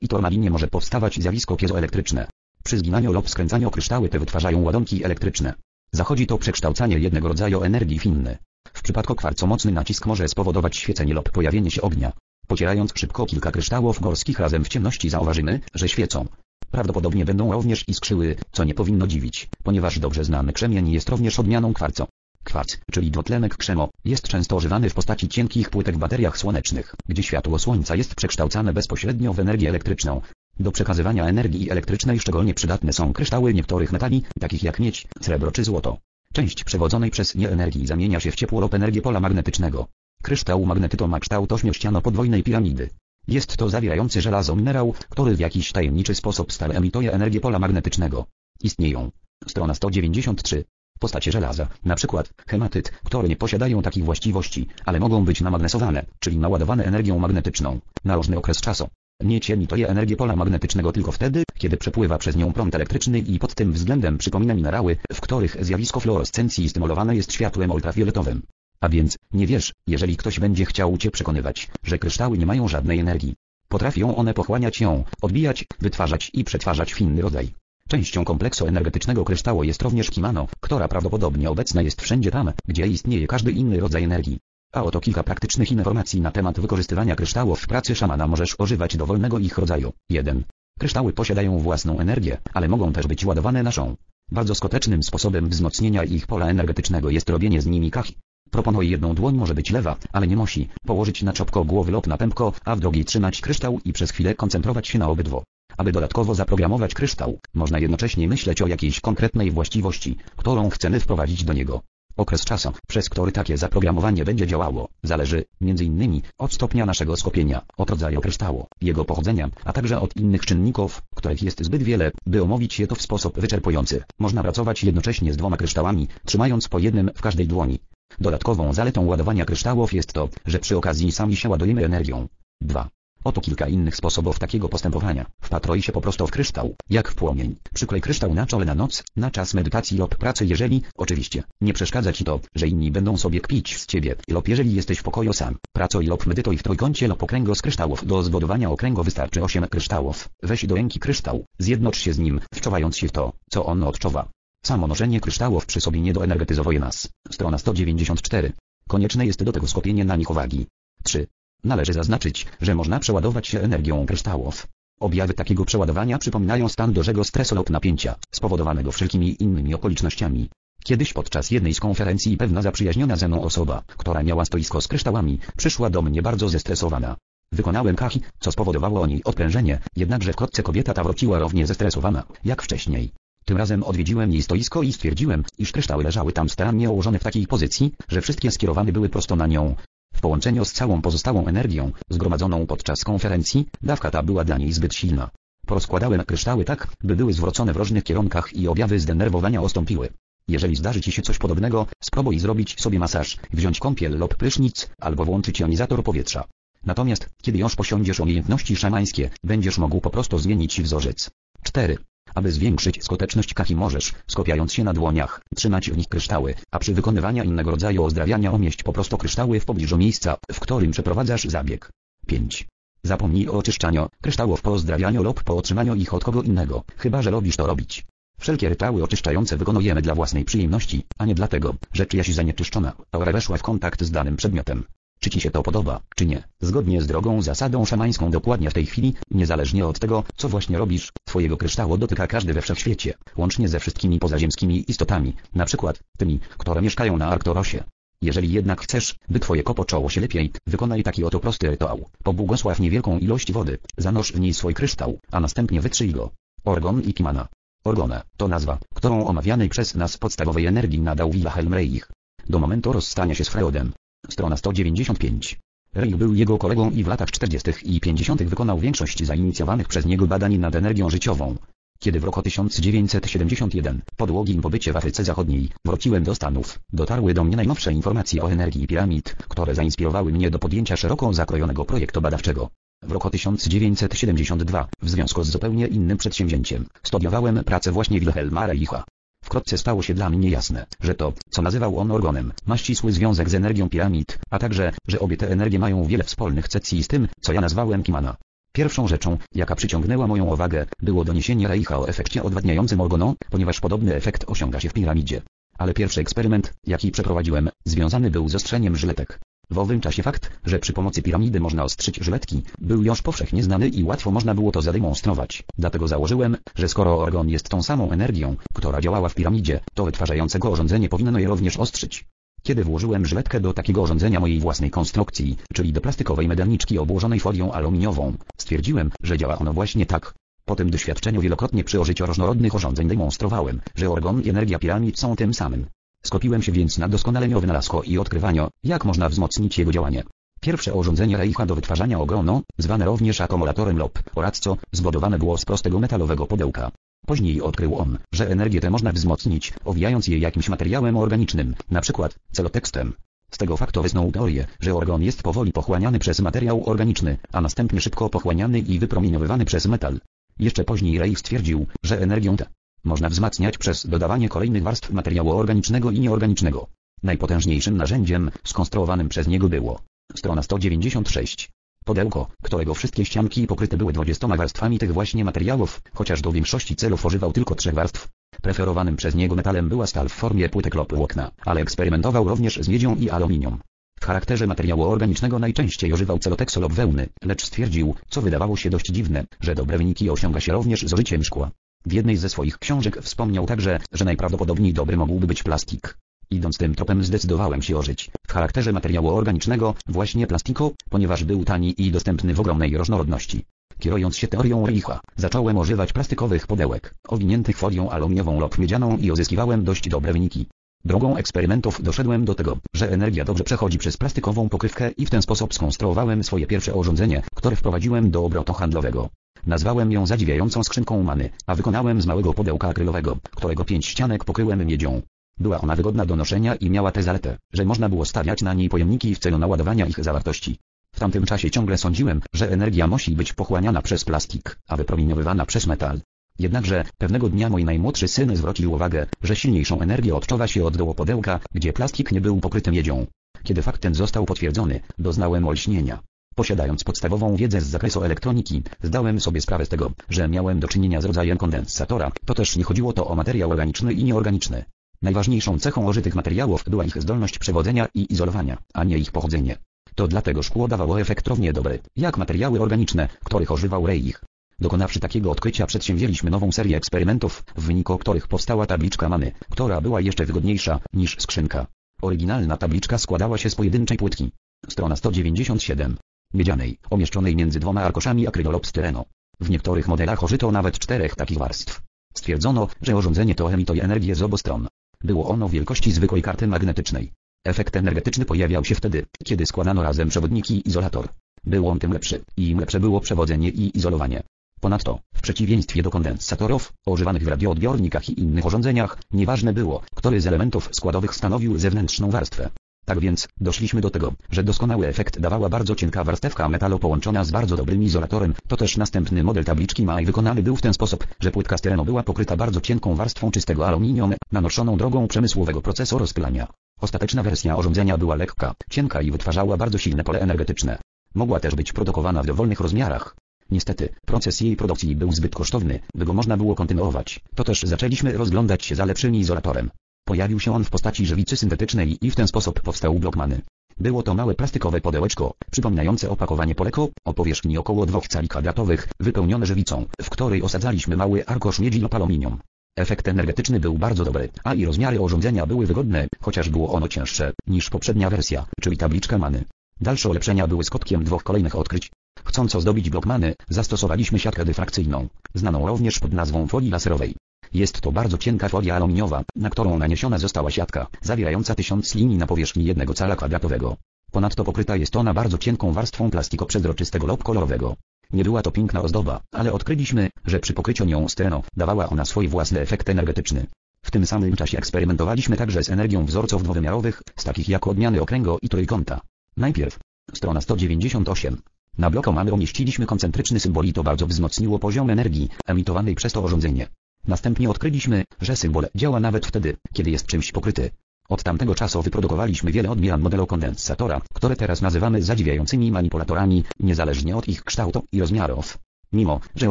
i turmalinie może powstawać zjawisko piezoelektryczne. Przy zginaniu lub skręcaniu kryształy te wytwarzają ładunki elektryczne. Zachodzi to przekształcanie jednego rodzaju energii w inny. W przypadku kwarcu mocny nacisk może spowodować świecenie lub pojawienie się ognia. Pocierając szybko kilka kryształów górskich razem w ciemności zauważymy, że świecą. Prawdopodobnie będą również iskrzyły, co nie powinno dziwić, ponieważ dobrze znany krzemień jest również odmianą kwarcu. Kwarc, czyli dwutlenek krzemu, jest często używany w postaci cienkich płytek w bateriach słonecznych, gdzie światło słońca jest przekształcane bezpośrednio w energię elektryczną. Do przekazywania energii elektrycznej szczególnie przydatne są kryształy niektórych metali, takich jak miedź, srebro czy złoto. Część przewodzonej przez nie energii zamienia się w ciepło lub energię pola magnetycznego. Kryształ magnetytu ma kształt ośmiościano-podwójnej piramidy. Jest to zawierający żelazo minerał, który w jakiś tajemniczy sposób stale emituje energię pola magnetycznego. Istnieją. Strona sto dziewięćdziesiąt trzy. Postacie żelaza, na przykład hematyt, które nie posiadają takich właściwości, ale mogą być namagnesowane, czyli naładowane energią magnetyczną, na różny okres czasu. Miedź emituje energię pola magnetycznego tylko wtedy, kiedy przepływa przez nią prąd elektryczny i pod tym względem przypomina minerały, w których zjawisko fluorescencji stymulowane jest światłem ultrafioletowym. A więc, nie wiesz, jeżeli ktoś będzie chciał Cię przekonywać, że kryształy nie mają żadnej energii. Potrafią one pochłaniać ją, odbijać, wytwarzać i przetwarzać w inny rodzaj. Częścią kompleksu energetycznego kryształu jest również kimano, która prawdopodobnie obecna jest wszędzie tam, gdzie istnieje każdy inny rodzaj energii. A oto kilka praktycznych informacji na temat wykorzystywania kryształów w pracy szamana. Możesz używać dowolnego ich rodzaju. jeden. Kryształy posiadają własną energię, ale mogą też być ładowane naszą. Bardzo skutecznym sposobem wzmocnienia ich pola energetycznego jest robienie z nimi kachi. Proponuję jedną dłoń, może być lewa, ale nie musi, położyć na czopko głowy lub na pępko, a w drugiej trzymać kryształ i przez chwilę koncentrować się na obydwo. Aby dodatkowo zaprogramować kryształ, można jednocześnie myśleć o jakiejś konkretnej właściwości, którą chcemy wprowadzić do niego. Okres czasu, przez który takie zaprogramowanie będzie działało, zależy, między innymi, od stopnia naszego skupienia, od rodzaju kryształu, jego pochodzenia, a także od innych czynników, których jest zbyt wiele, by omówić je to w sposób wyczerpujący. Można pracować jednocześnie z dwoma kryształami, trzymając po jednym w każdej dłoni. Dodatkową zaletą ładowania kryształów jest to, że przy okazji sami się ładujemy energią. dwa. Oto kilka innych sposobów takiego postępowania. Wpatruj się po prostu w kryształ, jak w płomień. Przyklej kryształ na czole na noc, na czas medytacji lub pracy, jeżeli, oczywiście, nie przeszkadza Ci to, że inni będą sobie kpić z Ciebie, lub jeżeli jesteś w pokoju sam. Pracuj lub medytuj w trójkącie lub okręgu z kryształów. Do zbudowania okręgu wystarczy osiem kryształów. Weź do ręki kryształ, zjednocz się z nim, wczuwając się w to, co on odczuwa. Samo noszenie kryształów przy sobie nie doenergetyzowuje nas. Strona sto dziewięćdziesiąt cztery. Konieczne jest do tego skupienie na nich uwagi. trzy. Należy zaznaczyć, że można przeładować się energią kryształów. Objawy takiego przeładowania przypominają stan dużego stresu lub napięcia, spowodowanego wszelkimi innymi okolicznościami. Kiedyś podczas jednej z konferencji pewna zaprzyjaźniona ze mną osoba, która miała stoisko z kryształami, przyszła do mnie bardzo zestresowana. Wykonałem kachi, co spowodowało u niej odprężenie, jednakże wkrótce kobieta ta wróciła równie zestresowana, jak wcześniej. Tym razem odwiedziłem jej stoisko i stwierdziłem, iż kryształy leżały tam starannie ułożone w takiej pozycji, że wszystkie skierowane były prosto na nią. W połączeniu z całą pozostałą energią, zgromadzoną podczas konferencji, dawka ta była dla niej zbyt silna. Porozkładałem kryształy tak, by były zwrócone w różnych kierunkach i objawy zdenerwowania ostąpiły. Jeżeli zdarzy Ci się coś podobnego, spróbuj zrobić sobie masaż, wziąć kąpiel lub prysznic, albo włączyć jonizator powietrza. Natomiast, kiedy już posiądziesz umiejętności szamańskie, będziesz mógł po prostu zmienić wzorzec. cztery. Aby zwiększyć skuteczność kaki możesz, skupiając się na dłoniach, trzymać w nich kryształy, a przy wykonywaniu innego rodzaju ozdrawiania umieść po prostu kryształy w pobliżu miejsca, w którym przeprowadzasz zabieg. pięć. Zapomnij o oczyszczaniu kryształów po ozdrawianiu lub po otrzymaniu ich od kogo innego, chyba że robisz to robić. Wszelkie rytuały oczyszczające wykonujemy dla własnej przyjemności, a nie dlatego, że czyjaś zanieczyszczona aura weszła w kontakt z danym przedmiotem. Czy Ci się to podoba, czy nie, zgodnie z drogą zasadą szamańską dokładnie w tej chwili, niezależnie od tego, co właśnie robisz, Twojego kryształu dotyka każdy we wszechświecie, łącznie ze wszystkimi pozaziemskimi istotami, na przykład tymi, które mieszkają na Arktosie. Jeżeli jednak chcesz, by Twoje koło czuło się lepiej, wykonaj taki oto prosty rytuał. Pobłogosław niewielką ilość wody, zanurz w niej swój kryształ, a następnie wytrzyj go. Orgon i Kimana. Orgona to nazwa, którą omawianej przez nas podstawowej energii nadał Wilhelm Reich. Do momentu rozstania się z Freudem. Strona sto dziewięćdziesiąt pięć. Reich był jego kolegą i w latach czterdziestych i pięćdziesiątych wykonał większość zainicjowanych przez niego badań nad energią życiową. Kiedy w roku tysiąc dziewięćset siedemdziesiątym pierwszym, po długim pobycie w Afryce Zachodniej, wróciłem do Stanów, dotarły do mnie najnowsze informacje o energii piramid, które zainspirowały mnie do podjęcia szeroko zakrojonego projektu badawczego. W roku tysiąc dziewięćset siedemdziesiątym drugim, w związku z zupełnie innym przedsięwzięciem, studiowałem pracę właśnie Wilhelma Reicha. Wkrótce stało się dla mnie jasne, że to, co nazywał on orgonem, ma ścisły związek z energią piramid, a także, że obie te energie mają wiele wspólnych cechów z tym, co ja nazwałem Kimana. Pierwszą rzeczą, jaka przyciągnęła moją uwagę, było doniesienie Reicha o efekcie odwadniającym orgonu, ponieważ podobny efekt osiąga się w piramidzie. Ale pierwszy eksperyment, jaki przeprowadziłem, związany był z ostrzeniem żyletek. W owym czasie fakt, że przy pomocy piramidy można ostrzyć żyletki, był już powszechnie znany i łatwo można było to zademonstrować. Dlatego założyłem, że skoro orgon jest tą samą energią, która działała w piramidzie, to wytwarzające go urządzenie powinno je również ostrzyć. Kiedy włożyłem żyletkę do takiego urządzenia mojej własnej konstrukcji, czyli do plastikowej medalniczki obłożonej folią aluminiową, stwierdziłem, że działa ono właśnie tak. Po tym doświadczeniu wielokrotnie przy użyciu różnorodnych urządzeń demonstrowałem, że orgon i energia piramid są tym samym. Skupiłem się więc na doskonaleniu wynalazku i odkrywaniu, jak można wzmocnić jego działanie. Pierwsze urządzenie Reicha do wytwarzania organu, zwane również akumulatorem L O P, oraz co, zbudowane było z prostego metalowego pudełka. Później odkrył on, że energię tę można wzmocnić, owijając je jakimś materiałem organicznym, np. celotekstem. Z tego faktu wysnuł teorię, że organ jest powoli pochłaniany przez materiał organiczny, a następnie szybko pochłaniany i wypromieniowywany przez metal. Jeszcze później Reich stwierdził, że energię tę można wzmacniać przez dodawanie kolejnych warstw materiału organicznego i nieorganicznego. Najpotężniejszym narzędziem skonstruowanym przez niego było. Strona sto dziewięćdziesiąt sześć. Pudełko, którego wszystkie ścianki pokryte były dwudziestoma warstwami tych właśnie materiałów, chociaż do większości celów używał tylko trzech warstw. Preferowanym przez niego metalem była stal w formie płytek lub włókna, ale eksperymentował również z miedzią i aluminium. W charakterze materiału organicznego najczęściej używał celoteksu lub wełny, lecz stwierdził, co wydawało się dość dziwne, że dobre wyniki osiąga się również z użyciem szkła. W jednej ze swoich książek wspomniał także, że najprawdopodobniej dobry mógłby być plastik. Idąc tym tropem zdecydowałem się użyć, w charakterze materiału organicznego, właśnie plastiku, ponieważ był tani i dostępny w ogromnej różnorodności. Kierując się teorią Reicha, zacząłem używać plastikowych pudełek, owiniętych folią aluminiową lub miedzianą i uzyskiwałem dość dobre wyniki. Drogą eksperymentów doszedłem do tego, że energia dobrze przechodzi przez plastikową pokrywkę i w ten sposób skonstruowałem swoje pierwsze urządzenie, które wprowadziłem do obrotu handlowego. Nazwałem ją zadziwiającą skrzynką Many, a wykonałem z małego pudełka akrylowego, którego pięć ścianek pokryłem miedzią. Była ona wygodna do noszenia i miała tę zaletę, że można było stawiać na niej pojemniki w celu naładowania ich zawartości. W tamtym czasie ciągle sądziłem, że energia musi być pochłaniana przez plastik, a wypromieniowywana przez metal. Jednakże, pewnego dnia mój najmłodszy syn zwrócił uwagę, że silniejszą energię odczuwa się od dołu pudełka, gdzie plastik nie był pokryty miedzią. Kiedy fakt ten został potwierdzony, doznałem olśnienia. Posiadając podstawową wiedzę z zakresu elektroniki, zdałem sobie sprawę z tego, że miałem do czynienia z rodzajem kondensatora, toteż nie chodziło to o materiał organiczny i nieorganiczny. Najważniejszą cechą użytych materiałów była ich zdolność przewodzenia i izolowania, a nie ich pochodzenie. To dlatego szkło dawało efekt równie dobry, jak materiały organiczne, których używał Reich. Dokonawszy takiego odkrycia przedsięwzięliśmy nową serię eksperymentów, w wyniku których powstała tabliczka Many, która była jeszcze wygodniejsza niż skrzynka. Oryginalna tabliczka składała się z pojedynczej płytki. Strona sto dziewięćdziesiąt siedem. Miedzianej, umieszczonej między dwoma arkoszami akrylu lub styreno. W niektórych modelach użyto nawet czterech takich warstw. Stwierdzono, że urządzenie to emituje energię z obu stron. Było ono wielkości zwykłej karty magnetycznej. Efekt energetyczny pojawiał się wtedy, kiedy składano razem przewodnik i izolator. Był on tym lepszy, im lepsze było przewodzenie i izolowanie. Ponadto, w przeciwieństwie do kondensatorów, używanych w radioodbiornikach i innych urządzeniach, nieważne było, który z elementów składowych stanowił zewnętrzną warstwę. Tak więc, doszliśmy do tego, że doskonały efekt dawała bardzo cienka warstewka metalu połączona z bardzo dobrym izolatorem. To też następny model tabliczki M A I wykonany był w ten sposób, że płytka stereno była pokryta bardzo cienką warstwą czystego aluminium, nanoszoną drogą przemysłowego procesu rozpylania. Ostateczna wersja urządzenia była lekka, cienka i wytwarzała bardzo silne pole energetyczne. Mogła też być produkowana w dowolnych rozmiarach. Niestety, proces jej produkcji był zbyt kosztowny, by go można było kontynuować. To też zaczęliśmy rozglądać się za lepszym izolatorem. Pojawił się on w postaci żywicy syntetycznej i w ten sposób powstał Blockman. Było to małe plastikowe pudełeczko, przypominające opakowanie Poleko, o powierzchni około dwóch cali kwadratowych, wypełnione żywicą, w której osadzaliśmy mały arkusz miedzi lub aluminium. Efekt energetyczny był bardzo dobry, a i rozmiary urządzenia były wygodne, chociaż było ono cięższe niż poprzednia wersja, czyli tabliczka Many. Dalsze ulepszenia były skutkiem dwóch kolejnych odkryć. Chcąc ozdobić Blockmany, zastosowaliśmy siatkę dyfrakcyjną, znaną również pod nazwą folii laserowej. Jest to bardzo cienka folia aluminiowa, na którą naniesiona została siatka, zawierająca tysiąc linii na powierzchni jednego cala kwadratowego. Ponadto pokryta jest ona bardzo cienką warstwą plastiku przezroczystego lub kolorowego. Nie była to piękna ozdoba, ale odkryliśmy, że przy pokryciu nią stereno dawała ona swój własny efekt energetyczny. W tym samym czasie eksperymentowaliśmy także z energią wzorców dwuwymiarowych, z takich jak odmiany okręgu i trójkąta. Najpierw, strona sto dziewięćdziesiąt osiem. Na bloku mamy umieściliśmy koncentryczny symbol i to bardzo wzmocniło poziom energii emitowanej przez to urządzenie. Następnie odkryliśmy, że symbol działa nawet wtedy, kiedy jest czymś pokryty. Od tamtego czasu wyprodukowaliśmy wiele odmian modelu kondensatora, które teraz nazywamy zadziwiającymi manipulatorami, niezależnie od ich kształtu i rozmiarów. Mimo, że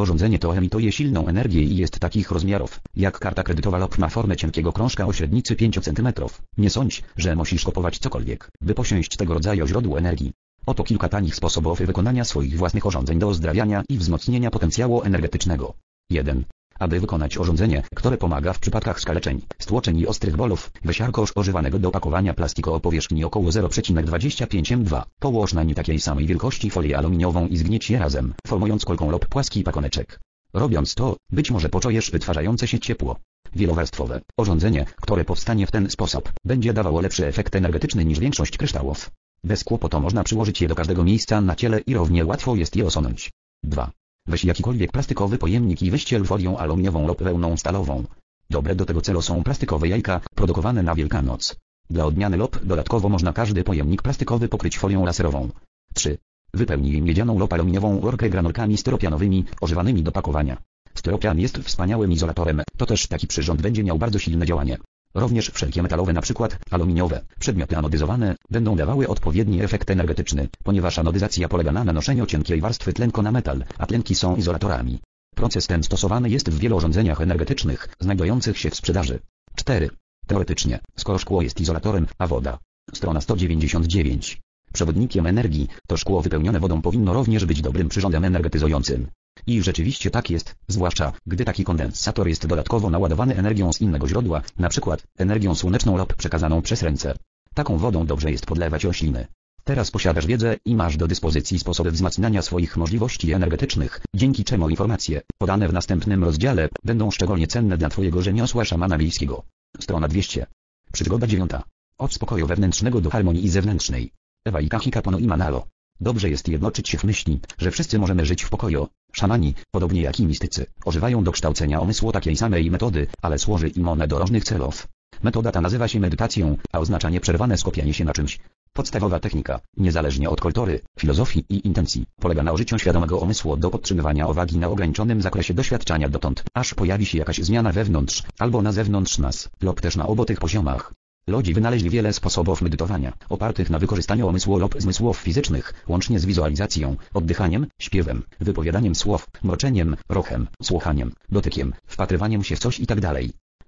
urządzenie to emituje silną energię i jest takich rozmiarów, jak karta kredytowa lub ma formę cienkiego krążka o średnicy pięć centymetrów, nie sądź, że musisz kupować cokolwiek, by posiąść tego rodzaju źródło energii. Oto kilka tanich sposobów wykonania swoich własnych urządzeń do ozdrawiania i wzmocnienia potencjału energetycznego. jeden. Aby wykonać urządzenie, które pomaga w przypadkach skaleczeń, stłoczeń i ostrych bolów, weź arkusz używanego do opakowania plastiku o powierzchni około zero przecinek dwadzieścia pięć metra, połóż na nie takiej samej wielkości folię aluminiową i zgnieć je razem, formując kulką lub płaski pakoneczek. Robiąc to, być może poczujesz wytwarzające się ciepło. Wielowarstwowe urządzenie, które powstanie w ten sposób, będzie dawało lepszy efekt energetyczny niż większość kryształów. Bez kłopotu można przyłożyć je do każdego miejsca na ciele i równie łatwo jest je osunąć. dwa. Weź jakikolwiek plastikowy pojemnik i wyściel folią aluminiową lub wełną stalową. Dobre do tego celu są plastikowe jajka, produkowane na Wielkanoc. Dla odmiany lub dodatkowo można każdy pojemnik plastikowy pokryć folią laserową. trzy. Wypełnij miedzianą lub aluminiową workę granulkami styropianowymi, używanymi do pakowania. Styropian jest wspaniałym izolatorem, to też taki przyrząd będzie miał bardzo silne działanie. Również wszelkie metalowe, np. aluminiowe, przedmioty anodyzowane, będą dawały odpowiedni efekt energetyczny, ponieważ anodyzacja polega na nanoszeniu cienkiej warstwy tlenku na metal, a tlenki są izolatorami. Proces ten stosowany jest w wielu urządzeniach energetycznych, znajdujących się w sprzedaży. cztery. Teoretycznie, skoro szkło jest izolatorem, a woda. Strona sto dziewięćdziesiąt dziewięć. Przewodnikiem energii, to szkło wypełnione wodą powinno również być dobrym przyrządem energetyzującym. I rzeczywiście tak jest, zwłaszcza, gdy taki kondensator jest dodatkowo naładowany energią z innego źródła, np. energią słoneczną lub przekazaną przez ręce. Taką wodą dobrze jest podlewać rośliny. Teraz posiadasz wiedzę i masz do dyspozycji sposoby wzmacniania swoich możliwości energetycznych, dzięki czemu informacje, podane w następnym rozdziale, będą szczególnie cenne dla Twojego rzemiosła szamana miejskiego. Strona dwieście. Przygoda dziewiąta. Od spokoju wewnętrznego do harmonii zewnętrznej. Ewa i Kahika Pono i Manalo. Dobrze jest jednoczyć się w myśli, że wszyscy możemy żyć w pokoju. Szamani, podobnie jak i mistycy, używają do kształcenia umysłu takiej samej metody, ale służy im ona do różnych celów. Metoda ta nazywa się medytacją, a oznacza nieprzerwane skupianie się na czymś. Podstawowa technika, niezależnie od kultury, filozofii i intencji, polega na użyciu świadomego umysłu do podtrzymywania uwagi na ograniczonym zakresie doświadczania dotąd, aż pojawi się jakaś zmiana wewnątrz, albo na zewnątrz nas, lub też na obu tych poziomach. Ludzie wynaleźli wiele sposobów medytowania, opartych na wykorzystaniu umysłu lub zmysłów fizycznych, łącznie z wizualizacją, oddychaniem, śpiewem, wypowiadaniem słów, mroczeniem, ruchem, słuchaniem, dotykiem, wpatrywaniem się w coś itd.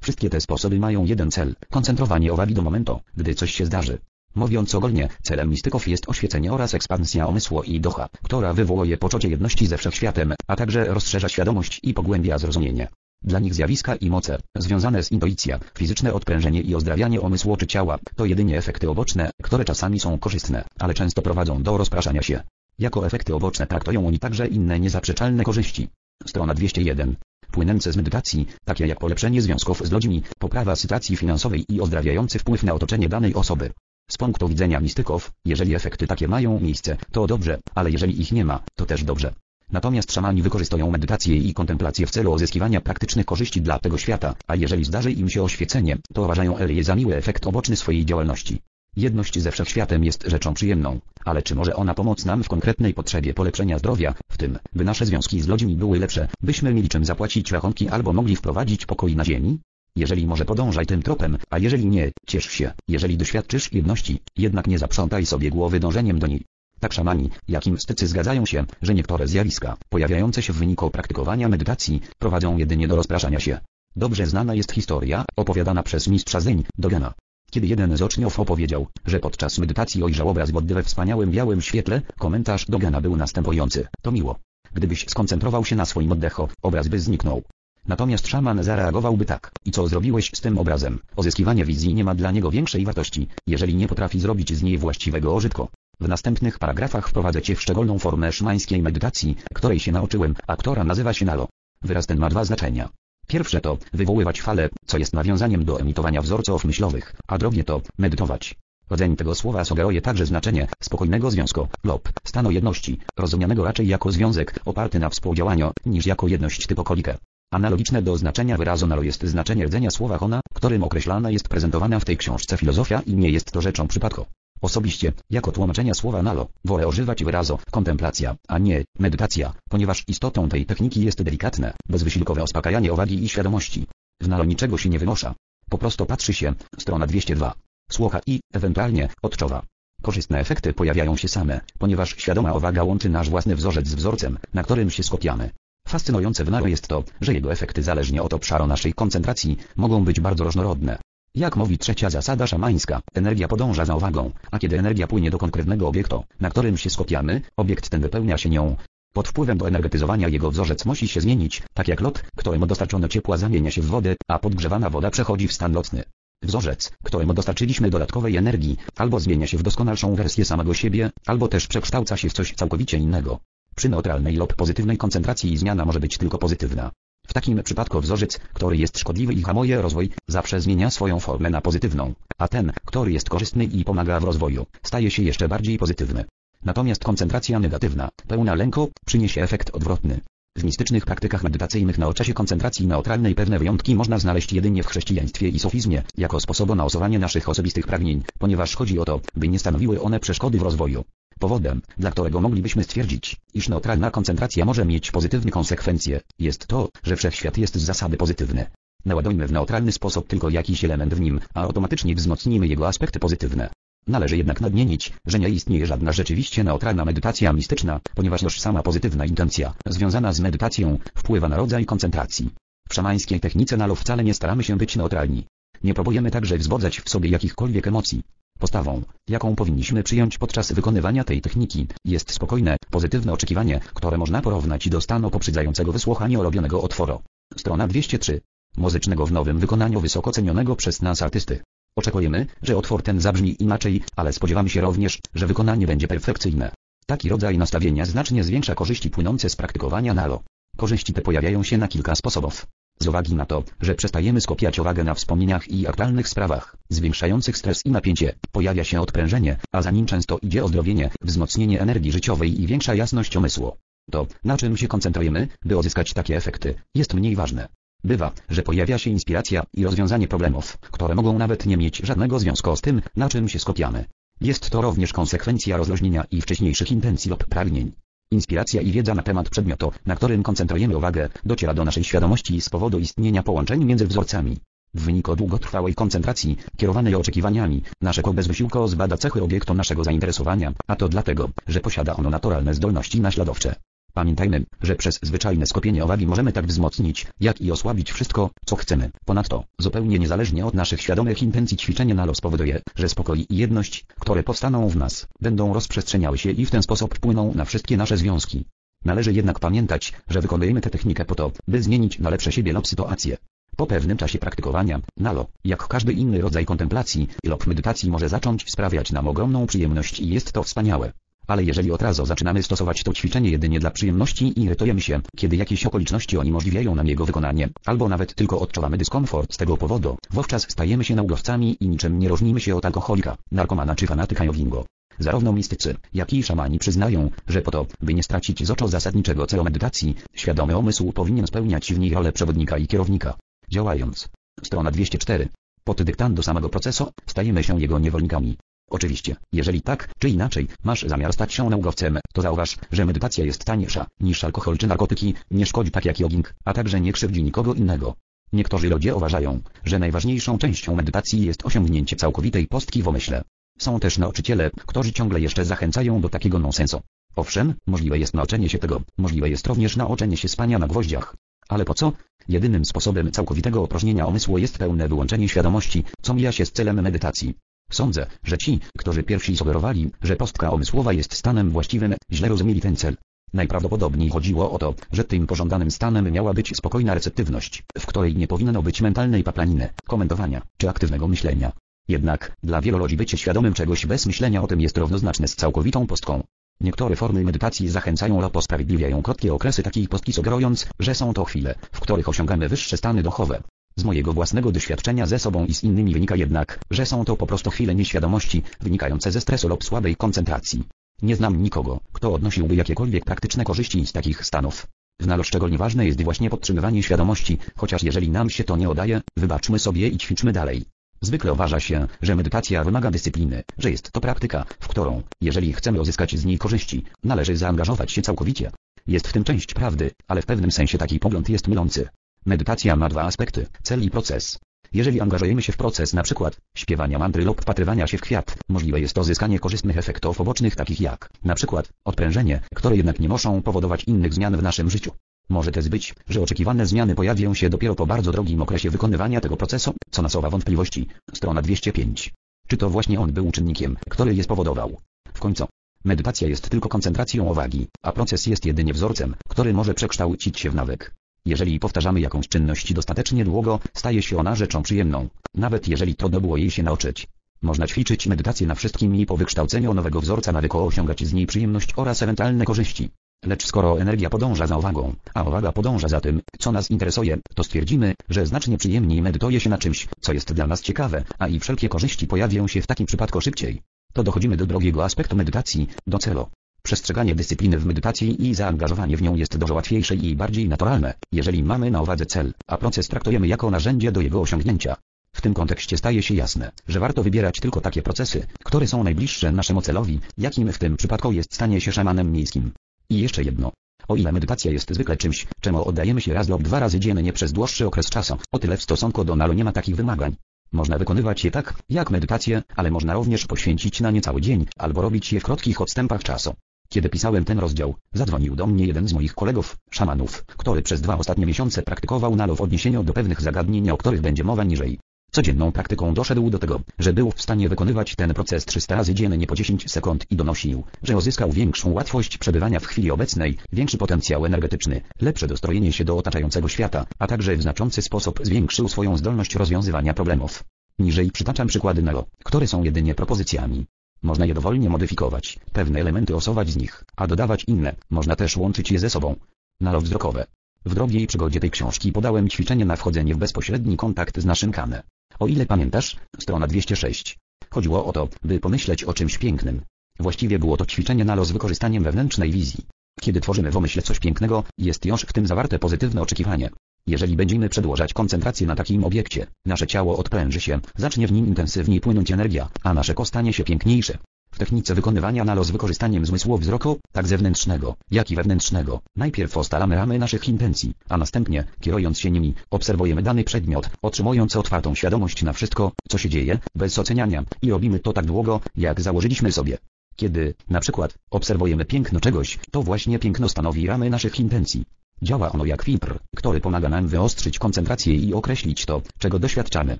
Wszystkie te sposoby mają jeden cel, koncentrowanie uwagi do momentu, gdy coś się zdarzy. Mówiąc ogólnie, celem mistyków jest oświecenie oraz ekspansja umysłu i ducha, która wywołuje poczucie jedności ze wszechświatem, a także rozszerza świadomość i pogłębia zrozumienie. Dla nich zjawiska i moce, związane z intuicją, fizyczne odprężenie i ozdrawianie umysłu czy ciała, to jedynie efekty uboczne, które czasami są korzystne, ale często prowadzą do rozpraszania się. Jako efekty uboczne traktują oni także inne niezaprzeczalne korzyści. Strona dwieście jeden. Płynące z medytacji, takie jak polepszenie związków z ludźmi, poprawa sytuacji finansowej i ozdrawiający wpływ na otoczenie danej osoby. Z punktu widzenia mistyków, jeżeli efekty takie mają miejsce, to dobrze, ale jeżeli ich nie ma, to też dobrze. Natomiast szamani wykorzystują medytację i kontemplację w celu uzyskiwania praktycznych korzyści dla tego świata, a jeżeli zdarzy im się oświecenie, to uważają je za miły efekt oboczny swojej działalności. Jedność ze wszechświatem jest rzeczą przyjemną, ale czy może ona pomóc nam w konkretnej potrzebie polepszenia zdrowia, w tym, by nasze związki z ludźmi były lepsze, byśmy mieli czym zapłacić rachunki albo mogli wprowadzić pokój na ziemi? Jeżeli może, podążaj tym tropem, a jeżeli nie, ciesz się, jeżeli doświadczysz jedności, jednak nie zaprzątaj sobie głowy dążeniem do niej. Tak szamani, jak i mistycy zgadzają się, że niektóre zjawiska, pojawiające się w wyniku praktykowania medytacji, prowadzą jedynie do rozpraszania się. Dobrze znana jest historia, opowiadana przez mistrza Zen, Dogena. Kiedy jeden z uczniów opowiedział, że podczas medytacji ojrzał obraz Buddy we wspaniałym białym świetle, komentarz Dogena był następujący: to miło. Gdybyś skoncentrował się na swoim oddechu, obraz by zniknął. Natomiast szaman zareagowałby tak: i co zrobiłeś z tym obrazem? Uzyskiwanie wizji nie ma dla niego większej wartości, jeżeli nie potrafi zrobić z niej właściwego użytku. W następnych paragrafach wprowadzę Cię w szczególną formę szamańskiej medytacji, której się nauczyłem, a która nazywa się nalo. Wyraz ten ma dwa znaczenia. Pierwsze to wywoływać fale, co jest nawiązaniem do emitowania wzorców myślowych, a drugie to medytować. Rodzeń tego słowa sugeruje także znaczenie spokojnego związku lub stanu jedności, rozumianego raczej jako związek oparty na współdziałaniu, niż jako jedność typokolika. Analogiczne do znaczenia wyrazu nalo jest znaczenie rdzenia słowa hona, którym określana jest prezentowana w tej książce filozofia i nie jest to rzeczą przypadku. Osobiście, jako tłumaczenia słowa nalo, wolę używać wyrazu kontemplacja, a nie medytacja, ponieważ istotą tej techniki jest delikatne, bezwysiłkowe uspokajanie uwagi i świadomości. W nalo niczego się nie wymusza. Po prostu patrzy się, strona dwieście dwa. Słucha i, ewentualnie, odczuwa. Korzystne efekty pojawiają się same, ponieważ świadoma uwaga łączy nasz własny wzorzec z wzorcem, na którym się skupiamy. Fascynujące w nalo jest to, że jego efekty zależnie od obszaru naszej koncentracji, mogą być bardzo różnorodne. Jak mówi trzecia zasada szamańska, energia podąża za uwagą, a kiedy energia płynie do konkretnego obiektu, na którym się skupiamy, obiekt ten wypełnia się nią. Pod wpływem doenergetyzowania jego wzorzec musi się zmienić, tak jak lód, któremu dostarczono ciepła, zamienia się w wodę, a podgrzewana woda przechodzi w stan lotny. Wzorzec, któremu dostarczyliśmy dodatkowej energii, albo zmienia się w doskonalszą wersję samego siebie, albo też przekształca się w coś całkowicie innego. Przy neutralnej lub pozytywnej koncentracji zmiana może być tylko pozytywna. W takim przypadku wzorzec, który jest szkodliwy i hamuje rozwój, zawsze zmienia swoją formę na pozytywną, a ten, który jest korzystny i pomaga w rozwoju, staje się jeszcze bardziej pozytywny. Natomiast koncentracja negatywna, pełna lęku, przyniesie efekt odwrotny. W mistycznych praktykach medytacyjnych na czasie koncentracji neutralnej pewne wyjątki można znaleźć jedynie w chrześcijaństwie i sufizmie, jako sposobu na usuwanie naszych osobistych pragnień, ponieważ chodzi o to, by nie stanowiły one przeszkody w rozwoju. Powodem, dla którego moglibyśmy stwierdzić, iż neutralna koncentracja może mieć pozytywne konsekwencje, jest to, że wszechświat jest z zasady pozytywny. Naładujmy w neutralny sposób tylko jakiś element w nim, a automatycznie wzmocnimy jego aspekty pozytywne. Należy jednak nadmienić, że nie istnieje żadna rzeczywiście neutralna medytacja mistyczna, ponieważ już sama pozytywna intencja, związana z medytacją, wpływa na rodzaj koncentracji. W szamańskiej technice nalo wcale nie staramy się być neutralni. Nie próbujemy także wzbudzać w sobie jakichkolwiek emocji. Postawą, jaką powinniśmy przyjąć podczas wykonywania tej techniki, jest spokojne, pozytywne oczekiwanie, które można porównać do stanu poprzedzającego wysłuchanie ulubionego utworu. Strona dwieście trzy. Muzycznego w nowym wykonaniu wysoko cenionego przez nas artysty. Oczekujemy, że utwór ten zabrzmi inaczej, ale spodziewamy się również, że wykonanie będzie perfekcyjne. Taki rodzaj nastawienia znacznie zwiększa korzyści płynące z praktykowania nalo. Korzyści te pojawiają się na kilka sposobów. Z uwagi na to, że przestajemy skupiać uwagę na wspomnieniach i aktualnych sprawach, zwiększających stres i napięcie, pojawia się odprężenie, a za nim często idzie ozdrowienie, wzmocnienie energii życiowej i większa jasność umysłu. To, na czym się koncentrujemy, by uzyskać takie efekty, jest mniej ważne. Bywa, że pojawia się inspiracja i rozwiązanie problemów, które mogą nawet nie mieć żadnego związku z tym, na czym się skupiamy. Jest to również konsekwencja rozluźnienia i wcześniejszych intencji lub pragnień. Inspiracja i wiedza na temat przedmiotu, na którym koncentrujemy uwagę, dociera do naszej świadomości z powodu istnienia połączeń między wzorcami. W wyniku długotrwałej koncentracji, kierowanej oczekiwaniami, nasze ciało bez wysiłku zbada cechy obiektu naszego zainteresowania, a to dlatego, że posiada ono naturalne zdolności naśladowcze. Pamiętajmy, że przez zwyczajne skupienie uwagi możemy tak wzmocnić, jak i osłabić wszystko, co chcemy. Ponadto, zupełnie niezależnie od naszych świadomych intencji ćwiczenie nalo spowoduje, że spokój i jedność, które powstaną w nas, będą rozprzestrzeniały się i w ten sposób wpłyną na wszystkie nasze związki. Należy jednak pamiętać, że wykonujemy tę technikę po to, by zmienić na lepsze siebie lub sytuację. Po pewnym czasie praktykowania, nalo, jak każdy inny rodzaj kontemplacji lub medytacji, może zacząć sprawiać nam ogromną przyjemność i jest to wspaniałe. ale jeżeli od razu zaczynamy stosować to ćwiczenie jedynie dla przyjemności i irytujemy się, kiedy jakieś okoliczności uniemożliwiają nam jego wykonanie, albo nawet tylko odczuwamy dyskomfort z tego powodu, wówczas stajemy się naukowcami i niczym nie różnimy się od alkoholika, narkomana czy fanatyka jogingo. Zarówno mistycy, jak i szamani przyznają, że po to, by nie stracić z oczu zasadniczego celu medytacji, świadomy umysł powinien spełniać w niej rolę przewodnika i kierownika. Działając. Strona dwieście cztery. Pod dyktando samego procesu, stajemy się jego niewolnikami. Oczywiście, jeżeli tak, czy inaczej, masz zamiar stać się naukowcem, to zauważ, że medytacja jest taniejsza, niż alkohol czy narkotyki, nie szkodzi tak jak jogging, a także nie krzywdzi nikogo innego. Niektórzy ludzie uważają, że najważniejszą częścią medytacji jest osiągnięcie całkowitej postki w umyśle. Są też nauczyciele, którzy ciągle jeszcze zachęcają do takiego nonsensu. Owszem, możliwe jest nauczenie się tego, możliwe jest również nauczenie się spania na gwoździach. Ale po co? Jedynym sposobem całkowitego opróżnienia umysłu jest pełne wyłączenie świadomości, co mija się z celem medytacji. Sądzę, że ci, którzy pierwsi sugerowali, że postka umysłowa jest stanem właściwym, źle rozumieli ten cel. Najprawdopodobniej chodziło o to, że tym pożądanym stanem miała być spokojna receptywność, w której nie powinno być mentalnej paplaniny, komentowania, czy aktywnego myślenia. Jednak, dla wielu ludzi bycie świadomym czegoś bez myślenia o tym jest równoznaczne z całkowitą postką. Niektóre formy medytacji zachęcają lub usprawiedliwiają krótkie okresy takiej postki, sugerując, że są to chwile, w których osiągamy wyższe stany duchowe. Z mojego własnego doświadczenia ze sobą i z innymi wynika jednak, że są to po prostu chwile nieświadomości, wynikające ze stresu lub słabej koncentracji. Nie znam nikogo, kto odnosiłby jakiekolwiek praktyczne korzyści z takich stanów. W nalu szczególnie ważne jest właśnie podtrzymywanie świadomości, chociaż jeżeli nam się to nie udaje, wybaczmy sobie i ćwiczmy dalej. Zwykle uważa się, że medytacja wymaga dyscypliny, że jest to praktyka, w którą, jeżeli chcemy uzyskać z niej korzyści, należy zaangażować się całkowicie. Jest w tym część prawdy, ale w pewnym sensie taki pogląd jest mylący. Medytacja ma dwa aspekty, cel i proces. Jeżeli angażujemy się w proces np. śpiewania mantry lub wpatrywania się w kwiat, możliwe jest uzyskanie korzystnych efektów obocznych takich jak np. odprężenie, które jednak nie muszą powodować innych zmian w naszym życiu. Może też być, że oczekiwane zmiany pojawią się dopiero po bardzo drogim okresie wykonywania tego procesu, co nasuwa wątpliwości. Strona dwieście pięć. Czy to właśnie on był czynnikiem, który je spowodował? W końcu. Medytacja jest tylko koncentracją uwagi, a proces jest jedynie wzorcem, który może przekształcić się w nawyk. Jeżeli powtarzamy jakąś czynność dostatecznie długo, staje się ona rzeczą przyjemną, nawet jeżeli trudno było jej się nauczyć. Można ćwiczyć medytację na wszystkim i po wykształceniu nowego wzorca nawyku osiągać z niej przyjemność oraz ewentualne korzyści. Lecz skoro energia podąża za uwagą, a uwaga podąża za tym, co nas interesuje, to stwierdzimy, że znacznie przyjemniej medytuje się na czymś, co jest dla nas ciekawe, a i wszelkie korzyści pojawią się w takim przypadku szybciej. To dochodzimy do drugiego aspektu medytacji, do celu. Przestrzeganie dyscypliny w medytacji i zaangażowanie w nią jest dużo łatwiejsze i bardziej naturalne, jeżeli mamy na uwadze cel, a proces traktujemy jako narzędzie do jego osiągnięcia. W tym kontekście staje się jasne, że warto wybierać tylko takie procesy, które są najbliższe naszemu celowi, jakim w tym przypadku jest stanie się szamanem miejskim. I jeszcze jedno. O ile medytacja jest zwykle czymś, czemu oddajemy się raz lub dwa razy dziennie przez dłuższy okres czasu, o tyle w stosunku do nalu nie ma takich wymagań. Można wykonywać je tak, jak medytację, ale można również poświęcić na nie cały dzień, albo robić je w krótkich odstępach czasu. Kiedy pisałem ten rozdział, zadzwonił do mnie jeden z moich kolegów, szamanów, który przez dwa ostatnie miesiące praktykował nalu w odniesieniu do pewnych zagadnień, o których będzie mowa niżej. Codzienną praktyką doszedł do tego, że był w stanie wykonywać ten proces trzysta razy dziennie po dziesięć sekund i donosił, że uzyskał większą łatwość przebywania w chwili obecnej, większy potencjał energetyczny, lepsze dostrojenie się do otaczającego świata, a także w znaczący sposób zwiększył swoją zdolność rozwiązywania problemów. Niżej przytaczam przykłady nalu, które są jedynie propozycjami. Można je dowolnie modyfikować, pewne elementy usuwać z nich, a dodawać inne, można też łączyć je ze sobą. Nalu wzrokowe. W drugiej przygodzie tej książki podałem ćwiczenie na wchodzenie w bezpośredni kontakt z naszym kanę. O ile pamiętasz, strona dwieście sześć. Chodziło o to, by pomyśleć o czymś pięknym. Właściwie było to ćwiczenie na los z wykorzystaniem wewnętrznej wizji. Kiedy tworzymy w umyśle coś pięknego, jest już w tym zawarte pozytywne oczekiwanie. Jeżeli będziemy przedłużać koncentrację na takim obiekcie, nasze ciało odpręży się, zacznie w nim intensywniej płynąć energia, a nasze ciało stanie się piękniejsze. W technice wykonywania na los z wykorzystaniem zmysłu wzroku, tak zewnętrznego, jak i wewnętrznego, najpierw ustalamy ramy naszych intencji, a następnie, kierując się nimi, obserwujemy dany przedmiot, otrzymując otwartą świadomość na wszystko, co się dzieje, bez oceniania, i robimy to tak długo, jak założyliśmy sobie. Kiedy, na przykład, obserwujemy piękno czegoś, to właśnie piękno stanowi ramy naszych intencji. Działa ono jak filtr, który pomaga nam wyostrzyć koncentrację i określić to, czego doświadczamy.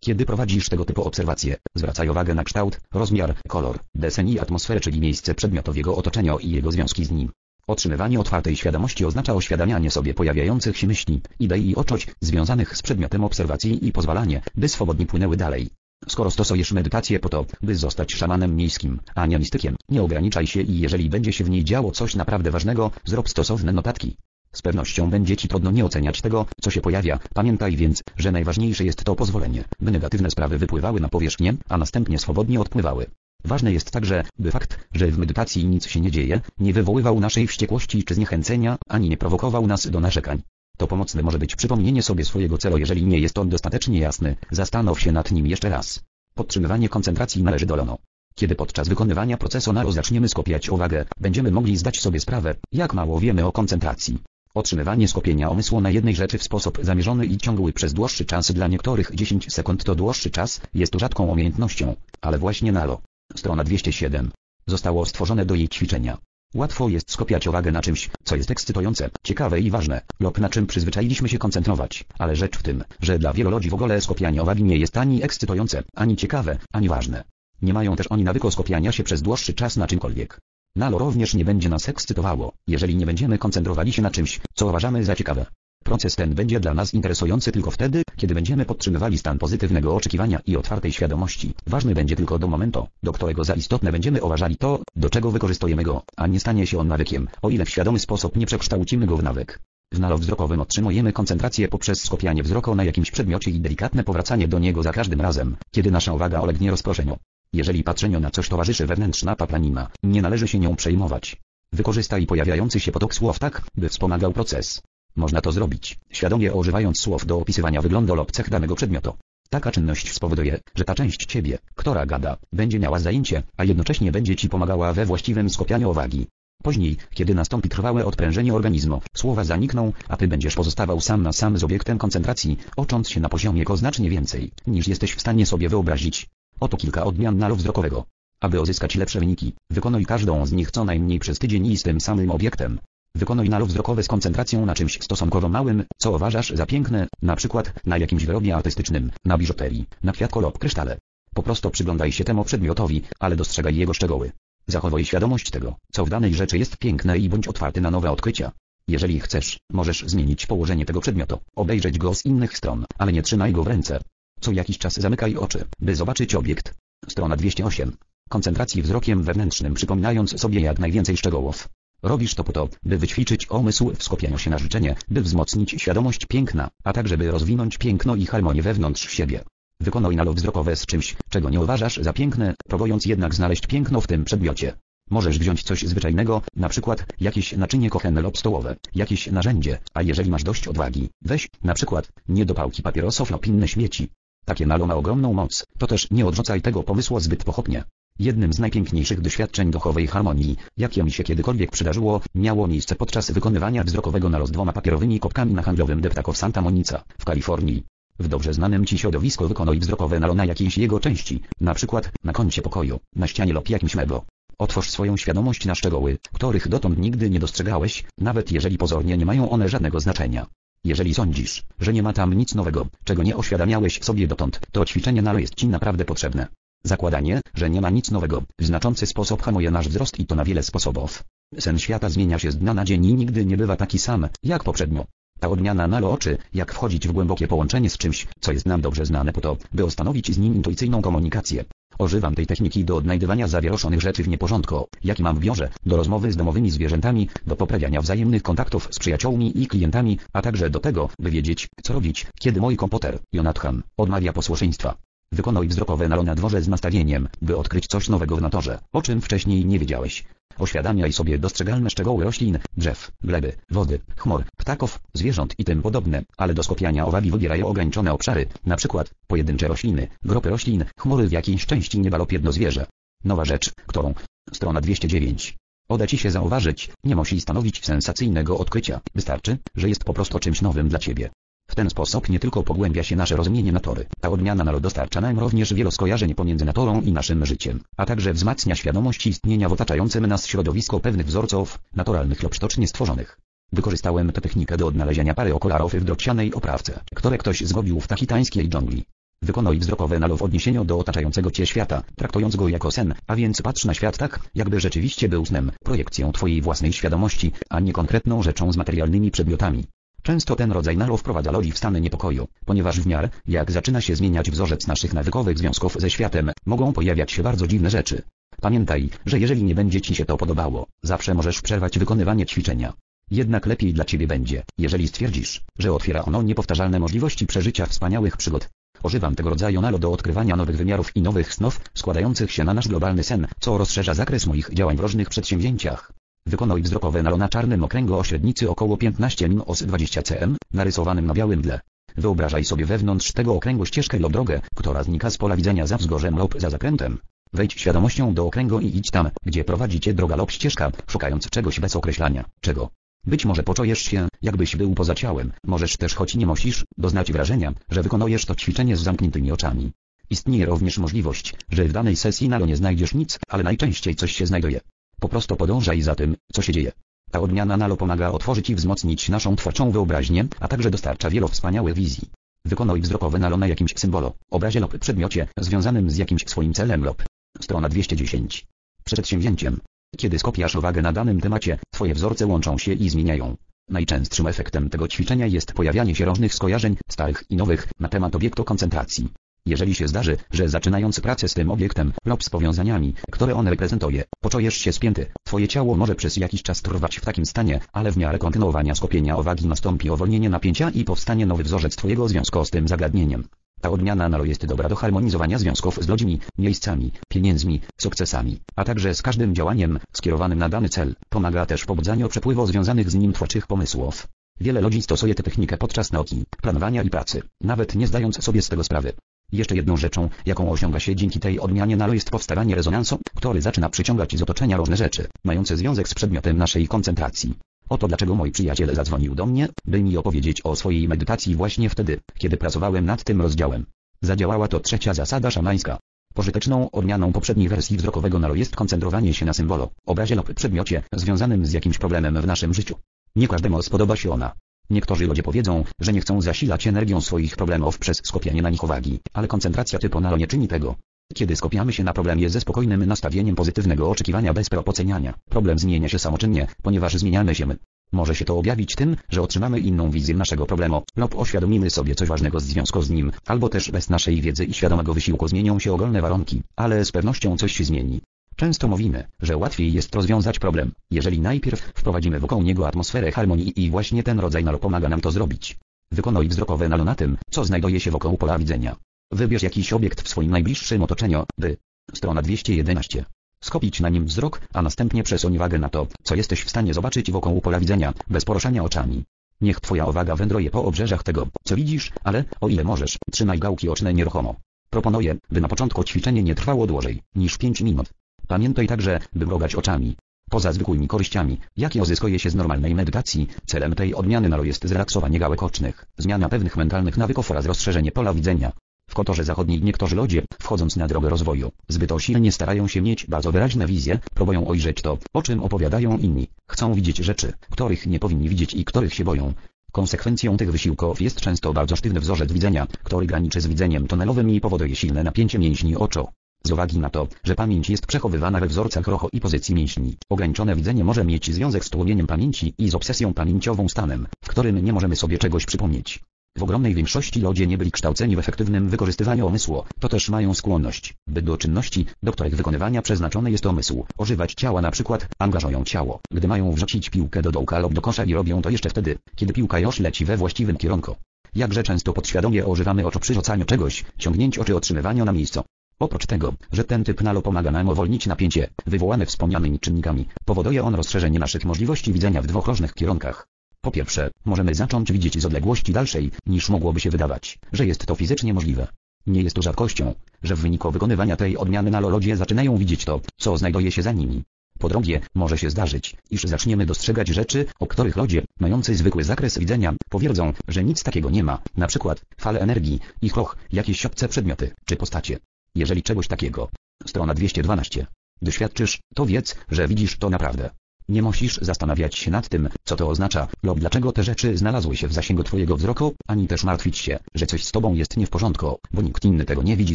Kiedy prowadzisz tego typu obserwacje, zwracaj uwagę na kształt, rozmiar, kolor, desen i atmosferę, czyli miejsce przedmiotowego otoczenia i jego związki z nim. Otrzymywanie otwartej świadomości oznacza oświadamianie sobie pojawiających się myśli, idei i odczuć związanych z przedmiotem obserwacji i pozwalanie, by swobodnie płynęły dalej. Skoro stosujesz medytację po to, by zostać szamanem miejskim, a nie mistykiem, nie ograniczaj się i jeżeli będzie się w niej działo coś naprawdę ważnego, zrób stosowne notatki. Z pewnością będzie ci trudno nie oceniać tego, co się pojawia, pamiętaj więc, że najważniejsze jest to pozwolenie, by negatywne sprawy wypływały na powierzchnię, a następnie swobodnie odpływały. Ważne jest także, by fakt, że w medytacji nic się nie dzieje, nie wywoływał naszej wściekłości czy zniechęcenia, ani nie prowokował nas do narzekań. To pomocne może być przypomnienie sobie swojego celu, jeżeli nie jest on dostatecznie jasny, zastanów się nad nim jeszcze raz. Podtrzymywanie koncentracji należy do L O N O. Kiedy podczas wykonywania procesu N A R O zaczniemy skupiać uwagę, będziemy mogli zdać sobie sprawę, jak mało wiemy o koncentracji. Otrzymywanie skupienia umysłu na jednej rzeczy w sposób zamierzony i ciągły przez dłuższy czas, dla niektórych dziesięć sekund to dłuższy czas, jest rzadką umiejętnością, ale właśnie N A R O. Strona dwieście siedem. Zostało stworzone do jej ćwiczenia. Łatwo jest skupiać uwagę na czymś, co jest ekscytujące, ciekawe i ważne, lub na czym przyzwyczailiśmy się koncentrować, ale rzecz w tym, że dla wielu ludzi w ogóle skupianie uwagi nie jest ani ekscytujące, ani ciekawe, ani ważne. Nie mają też oni nawyku skupiania się przez dłuższy czas na czymkolwiek. N A R O również nie będzie nas ekscytowało, jeżeli nie będziemy koncentrowali się na czymś, co uważamy za ciekawe. Proces ten będzie dla nas interesujący tylko wtedy, kiedy będziemy podtrzymywali stan pozytywnego oczekiwania i otwartej świadomości. Ważny będzie tylko do momentu, do którego za istotne będziemy uważali to, do czego wykorzystujemy go, a nie stanie się on nawykiem, o ile w świadomy sposób nie przekształcimy go w nawyk. W N A R O wzrokowym otrzymujemy koncentrację poprzez skupianie wzroku na jakimś przedmiocie i delikatne powracanie do niego za każdym razem, kiedy nasza uwaga ulegnie rozproszeniu. Jeżeli patrzeniu na coś towarzyszy wewnętrzna paplanina, nie należy się nią przejmować. Wykorzystaj pojawiający się potok słów tak, by wspomagał proces. Można to zrobić, świadomie używając słów do opisywania wyglądu lub cech danego przedmiotu. Taka czynność spowoduje, że ta część ciebie, która gada, będzie miała zajęcie, a jednocześnie będzie ci pomagała we właściwym skupianiu uwagi. Później, kiedy nastąpi trwałe odprężenie organizmu, słowa zanikną, a ty będziesz pozostawał sam na sam z obiektem koncentracji, ocząc się na poziomie go znacznie więcej, niż jesteś w stanie sobie wyobrazić. Oto kilka odmian N A R O wzrokowego. Aby uzyskać lepsze wyniki, wykonuj każdą z nich co najmniej przez tydzień i z tym samym obiektem. Wykonuj N A R O wzrokowe z koncentracją na czymś stosunkowo małym, co uważasz za piękne, na przykład na jakimś wyrobie artystycznym, na biżuterii, na kwiatku lub krysztale. Po prostu przyglądaj się temu przedmiotowi, ale dostrzegaj jego szczegóły. Zachowaj świadomość tego, co w danej rzeczy jest piękne i bądź otwarty na nowe odkrycia. Jeżeli chcesz, możesz zmienić położenie tego przedmiotu, obejrzeć go z innych stron, ale nie trzymaj go w ręce. Co jakiś czas zamykaj oczy, by zobaczyć obiekt. Strona dwieście osiem. Koncentracji wzrokiem wewnętrznym, przypominając sobie jak najwięcej szczegółów. Robisz to po to, by wyćwiczyć umysł w skupianiu się na życzenie, by wzmocnić świadomość piękna, a także by rozwinąć piękno i harmonię wewnątrz siebie. Wykonuj N A R O wzrokowe z czymś, czego nie uważasz za piękne, próbując jednak znaleźć piękno w tym przedmiocie. Możesz wziąć coś zwyczajnego, na przykład jakieś naczynie kuchenne lub stołowe, jakieś narzędzie, a jeżeli masz dość odwagi, weź, na przykład, niedopałki papierosów lub inne śmieci. Takie N A R O ma ogromną moc, to też nie odrzucaj tego pomysłu zbyt pochopnie. Jednym z najpiękniejszych doświadczeń duchowej harmonii, jakie mi się kiedykolwiek przydarzyło, miało miejsce podczas wykonywania wzrokowego N A R O z dwoma papierowymi kopkami na handlowym deptaku w Santa Monica, w Kalifornii. W dobrze znanym ci środowisku wykonuj wzrokowe N A R O na jakiejś jego części, na przykład na kącie pokoju, na ścianie lub jakimś meblu. Otwórz swoją świadomość na szczegóły, których dotąd nigdy nie dostrzegałeś, nawet jeżeli pozornie nie mają one żadnego znaczenia. Jeżeli sądzisz, że nie ma tam nic nowego, czego nie oświadamiałeś sobie dotąd, to ćwiczenie N A R O jest ci naprawdę potrzebne. Zakładanie, że nie ma nic nowego, w znaczący sposób hamuje nasz wzrost i to na wiele sposobów. Sen świata zmienia się z dnia na dzień i nigdy nie bywa taki sam, jak poprzednio. Ta odmiana N A R O uczy, jak wchodzić w głębokie połączenie z czymś, co jest nam dobrze znane po to, by ustanowić z nim intuicyjną komunikację. Używam tej techniki do odnajdywania zawieroszonych rzeczy w nieporządku, jaki mam w biurze, do rozmowy z domowymi zwierzętami, do poprawiania wzajemnych kontaktów z przyjaciółmi i klientami, a także do tego, by wiedzieć, co robić, kiedy mój komputer, Jonathan, odmawia posłuszeństwa. Wykonuj wzrokowe N A R O na dworze z nastawieniem, by odkryć coś nowego w naturze, o czym wcześniej nie wiedziałeś. Oświadamiaj sobie dostrzegalne szczegóły roślin, drzew, gleby, wody, chmur, ptaków, zwierząt i tym podobne, ale do skupiania uwagi wybieraj ograniczone obszary, na przykład pojedyncze rośliny, grupy roślin, chmury w jakiejś części nieba lub jedno zwierzę. Nowa rzecz, którą... Strona dwieście dziewięć. Uda ci się zauważyć, nie musi stanowić sensacyjnego odkrycia, wystarczy, że jest po prostu czymś nowym dla ciebie. W ten sposób nie tylko pogłębia się nasze rozumienie natury, ta odmiana N A R O dostarcza nam również wielu skojarzeń pomiędzy naturą i naszym życiem, a także wzmacnia świadomość istnienia w otaczającym nas środowisku pewnych wzorców, naturalnych lub sztucznie stworzonych. Wykorzystałem tę technikę do odnalezienia pary okularów w drogcianej oprawce, które ktoś zrobił w tahitańskiej dżungli. Wykonuj wzrokowe N A R O w odniesieniu do otaczającego cię świata, traktując go jako sen, a więc patrz na świat tak, jakby rzeczywiście był snem, projekcją twojej własnej świadomości, a nie konkretną rzeczą z materialnymi przedmiotami. Często ten rodzaj naru wprowadza ludzi w stany niepokoju, ponieważ w miarę, jak zaczyna się zmieniać wzorzec naszych nawykowych związków ze światem, mogą pojawiać się bardzo dziwne rzeczy. Pamiętaj, że jeżeli nie będzie Ci się to podobało, zawsze możesz przerwać wykonywanie ćwiczenia. Jednak lepiej dla Ciebie będzie, jeżeli stwierdzisz, że otwiera ono niepowtarzalne możliwości przeżycia wspaniałych przygód. Używam tego rodzaju naru do odkrywania nowych wymiarów i nowych snów, składających się na nasz globalny sen, co rozszerza zakres moich działań w różnych przedsięwzięciach. Wykonuj wzrokowe naro na czarnym okręgu o średnicy około piętnaście minus dwadzieścia centimetrów, narysowanym na białym tle. Wyobrażaj sobie wewnątrz tego okręgu ścieżkę lub drogę, która znika z pola widzenia za wzgorzem lub za zakrętem. Wejdź świadomością do okręgu i idź tam, gdzie prowadzi Cię droga lub ścieżka, szukając czegoś bez określania, czego. Być może poczujesz się, jakbyś był poza ciałem, możesz też, choć nie musisz, doznać wrażenia, że wykonujesz to ćwiczenie z zamkniętymi oczami. Istnieje również możliwość, że w danej sesji naru nie znajdziesz nic, ale najczęściej coś się znajduje. Po prostu podążaj za tym, co się dzieje. Ta odmiana naru pomaga otworzyć i wzmocnić naszą twórczą wyobraźnię, a także dostarcza wielu wspaniałych wizji. Wykonuj wzrokowe naru na jakimś symbolu, obrazie lub przedmiocie związanym z jakimś swoim celem lub. Strona dwieście dziesięć. Przedsięwzięciem. Kiedy skupiasz uwagę na danym temacie, Twoje wzorce łączą się i zmieniają. Najczęstszym efektem tego ćwiczenia jest pojawianie się różnych skojarzeń, starych i nowych, na temat obiektu koncentracji. Jeżeli się zdarzy, że zaczynając pracę z tym obiektem lub z powiązaniami, które on reprezentuje, poczujesz się spięty, Twoje ciało może przez jakiś czas trwać w takim stanie, ale w miarę kontynuowania skupienia uwagi nastąpi uwolnienie napięcia i powstanie nowy wzorzec Twojego związku z tym zagadnieniem. Ta odmiana naru jest dobra do harmonizowania związków z ludźmi, miejscami, pieniędzmi, sukcesami, a także z każdym działaniem skierowanym na dany cel. Pomaga też w pobudzaniu przepływu związanych z nim twórczych pomysłów. Wiele ludzi stosuje tę technikę podczas nauki, planowania i pracy, nawet nie zdając sobie z tego sprawy. Jeszcze jedną rzeczą, jaką osiąga się dzięki tej odmianie naru, jest powstawanie rezonansu, który zaczyna przyciągać z otoczenia różne rzeczy, mające związek z przedmiotem naszej koncentracji. Oto dlaczego mój przyjaciel zadzwonił do mnie, by mi opowiedzieć o swojej medytacji właśnie wtedy, kiedy pracowałem nad tym rozdziałem. Zadziałała to trzecia zasada szamańska. Pożyteczną odmianą poprzedniej wersji wzrokowego naru jest koncentrowanie się na symbolu, obrazie lub przedmiocie związanym z jakimś problemem w naszym życiu. Nie każdemu spodoba się ona. Niektórzy ludzie powiedzą, że nie chcą zasilać energią swoich problemów przez skupianie na nich uwagi, ale koncentracja typu naru nie czyni tego. Kiedy skupiamy się na problemie ze spokojnym nastawieniem pozytywnego oczekiwania bez preoceniania, problem zmienia się samoczynnie, ponieważ zmieniamy się my. Może się to objawić tym, że otrzymamy inną wizję naszego problemu, lub oświadomimy sobie coś ważnego w związku z nim, albo też bez naszej wiedzy i świadomego wysiłku zmienią się ogólne warunki, ale z pewnością coś się zmieni. Często mówimy, że łatwiej jest rozwiązać problem, jeżeli najpierw wprowadzimy wokół niego atmosferę harmonii i właśnie ten rodzaj naru pomaga nam to zrobić. Wykonuj wzrokowe naru na tym, co znajduje się wokół pola widzenia. Wybierz jakiś obiekt w swoim najbliższym otoczeniu, by. Strona dwieście jedenaście. Skupić na nim wzrok, a następnie przesuń uwagę na to, co jesteś w stanie zobaczyć wokół pola widzenia, bez poruszania oczami. Niech Twoja uwaga wędruje po obrzeżach tego, co widzisz, ale, o ile możesz, trzymaj gałki oczne nieruchomo. Proponuję, by na początku ćwiczenie nie trwało dłużej niż pięć minut. Pamiętaj także, by mrugać oczami. Poza zwykłymi korzyściami, jakie uzyskuje się z normalnej medytacji, celem tej odmiany naru jest zrelaksowanie gałek ocznych, zmiana pewnych mentalnych nawyków oraz rozszerzenie pola widzenia. W kulturze zachodniej niektórzy ludzie, wchodząc na drogę rozwoju, zbyt silnie starają się mieć bardzo wyraźne wizje, próbują ojrzeć to, o czym opowiadają inni, chcą widzieć rzeczy, których nie powinni widzieć i których się boją. Konsekwencją tych wysiłków jest często bardzo sztywny wzorzec widzenia, który graniczy z widzeniem tunelowym i powoduje silne napięcie mięśni oczu. Z uwagi na to, że pamięć jest przechowywana we wzorcach ruchu i pozycji mięśni, ograniczone widzenie może mieć związek z tłumieniem pamięci i z obsesją pamięciową, stanem, w którym nie możemy sobie czegoś przypomnieć. W ogromnej większości ludzie nie byli kształceni w efektywnym wykorzystywaniu umysłu, to też mają skłonność, by do czynności, do których wykonywania przeznaczony jest umysł, używać ciała, na przykład angażują ciało, gdy mają wrzucić piłkę do dołka lub do kosza i robią to jeszcze wtedy, kiedy piłka już leci we właściwym kierunku. Jakże często podświadomie używamy oczu przy rzucaniu czegoś, ciągnięciu czy otrzymywaniu na miejscu. Oprócz tego, że ten typ naru pomaga nam uwolnić napięcie, wywołane wspomnianymi czynnikami, powoduje on rozszerzenie naszych możliwości widzenia w dwóch różnych kierunkach. Po pierwsze, możemy zacząć widzieć z odległości dalszej, niż mogłoby się wydawać, że jest to fizycznie możliwe. Nie jest to rzadkością, że w wyniku wykonywania tej odmiany naru ludzie zaczynają widzieć to, co znajduje się za nimi. Po drugie, może się zdarzyć, iż zaczniemy dostrzegać rzeczy, o których ludzie, mający zwykły zakres widzenia, powiedzą, że nic takiego nie ma, na przykład fale energii, ich ruch, jakieś obce przedmioty, czy postacie. Jeżeli czegoś takiego, strona dwieście dwanaście, doświadczysz, to wiedz, że widzisz to naprawdę. Nie musisz zastanawiać się nad tym, co to oznacza, lub dlaczego te rzeczy znalazły się w zasięgu Twojego wzroku, ani też martwić się, że coś z Tobą jest nie w porządku, bo nikt inny tego nie widzi,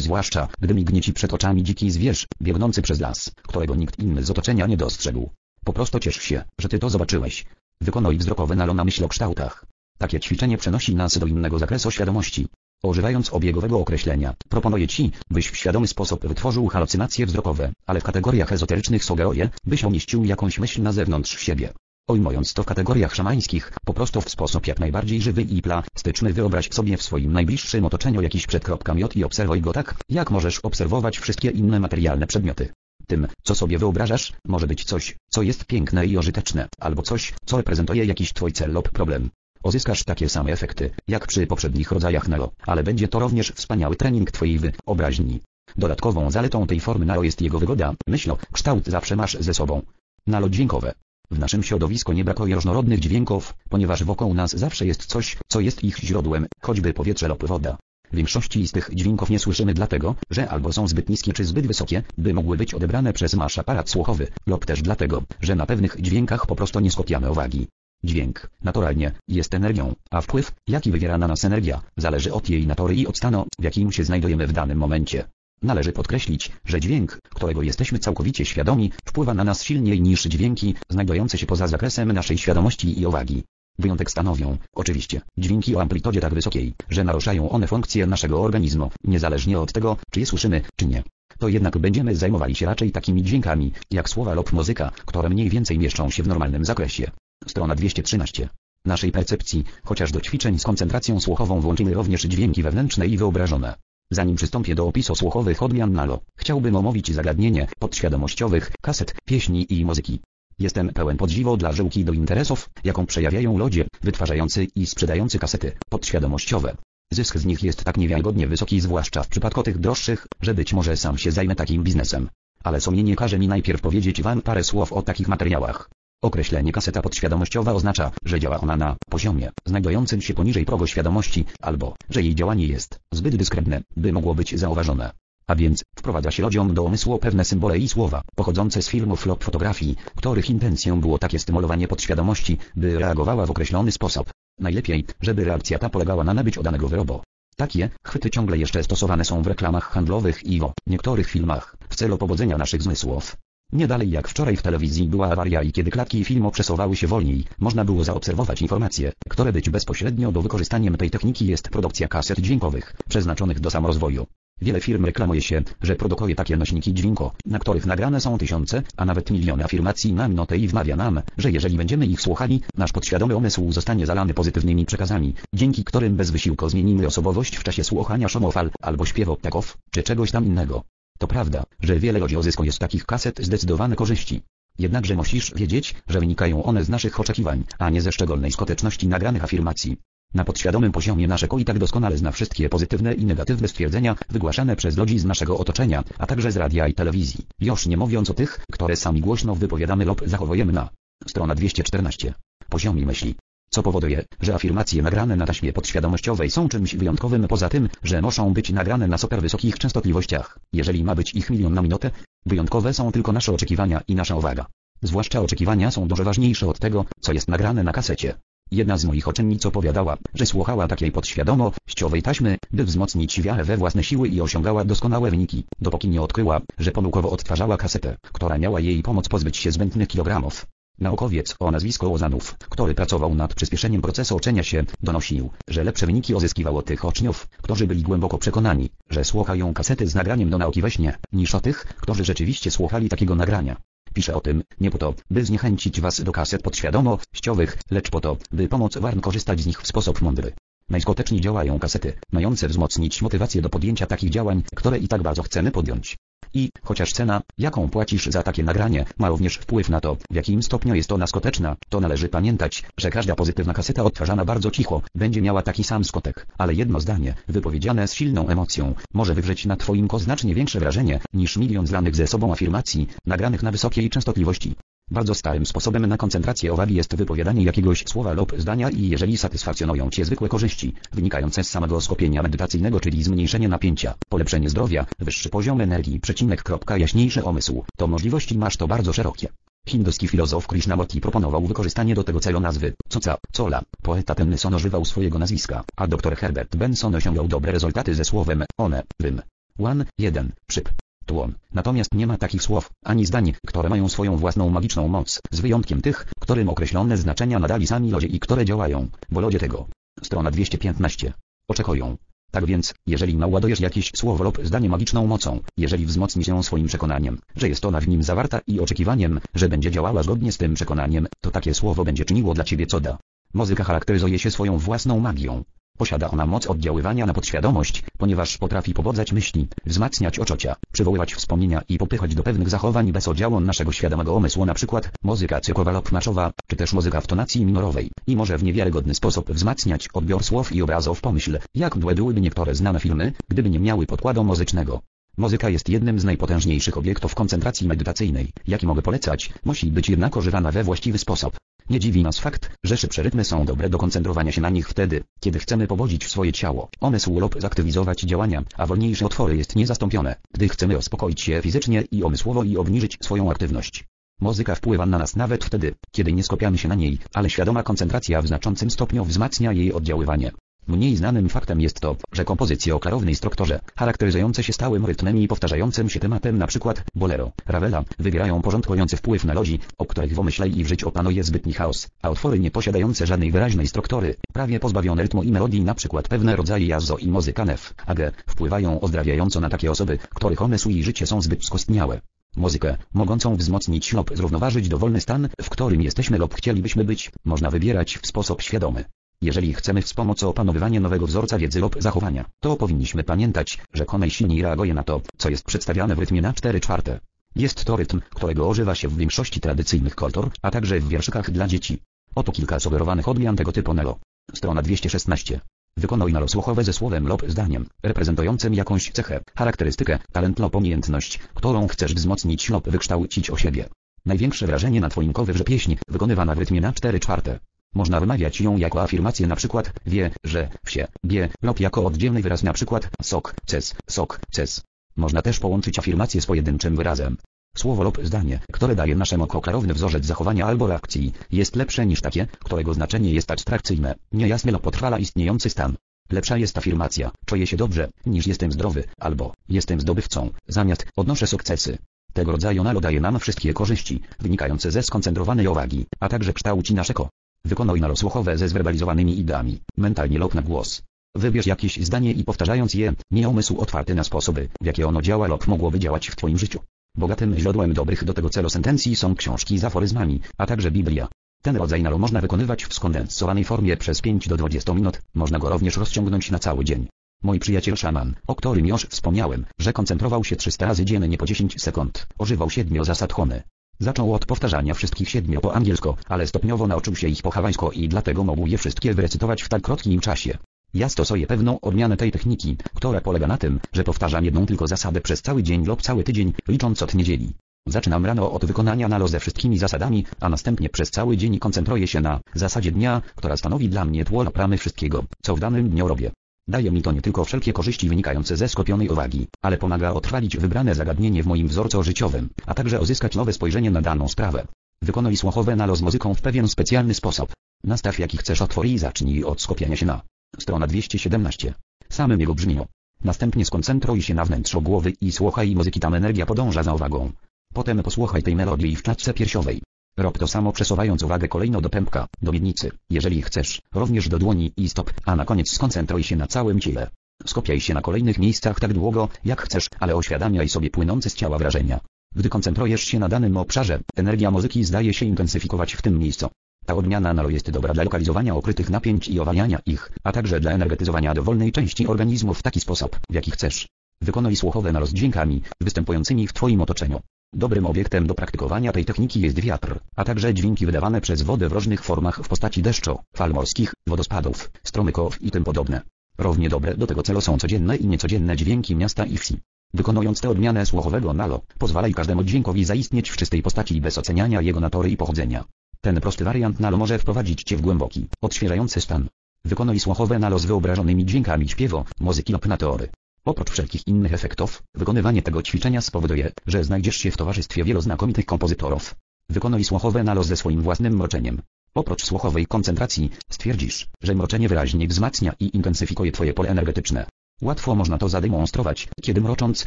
zwłaszcza gdy mignie Ci przed oczami dziki zwierz, biegnący przez las, którego nikt inny z otoczenia nie dostrzegł. Po prostu ciesz się, że Ty to zobaczyłeś. Wykonuj wzrokowy naru na myśl o kształtach. Takie ćwiczenie przenosi nas do innego zakresu świadomości. Używając obiegowego określenia, proponuję Ci, byś w świadomy sposób wytworzył halucynacje wzrokowe, ale w kategoriach ezoterycznych sogeoje, byś umieścił jakąś myśl na zewnątrz siebie. Ujmując to w kategoriach szamańskich, po prostu w sposób jak najbardziej żywy i plastyczny wyobraź sobie w swoim najbliższym otoczeniu jakiś przedmiot miot i obserwuj go tak, jak możesz obserwować wszystkie inne materialne przedmioty. Tym, co sobie wyobrażasz, może być coś, co jest piękne i użyteczne, albo coś, co reprezentuje jakiś Twój cel lub problem. Uzyskasz takie same efekty, jak przy poprzednich rodzajach neo, ale będzie to również wspaniały trening Twojej wyobraźni. Dodatkową zaletą tej formy neo jest jego wygoda, myśl, kształt zawsze masz ze sobą. Neo dźwiękowe. W naszym środowisku nie brakuje różnorodnych dźwięków, ponieważ wokół nas zawsze jest coś, co jest ich źródłem, choćby powietrze lub woda. Większości z tych dźwięków nie słyszymy dlatego, że albo są zbyt niskie czy zbyt wysokie, by mogły być odebrane przez nasz aparat słuchowy, lub też dlatego, że na pewnych dźwiękach po prostu nie skupiamy uwagi. Dźwięk, naturalnie, jest energią, a wpływ, jaki wywiera na nas energia, zależy od jej natury i od stanu, w jakim się znajdujemy w danym momencie. Należy podkreślić, że dźwięk, którego jesteśmy całkowicie świadomi, wpływa na nas silniej niż dźwięki, znajdujące się poza zakresem naszej świadomości i uwagi. Wyjątek stanowią, oczywiście, dźwięki o amplitudzie tak wysokiej, że naruszają one funkcje naszego organizmu, niezależnie od tego, czy je słyszymy, czy nie. To jednak będziemy zajmowali się raczej takimi dźwiękami, jak słowa lub muzyka, które mniej więcej mieszczą się w normalnym zakresie. Strona dwieście trzynaście. Naszej percepcji, chociaż do ćwiczeń z koncentracją słuchową włączymy również dźwięki wewnętrzne i wyobrażone. Zanim przystąpię do opisu słuchowych odmian neo, chciałbym omówić zagadnienie podświadomościowych, kaset, pieśni i muzyki. Jestem pełen podziwu dla żyłki do interesów, jaką przejawiają ludzie, wytwarzający i sprzedający kasety podświadomościowe. Zysk z nich jest tak niewiarygodnie wysoki, zwłaszcza w przypadku tych droższych, że być może sam się zajmę takim biznesem. Ale sumienie każe mi najpierw powiedzieć Wam parę słów o takich materiałach. Określenie kaseta podświadomościowa oznacza, że działa ona na poziomie znajdującym się poniżej progu świadomości, albo że jej działanie jest zbyt dyskretne, by mogło być zauważone. A więc wprowadza się ludziom do umysłu pewne symbole i słowa, pochodzące z filmów lub fotografii, których intencją było takie stymulowanie podświadomości, by reagowała w określony sposób. Najlepiej, żeby reakcja ta polegała na nabyciu danego wyrobu. Takie chwyty ciągle jeszcze stosowane są w reklamach handlowych i w niektórych filmach, w celu pobudzenia naszych zmysłów. Nie dalej jak wczoraj w telewizji była awaria i kiedy klatki filmu przesuwały się wolniej, można było zaobserwować informacje, które być bezpośrednio do wykorzystaniem tej techniki jest produkcja kaset dźwiękowych, przeznaczonych do samorozwoju. Wiele firm reklamuje się, że produkuje takie nośniki dźwięku, na których nagrane są tysiące, a nawet miliony afirmacji na minutę i wmawia nam, że jeżeli będziemy ich słuchali, nasz podświadomy umysł zostanie zalany pozytywnymi przekazami, dzięki którym bez wysiłku zmienimy osobowość w czasie słuchania szumofal, albo śpiewu ptaków, czy czegoś tam innego. To prawda, że wiele ludzi uzyskuje z takich kaset zdecydowane korzyści. Jednakże musisz wiedzieć, że wynikają one z naszych oczekiwań, a nie ze szczególnej skuteczności nagranych afirmacji. Na podświadomym poziomie nasze ko i tak doskonale zna wszystkie pozytywne i negatywne stwierdzenia wygłaszane przez ludzi z naszego otoczenia, a także z radia i telewizji, już nie mówiąc o tych, które sami głośno wypowiadamy lub zachowujemy na. Strona dwieście czternaście. Poziomie myśli. Co powoduje, że afirmacje nagrane na taśmie podświadomościowej są czymś wyjątkowym poza tym, że muszą być nagrane na super wysokich częstotliwościach, jeżeli ma być ich milion na minutę. Wyjątkowe są tylko nasze oczekiwania i nasza uwaga. Zwłaszcza oczekiwania są dużo ważniejsze od tego, co jest nagrane na kasecie. Jedna z moich uczennic opowiadała, że słuchała takiej podświadomościowej taśmy, by wzmocnić wiarę we własne siły i osiągała doskonałe wyniki, dopóki nie odkryła, że pomyłkowo odtwarzała kasetę, która miała jej pomóc pozbyć się zbędnych kilogramów. Naukowiec o nazwisku Ozanów, który pracował nad przyspieszeniem procesu uczenia się, donosił, że lepsze wyniki uzyskiwało tych uczniów, którzy byli głęboko przekonani, że słuchają kasety z nagraniem do nauki we śnie, niż o tych, którzy rzeczywiście słuchali takiego nagrania. Piszę o tym, nie po to, by zniechęcić Was do kaset podświadomościowych, lecz po to, by pomóc Wam korzystać z nich w sposób mądry. Najskuteczniej działają kasety, mające wzmocnić motywację do podjęcia takich działań, które i tak bardzo chcemy podjąć. I, chociaż cena, jaką płacisz za takie nagranie, ma również wpływ na to, w jakim stopniu jest ona skuteczna, to należy pamiętać, że każda pozytywna kaseta odtwarzana bardzo cicho, będzie miała taki sam skutek, ale jedno zdanie, wypowiedziane z silną emocją, może wywrzeć na Twoim ko znacznie większe wrażenie, niż milion zlanych ze sobą afirmacji, nagranych na wysokiej częstotliwości. Bardzo starym sposobem na koncentrację uwagi jest wypowiadanie jakiegoś słowa lub zdania i jeżeli satysfakcjonują Cię zwykłe korzyści, wynikające z samego skupienia medytacyjnego, czyli zmniejszenie napięcia, polepszenie zdrowia, wyższy poziom energii, przecinek, kropka, jaśniejszy umysł, to możliwości masz to bardzo szerokie. Hinduski filozof Krishnamurti proponował wykorzystanie do tego celu nazwy Coca Cola, poeta Tennyson używał swojego nazwiska, a doktor Herbert Benson osiągał dobre rezultaty ze słowem one, rym. One, jeden, szyb. Tłum. Natomiast nie ma takich słów, ani zdań, które mają swoją własną magiczną moc, z wyjątkiem tych, którym określone znaczenia nadali sami ludzie i które działają, bo ludzie tego. Strona dwieście piętnaście. Oczekują. Tak więc, jeżeli naładujesz jakieś słowo lub zdanie magiczną mocą, jeżeli wzmocni się swoim przekonaniem, że jest ona w nim zawarta i oczekiwaniem, że będzie działała zgodnie z tym przekonaniem, to takie słowo będzie czyniło dla ciebie cuda. Muzyka charakteryzuje się swoją własną magią. Posiada ona moc oddziaływania na podświadomość, ponieważ potrafi pobudzać myśli, wzmacniać odczucia, przywoływać wspomnienia i popychać do pewnych zachowań bez udziału naszego świadomego umysłu, na przykład muzyka cyrkowa lub marzowa, czy też muzyka w tonacji minorowej, i może w niewiarygodny sposób wzmacniać odbiór słów i obrazów. Pomyśl, jak mdłe byłyby niektóre znane filmy, gdyby nie miały podkładu muzycznego. Muzyka jest jednym z najpotężniejszych obiektów koncentracji medytacyjnej, jaki mogę polecać, musi być jednak używana we właściwy sposób. Nie dziwi nas fakt, że szybsze rytmy są dobre do koncentrowania się na nich wtedy, kiedy chcemy pobudzić swoje ciało, umysł lub zaktywizować działania, a wolniejsze utwory jest niezastąpione, gdy chcemy uspokoić się fizycznie i umysłowo i obniżyć swoją aktywność. Muzyka wpływa na nas nawet wtedy, kiedy nie skupiamy się na niej, ale świadoma koncentracja w znaczącym stopniu wzmacnia jej oddziaływanie. Mniej znanym faktem jest to, że kompozycje o klarownej strukturze, charakteryzujące się stałym rytmem i powtarzającym się tematem, np. bolero, Ravela, wywierają porządkujący wpływ na ludzi, o których w umyśle i w życiu panuje zbytni chaos, a utwory nieposiadające żadnej wyraźnej struktury, prawie pozbawione rytmu i melodii, np. pewne rodzaje jazzo i muzyka nef, ag. wpływają ozdrawiająco na takie osoby, których umysł i życie są zbyt skostniałe. Muzykę, mogącą wzmocnić lub zrównoważyć dowolny stan, w którym jesteśmy lub chcielibyśmy być, można wybierać w sposób świadomy. Jeżeli chcemy wspomóc opanowywanie nowego wzorca wiedzy lub zachowania, to powinniśmy pamiętać, że ko najsilniej reaguje na to, co jest przedstawiane w rytmie na cztery czwarte. Jest to rytm, którego używa się w większości tradycyjnych kultur, a także w wierszykach dla dzieci. Oto kilka sugerowanych odmian tego typu nelo. Strona dwieście szesnaście. Wykonuj nelo słuchowe ze słowem lub zdaniem, reprezentującym jakąś cechę, charakterystykę, talent lub umiejętność, którą chcesz wzmocnić lub wykształcić o siebie. Największe wrażenie na twoim ko wywrze pieśń, wykonywana w rytmie na cztery czwarte. Można wymawiać ją jako afirmację, na przykład wie, że, wsie, bie, lub jako oddzielny wyraz, na przykład sok, ces, sok, ces. Można też połączyć afirmację z pojedynczym wyrazem. Słowo lub zdanie, które daje naszemu oku klarowny wzorzec zachowania albo reakcji, jest lepsze niż takie, którego znaczenie jest abstrakcyjne, niejasne lub potrwala istniejący stan. Lepsza jest afirmacja, czuję się dobrze, niż jestem zdrowy, albo jestem zdobywcą, zamiast odnoszę sukcesy. Tego rodzaju nalo daje nam wszystkie korzyści, wynikające ze skoncentrowanej uwagi, a także kształci nasze ko. Wykonuj nalo słuchowe ze zwerbalizowanymi ideami, mentalnie lub na głos. Wybierz jakieś zdanie i powtarzając je, miej umysł otwarty na sposoby, w jakie ono działa lub mogłoby działać w twoim życiu. Bogatym źródłem dobrych do tego celu sentencji są książki z aforyzmami, a także Biblia. Ten rodzaj nalo można wykonywać w skondensowanej formie przez pięć do dwudziestu minut, można go również rozciągnąć na cały dzień. Mój przyjaciel szaman, o którym już wspomniałem, że koncentrował się trzysta razy dziennie po dziesięć sekund, używał siedmiu zasad Hony. Zaczął od powtarzania wszystkich siedmiu po angielsku, ale stopniowo nauczył się ich po hawańsku i dlatego mógł je wszystkie wyrecytować w tak krótkim czasie. Ja stosuję pewną odmianę tej techniki, która polega na tym, że powtarzam jedną tylko zasadę przez cały dzień lub cały tydzień, licząc od niedzieli. Zaczynam rano od wykonania nalo ze wszystkimi zasadami, a następnie przez cały dzień koncentruję się na zasadzie dnia, która stanowi dla mnie tło ramy wszystkiego, co w danym dniu robię. Daje mi to nie tylko wszelkie korzyści wynikające ze skupionej uwagi, ale pomaga utrwalić wybrane zagadnienie w moim wzorcu życiowym, a także uzyskać nowe spojrzenie na daną sprawę. Wykonuj słuchowe nalo z muzyką w pewien specjalny sposób. Nastaw jaki chcesz otwór i zacznij od skupiania się na. Strona dwieście siedemnaście. Samym jego brzmieniu. Następnie skoncentruj się na wnętrzu głowy i słuchaj muzyki, tam energia podąża za uwagą. Potem posłuchaj tej melodii w klatce piersiowej. Rob to samo, przesuwając uwagę kolejno do pępka, do miednicy, jeżeli chcesz, również do dłoni i stop, a na koniec skoncentruj się na całym ciele. Skupiaj się na kolejnych miejscach tak długo, jak chcesz, ale uświadamiaj sobie płynące z ciała wrażenia. Gdy koncentrujesz się na danym obszarze, energia muzyki zdaje się intensyfikować w tym miejscu. Ta odmiana nalo jest dobra dla lokalizowania ukrytych napięć i owalniania ich, a także dla energetyzowania dowolnej części organizmu w taki sposób, w jaki chcesz. Wykonuj słuchowe nalo z dźwiękami, występującymi w twoim otoczeniu. Dobrym obiektem do praktykowania tej techniki jest wiatr, a także dźwięki wydawane przez wodę w różnych formach w postaci deszczu, fal morskich, wodospadów, strumyków i tym podobne. Równie dobre do tego celu są codzienne i niecodzienne dźwięki miasta i wsi. Wykonując tę odmianę słuchowego nalo, pozwalaj każdemu dźwiękowi zaistnieć w czystej postaci bez oceniania jego natury i pochodzenia. Ten prosty wariant nalo może wprowadzić cię w głęboki, odświeżający stan. Wykonuj słuchowe nalo z wyobrażonymi dźwiękami śpiewu, muzyki lub natury. Oprócz wszelkich innych efektów, wykonywanie tego ćwiczenia spowoduje, że znajdziesz się w towarzystwie wielu znakomitych kompozytorów. Wykonuj słuchowe nalo ze swoim własnym mroczeniem. Oprócz słuchowej koncentracji, stwierdzisz, że mroczenie wyraźnie wzmacnia i intensyfikuje twoje pole energetyczne. Łatwo można to zademonstrować, kiedy mrocząc,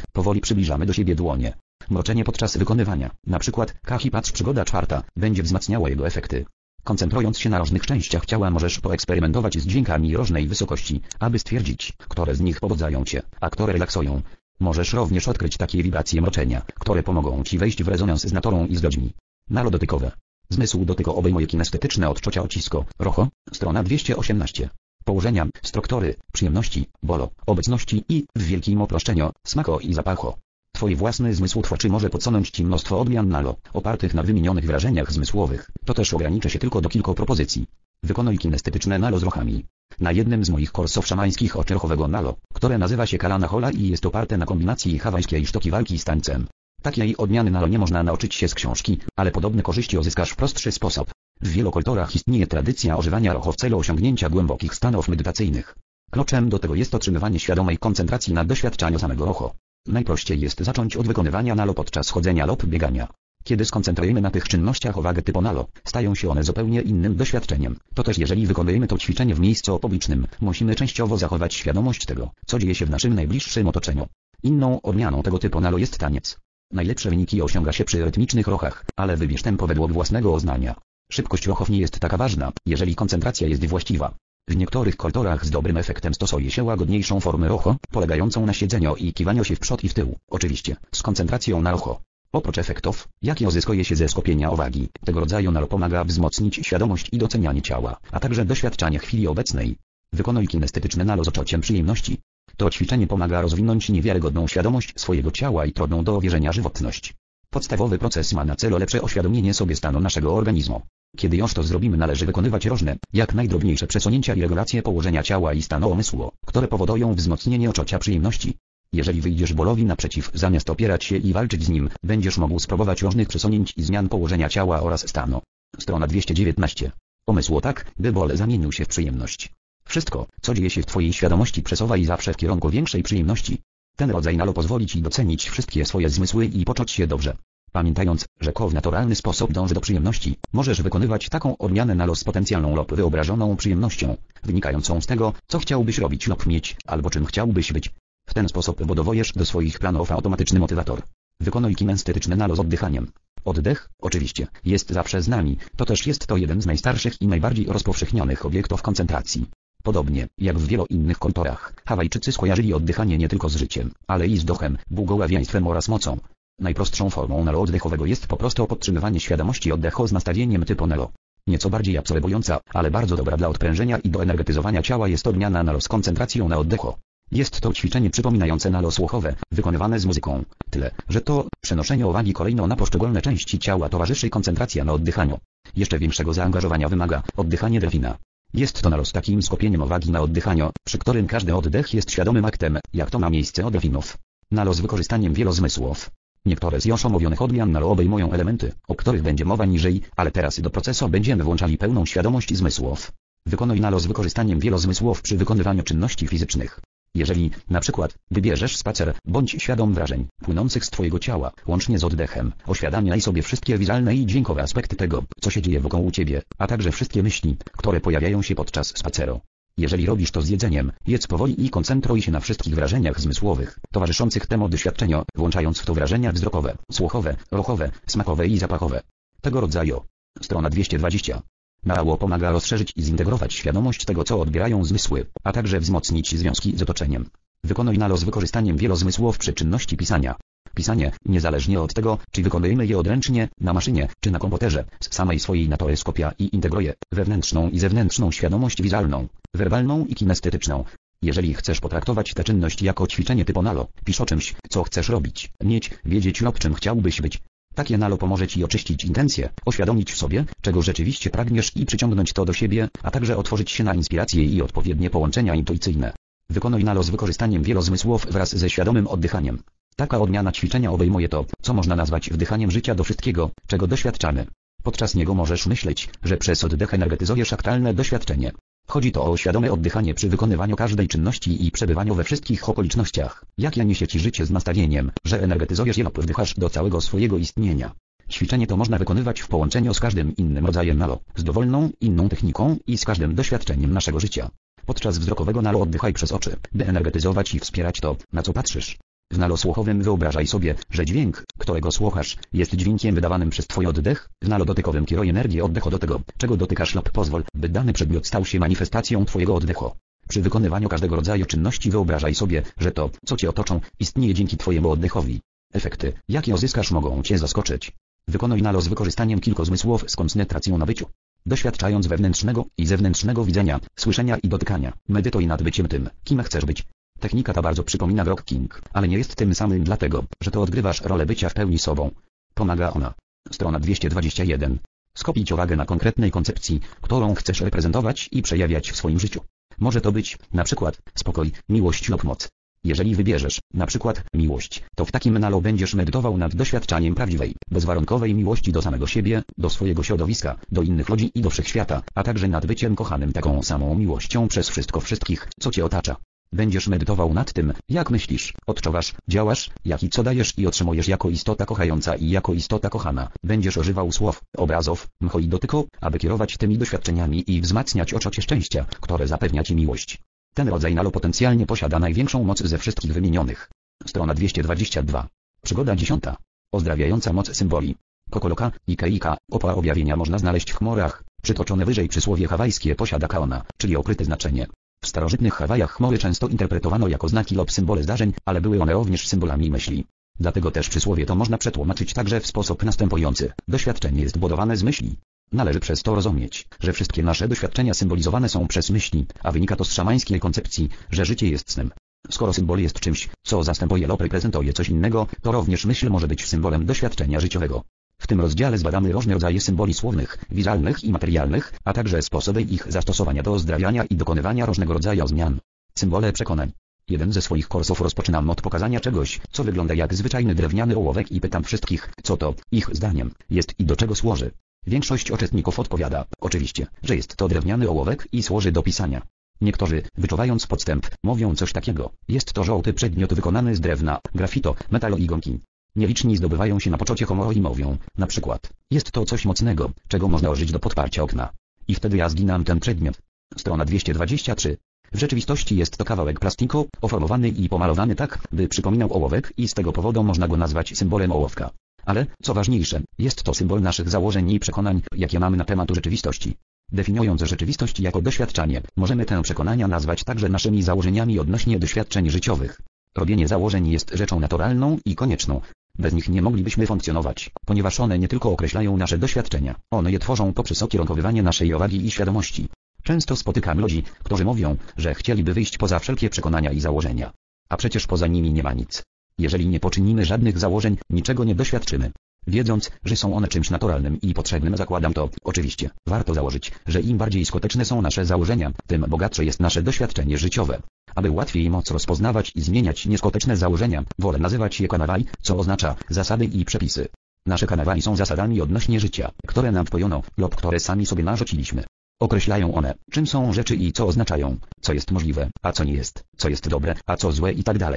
powoli przybliżamy do siebie dłonie. Mroczenie podczas wykonywania, na przykład Kahi Patrz Przygoda czwarta, będzie wzmacniało jego efekty. Koncentrując się na różnych częściach ciała możesz poeksperymentować z dźwiękami różnej wysokości, aby stwierdzić, które z nich pobudzają cię, a które relaksują. Możesz również odkryć takie wibracje mroczenia, które pomogą ci wejść w rezonans z naturą i z ludźmi. Nalo dotykowe. Zmysł dotyku obejmuje kinestetyczne odczucia odcisko, rocho, strona dwieście osiemnaście. Położenia, struktury, przyjemności, bolo, obecności i, w wielkim uproszczeniu, smako i zapacho. Twój własny zmysł twórczy może podsunąć ci mnóstwo odmian nalo, opartych na wymienionych wrażeniach zmysłowych, to też ograniczy się tylko do kilku propozycji. Wykonuj kinestetyczne nalo z rochami. Na jednym z moich kursów szamańskich oczy rochowego nalo, które nazywa się Kalana Hola i jest oparte na kombinacji hawajskiej sztuki walki z tańcem. Takiej odmiany nalo nie można nauczyć się z książki, ale podobne korzyści uzyskasz w prostszy sposób. W wielu kulturach istnieje tradycja używania rocho w celu osiągnięcia głębokich stanów medytacyjnych. Kluczem do tego jest otrzymywanie świadomej koncentracji na doświadczaniu samego rocho. Najprościej jest zacząć od wykonywania nalo podczas chodzenia lub biegania. Kiedy skoncentrujemy na tych czynnościach uwagę typu nalo, stają się one zupełnie innym doświadczeniem. To też jeżeli wykonujemy to ćwiczenie w miejscu publicznym, musimy częściowo zachować świadomość tego, co dzieje się w naszym najbliższym otoczeniu. Inną odmianą tego typu nalo jest taniec. Najlepsze wyniki osiąga się przy rytmicznych rochach, ale wybierz tempo według własnego uznania. Szybkość rochów nie jest taka ważna, jeżeli koncentracja jest właściwa. W niektórych kulturach z dobrym efektem stosuje się łagodniejszą formę rocho, polegającą na siedzeniu i kiwaniu się w przód i w tył, oczywiście, z koncentracją na rocho. Oprócz efektów, jakie uzyskuje się ze skupienia uwagi, tego rodzaju nalo pomaga wzmocnić świadomość i docenianie ciała, a także doświadczanie chwili obecnej. Wykonuj kinestetyczne nalo z odczuciem przyjemności. To ćwiczenie pomaga rozwinąć niewiarygodną świadomość swojego ciała i trudną do uwierzenia żywotność. Podstawowy proces ma na celu lepsze oświadomienie sobie stanu naszego organizmu. Kiedy już to zrobimy, należy wykonywać różne, jak najdrobniejsze przesunięcia i regulacje położenia ciała i stanu umysłu, które powodują wzmocnienie odczucia przyjemności. Jeżeli wyjdziesz bólowi naprzeciw, zamiast opierać się i walczyć z nim, będziesz mógł spróbować różnych przesunięć i zmian położenia ciała oraz stanu. Strona dwieście dziewiętnaście. Pomysł tak, by ból zamienił się w przyjemność. Wszystko, co dzieje się w twojej świadomości, przesuwaj zawsze w kierunku większej przyjemności. Ten rodzaj nalo pozwoli ci docenić wszystkie swoje zmysły i poczuć się dobrze. Pamiętając, że ko w naturalny sposób dąży do przyjemności, możesz wykonywać taką odmianę nalo z potencjalną lub wyobrażoną przyjemnością, wynikającą z tego, co chciałbyś robić lub mieć, albo czym chciałbyś być. W ten sposób budowujesz do swoich planów automatyczny motywator. Wykonuj kinestetyczne nalo z oddychaniem. Oddech, oczywiście, jest zawsze z nami, to też jest to jeden z najstarszych i najbardziej rozpowszechnionych obiektów koncentracji. Podobnie, jak w wielu innych kulturach, Hawajczycy skojarzyli oddychanie nie tylko z życiem, ale i z duchem, błogosławieństwem oraz mocą. Najprostszą formą nalo oddechowego jest po prostu podtrzymywanie świadomości oddechu z nastawieniem typu nalo. Nieco bardziej absorbująca, ale bardzo dobra dla odprężenia i do energetyzowania ciała jest odmiana nalo z koncentracją na oddechu. Jest to ćwiczenie przypominające nalo słuchowe, wykonywane z muzyką. Tyle, że to przenoszenie uwagi kolejno na poszczególne części ciała towarzyszy koncentracja na oddychaniu. Jeszcze większego zaangażowania wymaga oddychanie delfina. Jest to nalo z takim skupieniem uwagi na oddychaniu, przy którym każdy oddech jest świadomym aktem, jak to ma miejsce od delfinów. Nalo z wykorzystaniem wielozmysłów. Niektóre z już omówionych odmian nalo obejmują elementy, o których będzie mowa niżej, ale teraz do procesu będziemy włączali pełną świadomość zmysłów. Wykonuj nalo z wykorzystaniem wielozmysłów przy wykonywaniu czynności fizycznych. Jeżeli, na przykład, wybierzesz spacer, bądź świadom wrażeń płynących z twojego ciała, łącznie z oddechem, oświadamiaj sobie wszystkie wizualne i dźwiękowe aspekty tego, co się dzieje wokół ciebie, a także wszystkie myśli, które pojawiają się podczas spaceru. Jeżeli robisz to z jedzeniem, jedz powoli i koncentruj się na wszystkich wrażeniach zmysłowych, towarzyszących temu doświadczeniu, włączając w to wrażenia wzrokowe, słuchowe, rochowe, smakowe i zapachowe. Tego rodzaju. Strona dwieście dwadzieścia. Nalo pomaga rozszerzyć i zintegrować świadomość tego, co odbierają zmysły, a także wzmocnić związki z otoczeniem. Wykonuj nalo z wykorzystaniem wielozmysłów przy czynności pisania. Pisanie, niezależnie od tego, czy wykonujemy je odręcznie, na maszynie, czy na komputerze, z samej swojej natury skupia i integruje wewnętrzną i zewnętrzną świadomość wizualną, werbalną i kinestetyczną. Jeżeli chcesz potraktować tę czynność jako ćwiczenie typu nalo, pisz o czymś, co chcesz robić, mieć, wiedzieć lub czym chciałbyś być. Takie nalo pomoże ci oczyścić intencje, oświadomić w sobie, czego rzeczywiście pragniesz i przyciągnąć to do siebie, a także otworzyć się na inspiracje i odpowiednie połączenia intuicyjne. Wykonuj nalo z wykorzystaniem wielozmysłów wraz ze świadomym oddychaniem. Taka odmiana ćwiczenia obejmuje to, co można nazwać wdychaniem życia do wszystkiego, czego doświadczamy. Podczas niego możesz myśleć, że przez oddech energetyzujesz aktualne doświadczenie. Chodzi to o świadome oddychanie przy wykonywaniu każdej czynności i przebywaniu we wszystkich okolicznościach, jakie niesie ci życie z nastawieniem, że energetyzujesz je lub wdychasz do całego swojego istnienia. Ćwiczenie to można wykonywać w połączeniu z każdym innym rodzajem nalo, z dowolną inną techniką i z każdym doświadczeniem naszego życia. podczas wzrokowego nalu oddychaj przez oczy, by energetyzować i wspierać to, na co patrzysz. W nalu słuchowym wyobrażaj sobie, że dźwięk, którego słuchasz, jest dźwiękiem wydawanym przez twój oddech, w nalu dotykowym kieruj energię oddechu do tego, czego dotykasz lub pozwól, by dany przedmiot stał się manifestacją twojego oddechu. Przy wykonywaniu każdego rodzaju czynności wyobrażaj sobie, że to, co cię otoczą, istnieje dzięki twojemu oddechowi. Efekty, jakie uzyskasz, mogą cię zaskoczyć. Wykonuj nalo z wykorzystaniem kilku zmysłów z koncentracją na byciu. Doświadczając wewnętrznego i zewnętrznego widzenia, słyszenia i dotykania, medytuj nad byciem tym, kim chcesz być. Technika ta bardzo przypomina walking, ale nie jest tym samym dlatego, że to odgrywasz rolę bycia w pełni sobą. Pomaga ona. Strona dwieście dwadzieścia jeden. Skupić uwagę na konkretnej koncepcji, którą chcesz reprezentować i przejawiać w swoim życiu. Może to być, na przykład, spokój, miłość lub moc. Jeżeli wybierzesz, na przykład, miłość, to w takim nalu będziesz medytował nad doświadczaniem prawdziwej, bezwarunkowej miłości do samego siebie, do swojego środowiska, do innych ludzi i do wszechświata, a także nad byciem kochanym taką samą miłością przez wszystko wszystkich, co cię otacza. Będziesz medytował nad tym, jak myślisz, odczuwasz, działasz, jak i co dajesz i otrzymujesz jako istota kochająca i jako istota kochana. Będziesz używał słów, obrazów, mchu i dotyku, aby kierować tymi doświadczeniami i wzmacniać oczecie szczęścia, które zapewnia ci miłość. Ten rodzaj nalu potencjalnie posiada największą moc ze wszystkich wymienionych. Strona dwieście dwadzieścia dwa. Przygoda dziesiąta. Ozdrawiająca moc symboli. Kokoloka, ikeika, opa objawienia można znaleźć w chmurach. Przytoczone wyżej przysłowie hawajskie posiada kaona, czyli okryte znaczenie. W starożytnych Hawajach chmury często interpretowano jako znaki lub symbole zdarzeń, ale były one również symbolami myśli. Dlatego też przysłowie to można przetłumaczyć także w sposób następujący. Doświadczenie jest budowane z myśli. Należy przez to rozumieć, że wszystkie nasze doświadczenia symbolizowane są przez myśli, a wynika to z szamańskiej koncepcji, że życie jest snem. Skoro symbol jest czymś, co zastępuje lub reprezentuje coś innego, to również myśl może być symbolem doświadczenia życiowego. W tym rozdziale zbadamy różne rodzaje symboli słownych, wizualnych i materialnych, a także sposoby ich zastosowania do ozdrawiania i dokonywania różnego rodzaju zmian. Symbole przekonań. Jeden ze swoich kursów rozpoczynam od pokazania czegoś, co wygląda jak zwyczajny drewniany ołówek i pytam wszystkich, co to, ich zdaniem, jest i do czego służy. Większość uczestników odpowiada, oczywiście, że jest to drewniany ołówek i służy do pisania. Niektórzy, wyczuwając podstęp, mówią coś takiego, jest to żółty przedmiot wykonany z drewna, grafito, metalu i gąbki. Nieliczni zdobywają się na poczucie humoru i mówią, na przykład, jest to coś mocnego, czego można użyć do podparcia okna. I wtedy ja zginam ten przedmiot. Strona dwieście dwadzieścia trzy. W rzeczywistości jest to kawałek plastiku, oformowany i pomalowany tak, by przypominał ołówek i z tego powodu można go nazwać symbolem ołówka. Ale, co ważniejsze, jest to symbol naszych założeń i przekonań, jakie mamy na temat rzeczywistości. Definiując rzeczywistość jako doświadczanie, możemy te przekonania nazwać także naszymi założeniami odnośnie doświadczeń życiowych. Robienie założeń jest rzeczą naturalną i konieczną. Bez nich nie moglibyśmy funkcjonować, ponieważ one nie tylko określają nasze doświadczenia, one je tworzą poprzez okierunkowywanie naszej uwagi i świadomości. Często spotykam ludzi, którzy mówią, że chcieliby wyjść poza wszelkie przekonania i założenia. A przecież poza nimi nie ma nic. Jeżeli nie poczynimy żadnych założeń, niczego nie doświadczymy. Wiedząc, że są one czymś naturalnym i potrzebnym, zakładam to, oczywiście, warto założyć, że im bardziej skuteczne są nasze założenia, tym bogatsze jest nasze doświadczenie życiowe. Aby łatwiej móc rozpoznawać i zmieniać nieskuteczne założenia, wolę nazywać je kanawaj, co oznacza zasady i przepisy. Nasze kanawaj są zasadami odnośnie życia, które nam wpojono lub które sami sobie narzuciliśmy. Określają one, czym są rzeczy i co oznaczają, co jest możliwe, a co nie jest, co jest dobre, a co złe itd.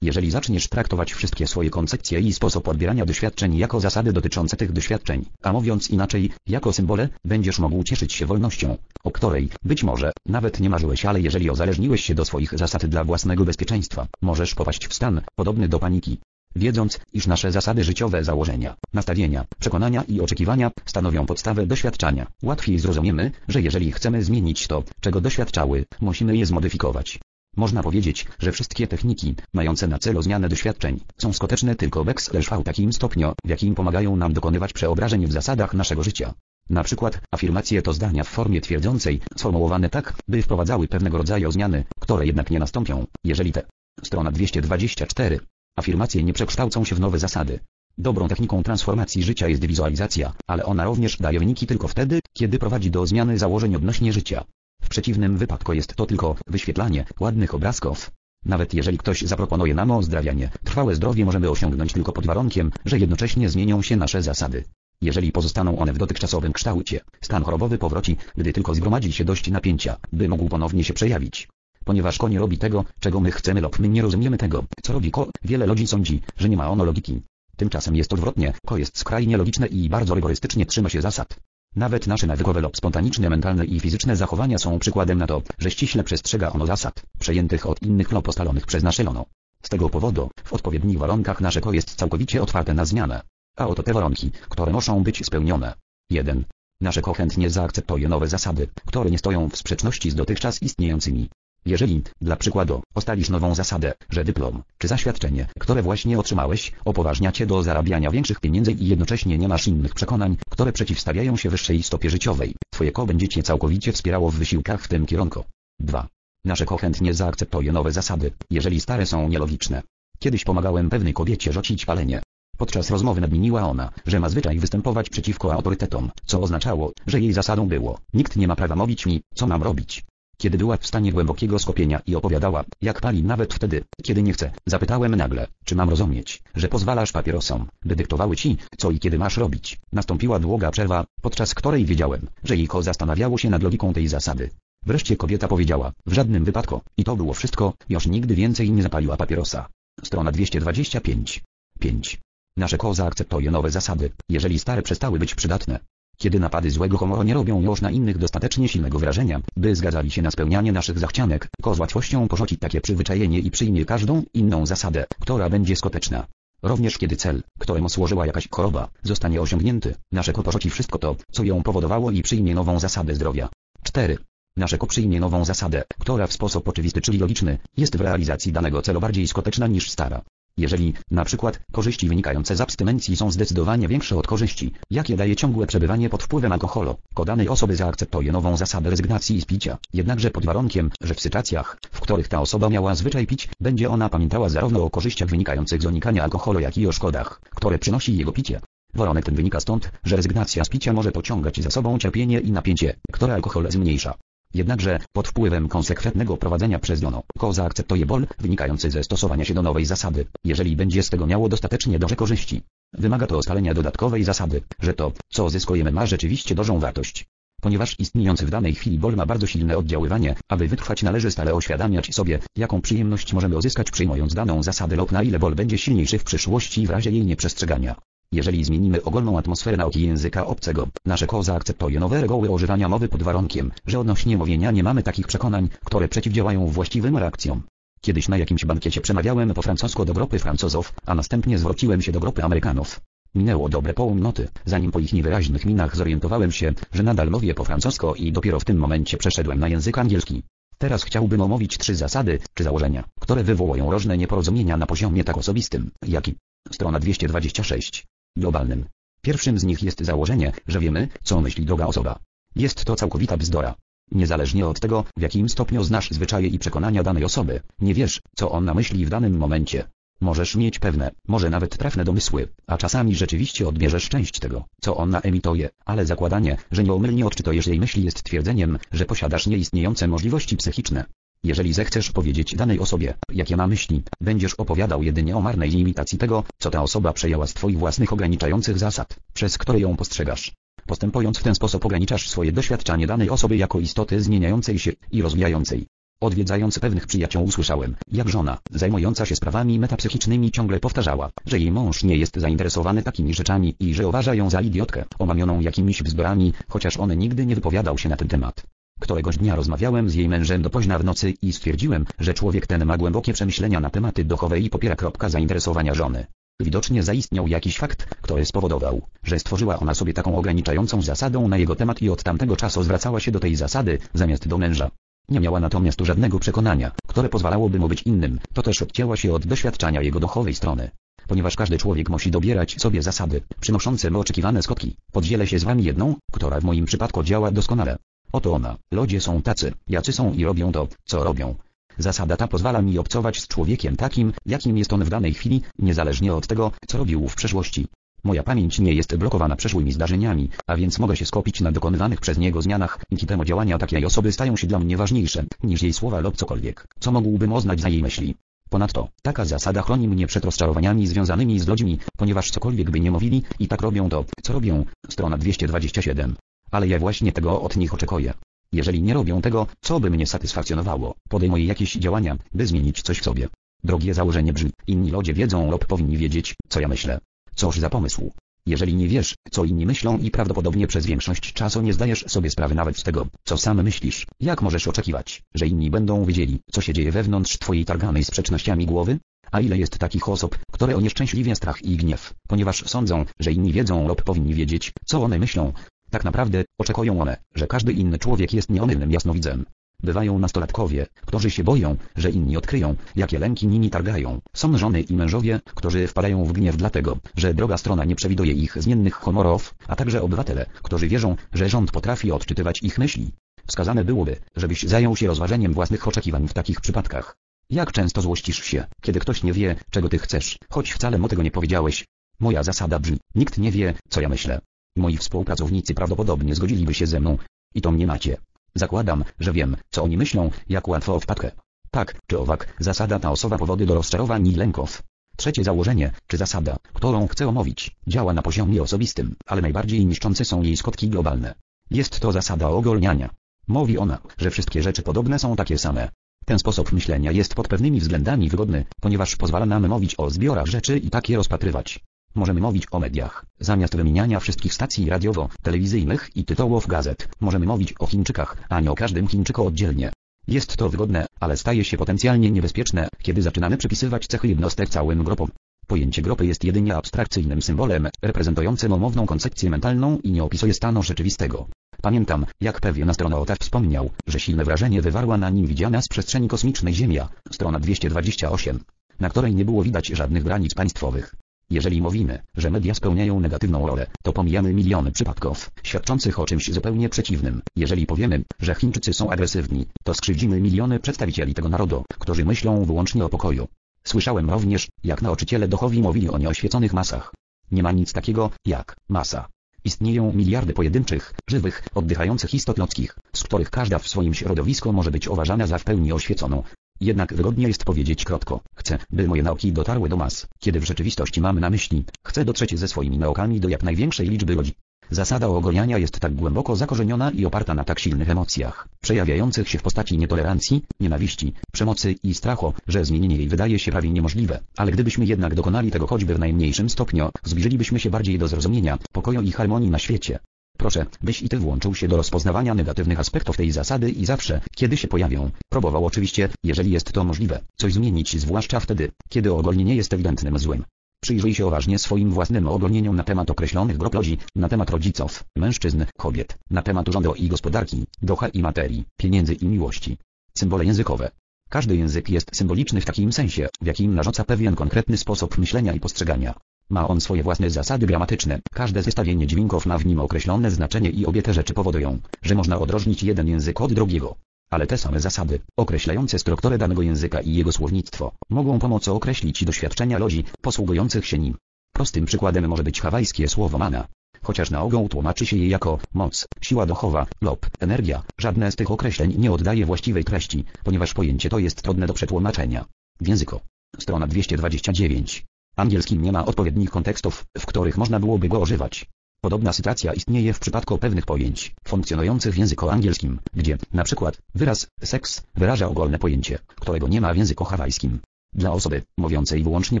Jeżeli zaczniesz traktować wszystkie swoje koncepcje i sposób odbierania doświadczeń jako zasady dotyczące tych doświadczeń, a mówiąc inaczej, jako symbole, będziesz mógł cieszyć się wolnością, o której, być może, nawet nie marzyłeś, ale jeżeli uzależniłeś się do swoich zasad dla własnego bezpieczeństwa, możesz popaść w stan podobny do paniki. Wiedząc, iż nasze zasady życiowe, założenia, nastawienia, przekonania i oczekiwania stanowią podstawę doświadczania, łatwiej zrozumiemy, że jeżeli chcemy zmienić to, czego doświadczały, musimy je zmodyfikować. Można powiedzieć, że wszystkie techniki, mające na celu zmianę doświadczeń, są skuteczne tylko backslash w takim stopniu, w jakim pomagają nam dokonywać przeobrażeń w zasadach naszego życia. Na przykład, afirmacje to zdania w formie twierdzącej, sformułowane tak, by wprowadzały pewnego rodzaju zmiany, które jednak nie nastąpią, jeżeli te. Strona dwieście dwadzieścia cztery. Afirmacje nie przekształcą się w nowe zasady. Dobrą techniką transformacji życia jest wizualizacja, ale ona również daje wyniki tylko wtedy, kiedy prowadzi do zmiany założeń odnośnie życia. W przeciwnym wypadku jest to tylko wyświetlanie ładnych obrazków. Nawet jeżeli ktoś zaproponuje nam ozdrawianie, trwałe zdrowie możemy osiągnąć tylko pod warunkiem, że jednocześnie zmienią się nasze zasady. Jeżeli pozostaną one w dotychczasowym kształcie, stan chorobowy powróci, gdy tylko zgromadzi się dość napięcia, by mógł ponownie się przejawić. Ponieważ ko nie robi tego, czego my chcemy lub my nie rozumiemy tego, co robi ko, wiele ludzi sądzi, że nie ma ono logiki. Tymczasem jest odwrotnie, ko jest skrajnie logiczne i bardzo rygorystycznie trzyma się zasad. Nawet nasze nawykowe lub spontaniczne mentalne i fizyczne zachowania są przykładem na to, że ściśle przestrzega ono zasad, przejętych od innych lub ustalonych przez nasze lono. Z tego powodu, w odpowiednich warunkach nasze ko jest całkowicie otwarte na zmianę. A oto te warunki, które muszą być spełnione. jeden. Nasze ko chętnie zaakceptuje nowe zasady, które nie stoją w sprzeczności z dotychczas istniejącymi. Jeżeli, dla przykładu, ustalisz nową zasadę, że dyplom, czy zaświadczenie, które właśnie otrzymałeś, upoważnia cię do zarabiania większych pieniędzy i jednocześnie nie masz innych przekonań, które przeciwstawiają się wyższej stopie życiowej, twoje ko będzie cię całkowicie wspierało w wysiłkach w tym kierunku. dwa. Nasze ko chętnie zaakceptuje nowe zasady, jeżeli stare są nielogiczne. Kiedyś pomagałem pewnej kobiecie rzucić palenie. Podczas rozmowy nadmieniła ona, że ma zwyczaj występować przeciwko autorytetom, co oznaczało, że jej zasadą było, nikt nie ma prawa mówić mi, co mam robić. Kiedy była w stanie głębokiego skupienia i opowiadała, jak pali nawet wtedy, kiedy nie chce, zapytałem nagle, czy mam rozumieć, że pozwalasz papierosom, by dyktowały ci, co i kiedy masz robić. Nastąpiła długa przerwa, podczas której wiedziałem, że jej ko zastanawiało się nad logiką tej zasady. Wreszcie kobieta powiedziała, w żadnym wypadku, i to było wszystko, już nigdy więcej nie zapaliła papierosa. Strona dwieście dwadzieścia pięć. pięć. Nasze ko zaakceptuje nowe zasady, jeżeli stare przestały być przydatne. Kiedy napady złego humoru nie robią już na innych dostatecznie silnego wrażenia, by zgadzali się na spełnianie naszych zachcianek, ko z łatwością porzuci takie przyzwyczajenie i przyjmie każdą inną zasadę, która będzie skuteczna. Również kiedy cel, któremu służyła jakaś choroba, zostanie osiągnięty, nasze ko porzuci wszystko to, co ją powodowało i przyjmie nową zasadę zdrowia. cztery. Nasze ko przyjmie nową zasadę, która w sposób oczywisty, czyli logiczny, jest w realizacji danego celu bardziej skuteczna niż stara. Jeżeli, na przykład, korzyści wynikające z abstynencji są zdecydowanie większe od korzyści, jakie daje ciągłe przebywanie pod wpływem alkoholu, ko danej osoby zaakceptuje nową zasadę rezygnacji z picia, jednakże pod warunkiem, że w sytuacjach, w których ta osoba miała zwyczaj pić, będzie ona pamiętała zarówno o korzyściach wynikających z unikania alkoholu, jak i o szkodach, które przynosi jego picie. Warunek ten wynika stąd, że rezygnacja z picia może pociągać za sobą cierpienie i napięcie, które alkohol zmniejsza. Jednakże, pod wpływem konsekwentnego prowadzenia przez lono, ko zaakceptuje ból wynikający ze stosowania się do nowej zasady, jeżeli będzie z tego miało dostatecznie duże korzyści. Wymaga to ustalenia dodatkowej zasady, że to, co zyskujemy, ma rzeczywiście dużą wartość. Ponieważ istniejący w danej chwili ból ma bardzo silne oddziaływanie, aby wytrwać należy stale oświadamiać sobie, jaką przyjemność możemy uzyskać przyjmując daną zasadę lub na ile ból będzie silniejszy w przyszłości w razie jej nieprzestrzegania. Jeżeli zmienimy ogólną atmosferę nauki języka obcego, nasze ko zaakceptuje nowe reguły używania mowy pod warunkiem, że odnośnie mówienia nie mamy takich przekonań, które przeciwdziałają właściwym reakcjom. Kiedyś na jakimś bankiecie przemawiałem po francusku do grupy Francuzów, a następnie zwróciłem się do grupy Amerykanów. Minęło dobre pół minuty, zanim po ich niewyraźnych minach zorientowałem się, że nadal mówię po francusku i dopiero w tym momencie przeszedłem na język angielski. Teraz chciałbym omówić trzy zasady, czy założenia, które wywołują różne nieporozumienia na poziomie tak osobistym, jak i... Strona dwieście dwadzieścia sześć. Globalnym. Pierwszym z nich jest założenie, że wiemy, co myśli druga osoba. Jest to całkowita bzdura. Niezależnie od tego, w jakim stopniu znasz zwyczaje i przekonania danej osoby, nie wiesz, co ona myśli w danym momencie. Możesz mieć pewne, może nawet trafne domysły, a czasami rzeczywiście odbierzesz część tego, co ona emituje, ale zakładanie, że nieomylnie odczytujesz jej myśli jest twierdzeniem, że posiadasz nieistniejące możliwości psychiczne. Jeżeli zechcesz powiedzieć danej osobie, jakie ma myśli, będziesz opowiadał jedynie o marnej imitacji tego, co ta osoba przejęła z twoich własnych ograniczających zasad, przez które ją postrzegasz. Postępując w ten sposób ograniczasz swoje doświadczanie danej osoby jako istoty zmieniającej się i rozwijającej. Odwiedzając pewnych przyjaciół usłyszałem, jak żona, zajmująca się sprawami metapsychicznymi ciągle powtarzała, że jej mąż nie jest zainteresowany takimi rzeczami i że uważa ją za idiotkę, omamioną jakimiś bzdurami, chociaż on nigdy nie wypowiadał się na ten temat. Któregoś dnia rozmawiałem z jej mężem do późna w nocy i stwierdziłem, że człowiek ten ma głębokie przemyślenia na tematy duchowe i popiera kropka zainteresowania żony. Widocznie zaistniał jakiś fakt, który spowodował, że stworzyła ona sobie taką ograniczającą zasadę na jego temat i od tamtego czasu zwracała się do tej zasady, zamiast do męża. Nie miała natomiast żadnego przekonania, które pozwalałoby mu być innym, to też odcięła się od doświadczenia jego duchowej strony. Ponieważ każdy człowiek musi dobierać sobie zasady, przynoszące mu oczekiwane skutki, podzielę się z wami jedną, która w moim przypadku działa doskonale. Oto ona, ludzie są tacy, jacy są i robią to, co robią. Zasada ta pozwala mi obcować z człowiekiem takim, jakim jest on w danej chwili, niezależnie od tego, co robił w przeszłości. Moja pamięć nie jest blokowana przeszłymi zdarzeniami, a więc mogę się skupić na dokonywanych przez niego zmianach, i temu działania takiej osoby stają się dla mnie ważniejsze, niż jej słowa lub cokolwiek, co mógłbym uznać za jej myśli. Ponadto, taka zasada chroni mnie przed rozczarowaniami związanymi z ludźmi, ponieważ cokolwiek by nie mówili, i tak robią to, co robią. Strona dwieście dwadzieścia siedem. Ale ja właśnie tego od nich oczekuję. Jeżeli nie robią tego, co by mnie satysfakcjonowało, podejmuję jakieś działania, by zmienić coś w sobie. Drogie założenie brzmi, inni ludzie wiedzą lub powinni wiedzieć, co ja myślę. Cóż za pomysł. Jeżeli nie wiesz, co inni myślą i prawdopodobnie przez większość czasu nie zdajesz sobie sprawy nawet z tego, co sam myślisz, jak możesz oczekiwać, że inni będą wiedzieli, co się dzieje wewnątrz twojej targanej sprzecznościami głowy? A ile jest takich osób, które unieszczęśliwia strach i gniew, ponieważ sądzą, że inni wiedzą lub powinni wiedzieć, co one myślą. Tak naprawdę, oczekują one, że każdy inny człowiek jest nieomylnym jasnowidzem. Bywają nastolatkowie, którzy się boją, że inni odkryją, jakie lęki nimi targają. Są żony i mężowie, którzy wpadają w gniew dlatego, że druga strona nie przewiduje ich zmiennych honorów, a także obywatele, którzy wierzą, że rząd potrafi odczytywać ich myśli. Wskazane byłoby, żebyś zajął się rozważeniem własnych oczekiwań w takich przypadkach. Jak często złościsz się, kiedy ktoś nie wie, czego ty chcesz, choć wcale mu tego nie powiedziałeś? Moja zasada brzmi, nikt nie wie, co ja myślę. Moi współpracownicy prawdopodobnie zgodziliby się ze mną. I to mnie macie. Zakładam, że wiem, co oni myślą, jak łatwo o wpadkę. Tak czy owak, zasada ta osoba powody do rozczarowań i lęków. Trzecie założenie, czy zasada, którą chcę omówić, działa na poziomie osobistym, ale najbardziej niszczące są jej skutki globalne. Jest to zasada ogólniania. Mówi ona, że wszystkie rzeczy podobne są takie same. Ten sposób myślenia jest pod pewnymi względami wygodny, ponieważ pozwala nam mówić o zbiorach rzeczy i tak je rozpatrywać. Możemy mówić o mediach, zamiast wymieniania wszystkich stacji radiowo-telewizyjnych i tytułów gazet. Możemy mówić o Chińczykach, a nie o każdym Chińczyku oddzielnie. Jest to wygodne, ale staje się potencjalnie niebezpieczne, kiedy zaczynamy przypisywać cechy jednostek całym grupom. Pojęcie grupy jest jedynie abstrakcyjnym symbolem, reprezentującym umowną koncepcję mentalną i nie opisuje stanu rzeczywistego. Pamiętam, jak pewien astronauta wspomniał, że silne wrażenie wywarła na nim widziana z przestrzeni kosmicznej Ziemia, strona dwieście dwadzieścia osiem, na której nie było widać żadnych granic państwowych. Jeżeli mówimy, że media spełniają negatywną rolę, to pomijamy miliony przypadków, świadczących o czymś zupełnie przeciwnym. Jeżeli powiemy, że Chińczycy są agresywni, to skrzywdzimy miliony przedstawicieli tego narodu, którzy myślą wyłącznie o pokoju. Słyszałem również, jak nauczyciele dochowi mówili o nieoświeconych masach. Nie ma nic takiego, jak masa. Istnieją miliardy pojedynczych, żywych, oddychających istot ludzkich, z których każda w swoim środowisku może być uważana za w pełni oświeconą. Jednak wygodnie jest powiedzieć krótko, chcę, by moje nauki dotarły do mas, kiedy w rzeczywistości mam na myśli, chcę dotrzeć ze swoimi naukami do jak największej liczby ludzi. Zasada ogólniania jest tak głęboko zakorzeniona i oparta na tak silnych emocjach, przejawiających się w postaci nietolerancji, nienawiści, przemocy i strachu, że zmienienie jej wydaje się prawie niemożliwe, ale gdybyśmy jednak dokonali tego choćby w najmniejszym stopniu, zbliżylibyśmy się bardziej do zrozumienia, pokoju i harmonii na świecie. Proszę, byś i ty włączył się do rozpoznawania negatywnych aspektów tej zasady i zawsze, kiedy się pojawią, próbował oczywiście, jeżeli jest to możliwe, coś zmienić, zwłaszcza wtedy, kiedy ogólnienie jest ewidentnym złem. Przyjrzyj się uważnie swoim własnym ogólnieniom na temat określonych grup ludzi, na temat rodziców, mężczyzn, kobiet, na temat urządu i gospodarki, ducha i materii, pieniędzy i miłości. Symbole językowe. Każdy język jest symboliczny w takim sensie, w jakim narzuca pewien konkretny sposób myślenia i postrzegania. Ma on swoje własne zasady gramatyczne, każde zestawienie dźwięków ma w nim określone znaczenie i obie te rzeczy powodują, że można odróżnić jeden język od drugiego. Ale te same zasady, określające strukturę danego języka i jego słownictwo, mogą pomóc określić doświadczenia ludzi, posługujących się nim. Prostym przykładem może być hawajskie słowo mana. Chociaż na ogół tłumaczy się je jako moc, siła duchowa, lub energia, żadne z tych określeń nie oddaje właściwej treści, ponieważ pojęcie to jest trudne do przetłumaczenia. W języku. Strona dwieście dwadzieścia dziewięć. Angielskim nie ma odpowiednich kontekstów, w których można byłoby go używać. Podobna sytuacja istnieje w przypadku pewnych pojęć funkcjonujących w języku angielskim, gdzie, na przykład, wyraz seks wyraża ogólne pojęcie, którego nie ma w języku hawajskim. Dla osoby mówiącej wyłącznie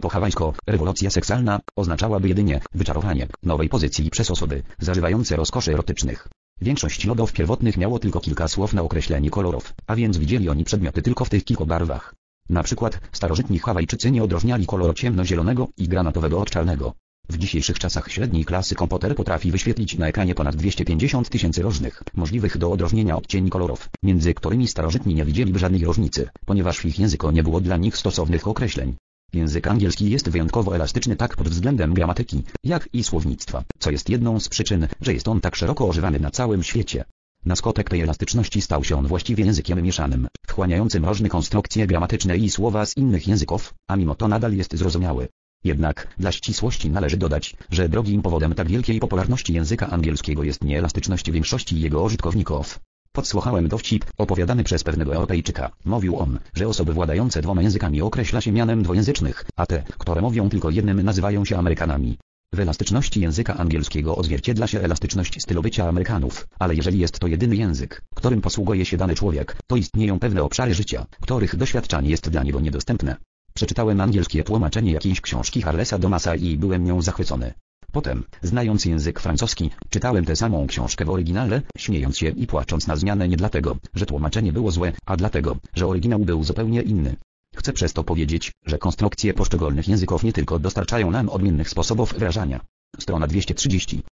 po hawajsku, rewolucja seksualna oznaczałaby jedynie wyczarowanie nowej pozycji przez osoby zażywające rozkoszy erotycznych. Większość ludów pierwotnych miało tylko kilka słów na określenie kolorów, a więc widzieli oni przedmioty tylko w tych kilku barwach. Na przykład starożytni Hawajczycy nie odróżniali koloru ciemnozielonego i granatowego od czarnego. W dzisiejszych czasach średniej klasy komputer potrafi wyświetlić na ekranie ponad dwieście pięćdziesiąt tysięcy różnych, możliwych do odróżnienia odcieni kolorów, między którymi starożytni nie widzieliby żadnej różnicy, ponieważ w ich języku nie było dla nich stosownych określeń. Język angielski jest wyjątkowo elastyczny tak pod względem gramatyki, jak i słownictwa, co jest jedną z przyczyn, że jest on tak szeroko używany na całym świecie. Na skutek tej elastyczności stał się on właściwie językiem mieszanym, wchłaniającym różne konstrukcje gramatyczne i słowa z innych języków, a mimo to nadal jest zrozumiały. Jednak, dla ścisłości należy dodać, że drugim powodem tak wielkiej popularności języka angielskiego jest nieelastyczność większości jego użytkowników. Podsłuchałem dowcip opowiadany przez pewnego Europejczyka. Mówił on, że osoby władające dwoma językami określa się mianem dwujęzycznych, a te, które mówią tylko jednym, nazywają się Amerykanami. W elastyczności języka angielskiego odzwierciedla się elastyczność stylu bycia Amerykanów, ale jeżeli jest to jedyny język, którym posługuje się dany człowiek, to istnieją pewne obszary życia, których doświadczanie jest dla niego niedostępne. Przeczytałem angielskie tłumaczenie jakiejś książki Harlesa Domasa i byłem nią zachwycony. Potem, znając język francuski, czytałem tę samą książkę w oryginale, śmiejąc się i płacząc na zmianę nie dlatego, że tłumaczenie było złe, a dlatego, że oryginał był zupełnie inny. Chcę przez to powiedzieć, że konstrukcje poszczególnych języków nie tylko dostarczają nam odmiennych sposobów wyrażania. Strona dwieście trzydzieści.